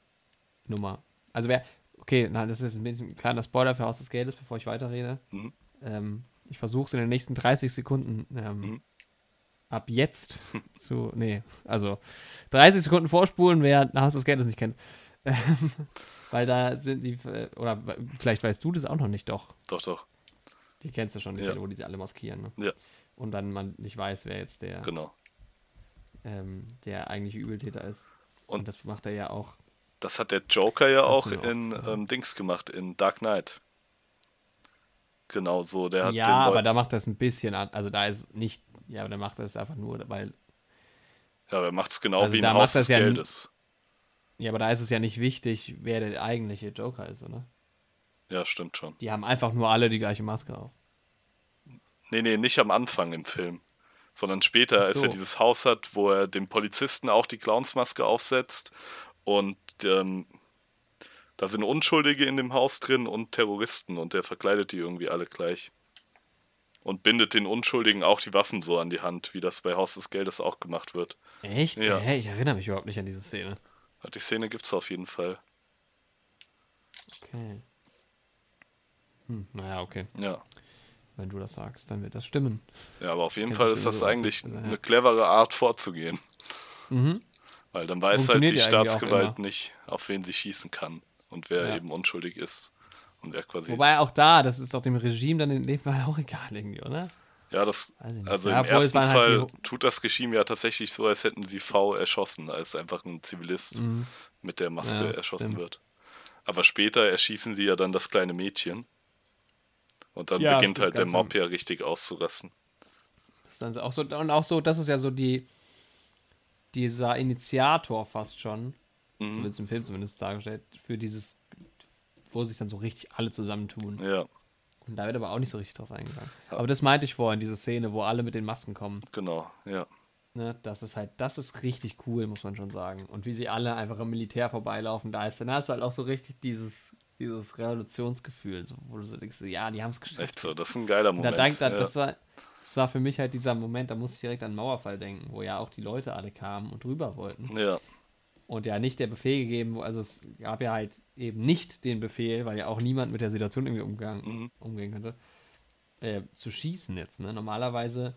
Nummer. Also das ist jetzt ein bisschen ein kleiner Spoiler für Haus des Geldes, bevor ich weiterrede. Mhm. Ich versuche es in den nächsten 30 Sekunden, ab jetzt zu... Nee, also 30 Sekunden vorspulen, wer Haus des Geldes nicht kennt. Weil da sind die... Oder vielleicht weißt du das auch noch nicht, doch. Doch. Die kennst du schon, die Stelle, wo die alle maskieren. Ne? Ja. Und dann man nicht weiß, wer jetzt der... Genau. Der eigentliche Übeltäter ist. Und das macht er ja auch. Das hat der Joker ja auch in Dings gemacht, in Dark Knight. Genau so. Der hat aber da macht das ein bisschen... Also da ist nicht... Ja, aber der macht das einfach nur, weil... Ja, aber er macht es genau wie ein Haus des Geldes. Ja, aber da ist es ja nicht wichtig, wer der eigentliche Joker ist, oder? Ja, stimmt schon. Die haben einfach nur alle die gleiche Maske auf. Nee, nicht am Anfang im Film. Sondern später, als er dieses Haus hat, wo er dem Polizisten auch die Clownsmaske aufsetzt. Und da sind Unschuldige in dem Haus drin und Terroristen. Und der verkleidet die irgendwie alle gleich. Und bindet den Unschuldigen auch die Waffen so an die Hand, wie das bei Haus des Geldes auch gemacht wird. Echt? Ja. Hey, ich erinnere mich überhaupt nicht an diese Szene. Die Szene gibt's auf jeden Fall. Okay. Okay. Ja. Wenn du das sagst, dann wird das stimmen. Ja, aber auf jeden Fall ist das eigentlich eine clevere Art vorzugehen. Mhm. Weil dann weiß halt die Staatsgewalt nicht, auf wen sie schießen kann und wer eben unschuldig ist. Wobei auch das ist auch dem Regime dann in dem Fall auch egal irgendwie, oder? Ja, das, also im ersten Fall halt tut das Regime ja tatsächlich so, als hätten sie V erschossen, als einfach ein Zivilist mit der Maske erschossen wird. Aber später erschießen sie ja dann das kleine Mädchen und dann beginnt halt der Mob ja richtig auszurasten. Das ist dann auch so, und auch so, das ist ja so dieser Initiator fast schon, wird es im Film zumindest dargestellt, für dieses, wo sich dann so richtig alle zusammentun. Ja. Und da wird aber auch nicht so richtig drauf eingegangen. Ja. Aber das meinte ich vorhin, diese Szene, wo alle mit den Masken kommen. Genau, ja. Ne, das ist richtig cool, muss man schon sagen. Und wie sie alle einfach im Militär vorbeilaufen, da hast du halt auch so richtig dieses Revolutionsgefühl, so, wo du so denkst, ja, die haben es geschafft. Echt so, das ist ein geiler Moment. Das war für mich halt dieser Moment, da musste ich direkt an Mauerfall denken, wo ja auch die Leute alle kamen und rüber wollten. Ja. Und ja, nicht der Befehl gegeben, also es gab ja halt eben nicht den Befehl, weil ja auch niemand mit der Situation irgendwie umgehen könnte, zu schießen jetzt. Ne? Normalerweise,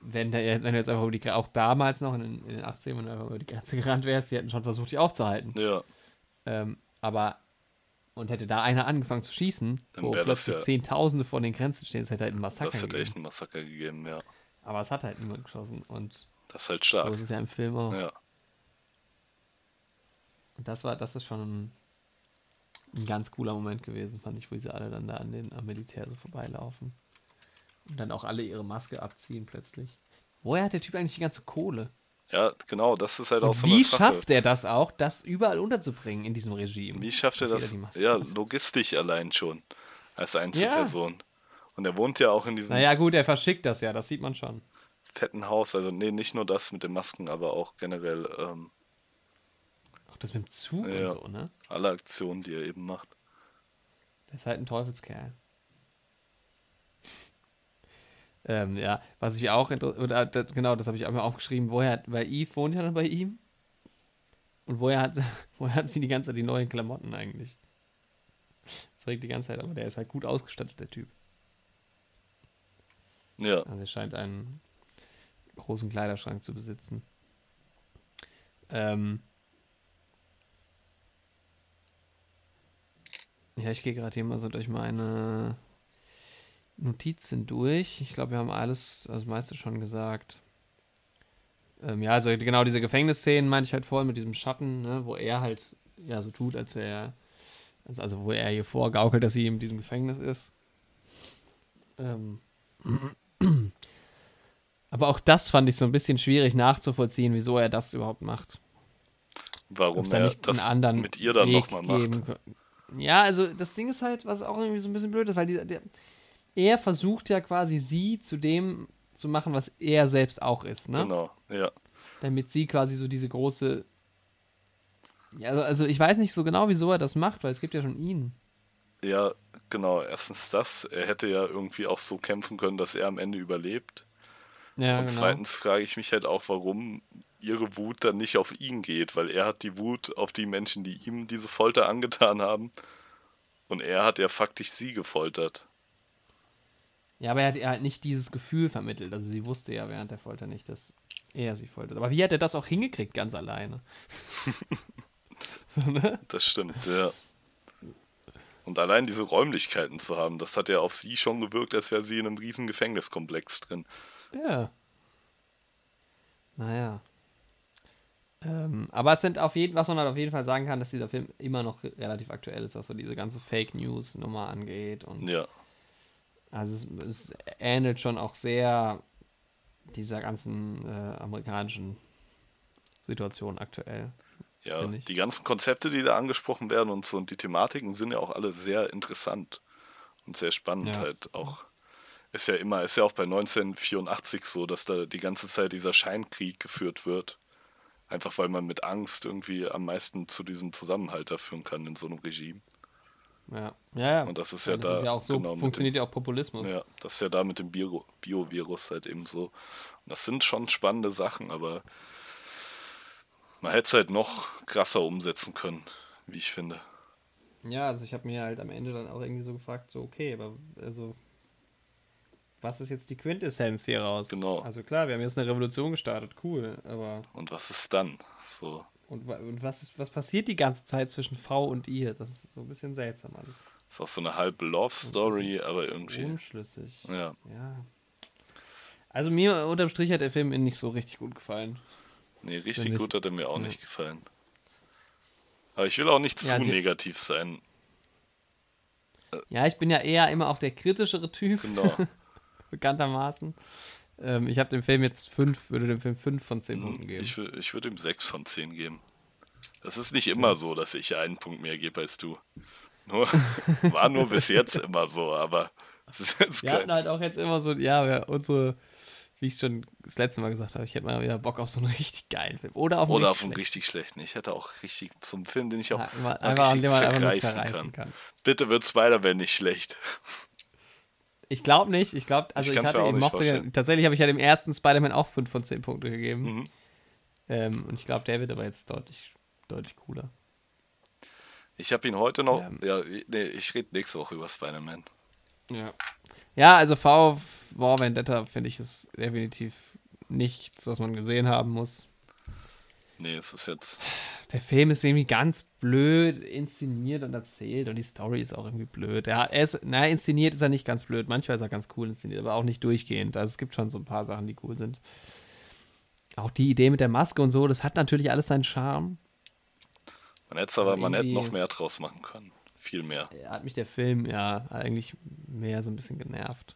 wenn du jetzt einfach auch damals noch in den 80ern, wenn du einfach über die Grenze gerannt wärst, die hätten schon versucht, dich aufzuhalten. Ja. Und hätte da einer angefangen zu schießen, dann wo plötzlich Zehntausende von den Grenzen stehen, es hätte halt einen Massaker gegeben. Das hätte echt einen Massaker gegeben, ja. Aber es hat halt niemand geschossen. Und das ist halt stark. So ist es ja im Film auch. Ja. Das ist schon ein ganz cooler Moment gewesen, fand ich, wo sie alle dann da am Militär so vorbeilaufen. Und dann auch alle ihre Maske abziehen plötzlich. Woher hat der Typ eigentlich die ganze Kohle? Ja, genau, das ist halt auch so eine Frage. Wie schafft er das auch, das überall unterzubringen in diesem Regime? Wie schafft er das? Ja, logistisch allein schon, als Einzelperson. Ja. Und er wohnt ja auch in diesem... Naja gut, er verschickt das ja, das sieht man schon. Fetten Haus, also nee, nicht nur das mit den Masken, aber auch generell... auch das mit dem Zug ja, und so, ne? Alle Aktionen, die er eben macht. Der ist halt ein Teufelskerl. Ja, was ich auch interessiert, genau, das habe ich auch mal aufgeschrieben, weil Eve wohnt ja dann bei ihm. Und woher hat sie die ganze Zeit die neuen Klamotten eigentlich? Das regt die ganze Zeit, aber der ist halt gut ausgestattet, der Typ. Ja. Also er scheint einen großen Kleiderschrank zu besitzen. Ja, ich gehe gerade hier mal so durch meine Notizen durch. Ich glaube, wir haben das meiste schon gesagt. Ja, also genau diese Gefängnisszenen meinte ich halt vorhin mit diesem Schatten, ne, wo er halt ja so tut, als wäre er, also wo er ihr vorgaukelt, dass sie in diesem Gefängnis ist. Aber auch das fand ich so ein bisschen schwierig nachzuvollziehen, wieso er das überhaupt macht. Warum er das mit ihr dann nochmal macht. Ja, also das Ding ist halt, was auch irgendwie so ein bisschen blöd ist, weil er versucht ja quasi sie zu dem zu machen, was er selbst auch ist, ne? Genau, ja. Damit sie quasi so diese große... Ja, also ich weiß nicht so genau, wieso er das macht, weil es gibt ja schon ihn. Ja, genau. Erstens das. Er hätte ja irgendwie auch so kämpfen können, dass er am Ende überlebt. Ja, und genau. Zweitens frage ich mich halt auch, warum ihre Wut dann nicht auf ihn geht, weil er hat die Wut auf die Menschen, die ihm diese Folter angetan haben, und er hat ja faktisch sie gefoltert. Ja, aber er hat ihr halt nicht dieses Gefühl vermittelt, also sie wusste ja während der Folter nicht, dass er sie foltert. Aber wie hat er das auch hingekriegt, ganz alleine? So, ne? Das stimmt, ja. Und allein diese Räumlichkeiten zu haben, das hat ja auf sie schon gewirkt, als wäre sie in einem riesen Gefängniskomplex drin. Ja. Naja. Aber es sind was man halt auf jeden Fall sagen kann, dass dieser Film immer noch relativ aktuell ist, was so diese ganze Fake-News-Nummer angeht. Und ja. Also es ähnelt schon auch sehr dieser ganzen amerikanischen Situation aktuell. Ja, die ganzen Konzepte, die da angesprochen werden und so, und die Thematiken sind ja auch alle sehr interessant und sehr spannend, ja. Halt auch. Ist ja auch bei 1984 so, dass da die ganze Zeit dieser Scheinkrieg geführt wird. Einfach weil man mit Angst irgendwie am meisten zu diesem Zusammenhalt da führen kann in so einem Regime. Ja, ja, ja. Und das ist ja, das da ist ja auch so, genau, funktioniert ja auch Populismus. Ja, das ist ja da mit dem Bio-Virus halt eben so. Und das sind schon spannende Sachen, aber man hätte es halt noch krasser umsetzen können, wie ich finde. Ja, also ich habe mir halt am Ende dann auch irgendwie so gefragt, so okay, aber also was ist jetzt die Quintessenz hier raus? Genau. Also klar, wir haben jetzt eine Revolution gestartet, cool, aber... Und was ist dann? So. Und was passiert die ganze Zeit zwischen V und ihr? Das ist so ein bisschen seltsam alles. Ist auch so eine halbe Love-Story, aber irgendwie... Unschlüssig. Ja. Ja. Also mir unterm Strich hat der Film nicht so richtig gut gefallen. Nee, richtig gut hat er mir auch nicht gefallen. Aber ich will auch nicht zu negativ sein. Ja, ich bin ja eher immer auch der kritischere Typ. Genau. Bekanntermaßen. Ich habe dem Film jetzt 5 von 10 Punkten geben. Ich würde ihm 6 von 10 geben. Das ist nicht immer so, dass ich einen Punkt mehr gebe als du. War nur bis jetzt immer so, aber es ist jetzt wir hatten halt auch jetzt immer so, ja, unsere, wie ich schon das letzte Mal gesagt habe, ich hätte mal wieder Bock auf so einen richtig geilen Film. Oder auf einen richtig schlechten. Ich hätte auch richtig so einen Film, den ich auch richtig zerreißen kann. Bitte wird Spider-Man nicht schlecht. Ich glaube nicht. Tatsächlich habe ich ja dem ersten Spider-Man auch 5 von 10 Punkte gegeben. Mhm. Und ich glaube, der wird aber jetzt deutlich cooler. Ich habe ihn heute noch... ich rede nächste Woche über Spider-Man. Ja. Ja, also V for Vendetta, finde ich, ist definitiv nichts, was man gesehen haben muss. Nee, es ist jetzt... Der Film ist irgendwie ganz blöd inszeniert und erzählt, und die Story ist auch irgendwie blöd. Ja, inszeniert ist er nicht ganz blöd. Manchmal ist er ganz cool inszeniert, aber auch nicht durchgehend. Also es gibt schon so ein paar Sachen, die cool sind. Auch die Idee mit der Maske und so, das hat natürlich alles seinen Charme. Man hätte noch mehr draus machen können. Viel mehr. Hat mich der Film ja eigentlich mehr so ein bisschen genervt.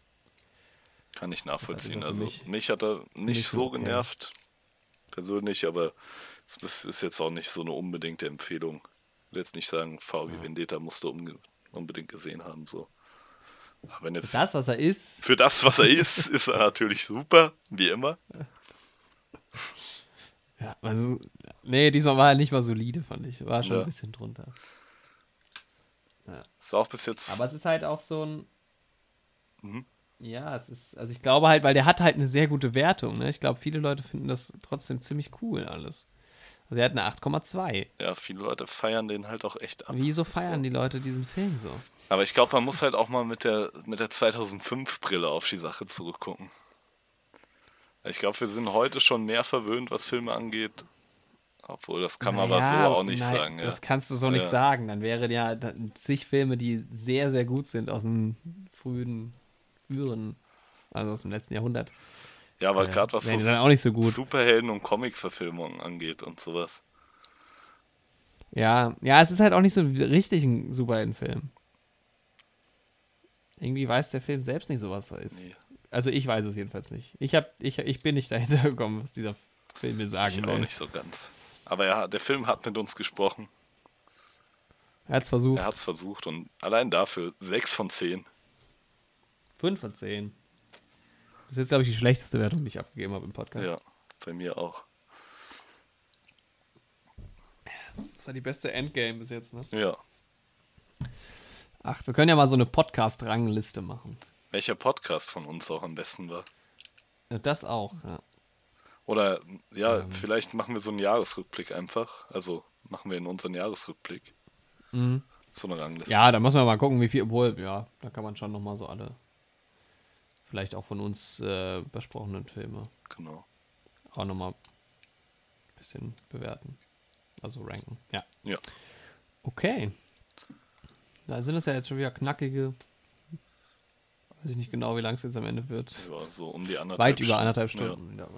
Kann ich nachvollziehen. Also mich hat er nicht so genervt, persönlich, aber es ist jetzt auch nicht so eine unbedingte Empfehlung. Ich will jetzt nicht sagen, V wie Vendetta musst du unbedingt gesehen haben. So. Aber wenn jetzt das, was er ist. Für das, was er ist, ist er natürlich super, wie immer. Ja, also, nee, diesmal war er nicht mal solide, fand ich. War schon ein bisschen drunter. Ja. Ist auch bis jetzt. Aber es ist halt auch so ein. Mhm. Ja, es ist. Also, ich glaube halt, weil der hat halt eine sehr gute Wertung. Ne? Ich glaube, viele Leute finden das trotzdem ziemlich cool, alles. Also, er hat eine 8,2. Ja, viele Leute feiern den halt auch echt ab. Wieso feiern die Leute diesen Film so? Aber ich glaube, man muss halt auch mal mit der 2005-Brille auf die Sache zurückgucken. Ich glaube, wir sind heute schon mehr verwöhnt, was Filme angeht. Obwohl, das kann man aber so auch nicht sagen. Ja. Das kannst du so nicht sagen. Dann wären ja zig Filme, die sehr, sehr gut sind aus dem frühen, also aus dem letzten Jahrhundert. Ja, aber gerade was so Superhelden- und Comic-Verfilmungen angeht und sowas. Ja, es ist halt auch nicht so richtig ein Superheldenfilm. Irgendwie weiß der Film selbst nicht so, was er ist. Nee. Also ich weiß es jedenfalls nicht. Ich bin nicht dahinter gekommen, was dieser Film mir sagen will. Ich auch nicht so ganz. Aber ja, der Film hat mit uns gesprochen. Er hat es versucht und allein dafür 6 von 10. 5 von 10. Das ist jetzt, glaube ich, die schlechteste Wertung, die ich abgegeben habe im Podcast. Ja, bei mir auch. Das war die beste Endgame bis jetzt, ne? Ja. Ach, wir können ja mal so eine Podcast-Rangliste machen. Welcher Podcast von uns auch am besten war. Das auch, ja. Oder, vielleicht machen wir so einen Jahresrückblick einfach. Also, machen wir in unseren Jahresrückblick so eine Rangliste. Ja, da müssen wir mal gucken, wie viel, obwohl, ja, da kann man schon nochmal so alle vielleicht auch von uns besprochenen Filme auch nochmal ein bisschen bewerten. Also ranken, ja. Okay. Dann sind es ja jetzt schon wieder knackige. Weiß ich nicht genau, wie lang es jetzt am Ende wird. Ja, so um die weit über 1,5 Stunden. Ja.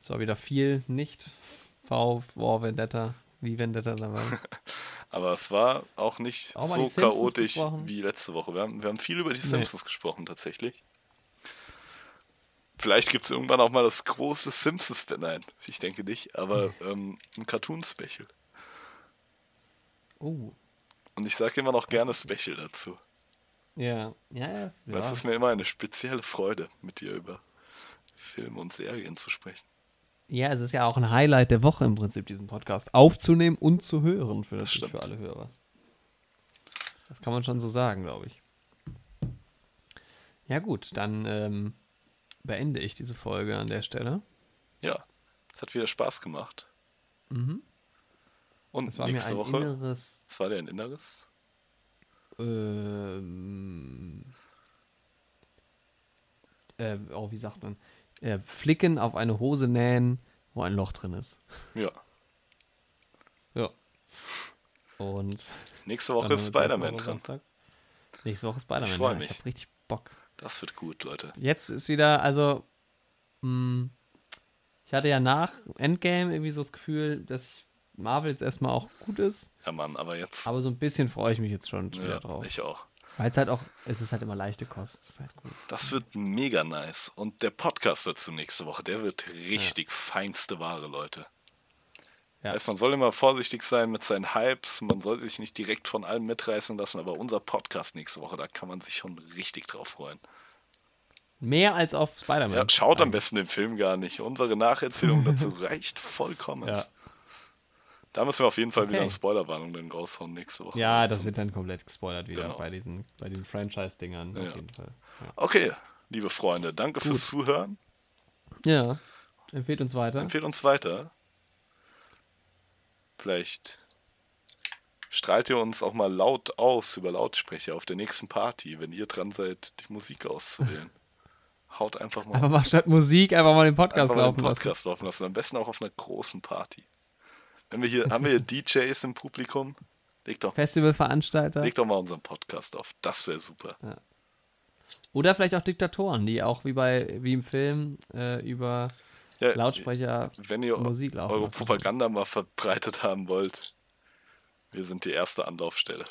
Es war wieder viel nicht V for Vendetta, wie Vendetta dabei. Aber es war auch nicht so chaotisch wie letzte Woche. Wir haben viel über die Simpsons gesprochen, tatsächlich. Vielleicht gibt es irgendwann auch mal das große Simpsons, nein, ich denke nicht, aber ein Cartoon-Special. Oh. Und ich sage immer noch gerne Special dazu. Ja. Das ist mir immer eine spezielle Freude, mit dir über Filme und Serien zu sprechen. Ja, es ist ja auch ein Highlight der Woche im Prinzip, diesen Podcast aufzunehmen und zu hören für alle Hörer. Das kann man schon so sagen, glaube ich. Ja gut, dann beende ich diese Folge an der Stelle. Ja, es hat wieder Spaß gemacht. Mhm. Und es war nächste mir ein Woche. Inneres. Was war dir ein Inneres? Wie sagt man? Flicken auf eine Hose nähen, wo ein Loch drin ist. Ja. Und nächste Woche ist Spider-Man dran. Nächste Woche ist Spider-Man. Ich freue mich. Ich hab richtig Bock. Das wird gut, Leute. Jetzt ist wieder, also ich hatte ja nach Endgame irgendwie so das Gefühl, dass ich Marvel jetzt erstmal auch gut ist. Ja, Mann, aber jetzt. Aber so ein bisschen freue ich mich jetzt schon wieder drauf. Ich auch. Weil es halt auch, es ist halt immer leichte Kost. Das ist halt gut. Das wird mega nice. Und der Podcast dazu nächste Woche, der wird richtig feinste Ware, Leute. Ja. Heißt, man soll immer vorsichtig sein mit seinen Hypes. Man sollte sich nicht direkt von allem mitreißen lassen. Aber unser Podcast nächste Woche, da kann man sich schon richtig drauf freuen. Mehr als auf Spider-Man. Ja, schaut am besten den Film gar nicht. Unsere Nacherzählung dazu reicht vollkommen. Ja. Da müssen wir auf jeden Fall wieder eine Spoilerwarnung dann raushauen nächste Woche. Ja, das wird dann komplett gespoilert wieder bei diesen Franchise-Dingern auf jeden Fall. Ja. Okay, liebe Freunde, danke fürs Zuhören. Ja, empfehlt uns weiter. Vielleicht strahlt ihr uns auch mal laut aus über Lautsprecher auf der nächsten Party, wenn ihr dran seid, die Musik auszuwählen. Haut einfach mal. Aber statt Musik einfach mal den Podcast laufen lassen. Am besten auch auf einer großen Party. Haben wir hier DJs im Publikum? Festivalveranstalter? Leg doch mal unseren Podcast auf. Das wäre super. Ja. Oder vielleicht auch Diktatoren, die auch wie im Film über Ja, Lautsprecher, wenn ihr Musik laufen eure Propaganda mal verbreitet haben wollt, wir sind die erste Anlaufstelle.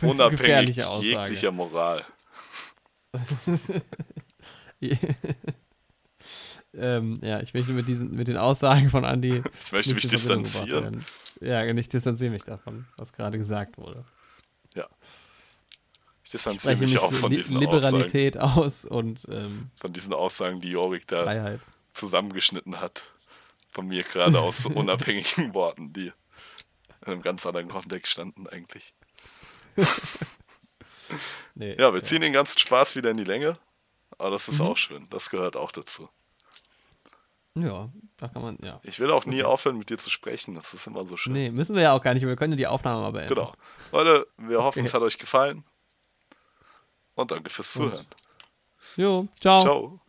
Unabhängig jeglicher Moral. Ja, ich möchte mit den Aussagen von Andi. Ich möchte mich distanzieren. Ja, ich distanziere mich davon, was gerade gesagt wurde. Ja. Ich distanziere mich auch von diesen Liberalität Aussagen. Aus und. Von diesen Aussagen, die Jorik da Freiheit. Zusammengeschnitten hat. Von mir gerade aus so unabhängigen Worten, die in einem ganz anderen Kontext standen, eigentlich. Nee, ja, wir ziehen den ganzen Spaß wieder in die Länge. Aber das ist auch schön. Das gehört auch dazu. Ja, da kann man, ja. Ich will auch nie aufhören, mit dir zu sprechen. Das ist immer so schön. Nee, müssen wir ja auch gar nicht. Wir können ja die Aufnahme mal beenden. Genau. Leute, wir hoffen, es hat euch gefallen. Und danke fürs Zuhören. Jo, ciao. Ciao.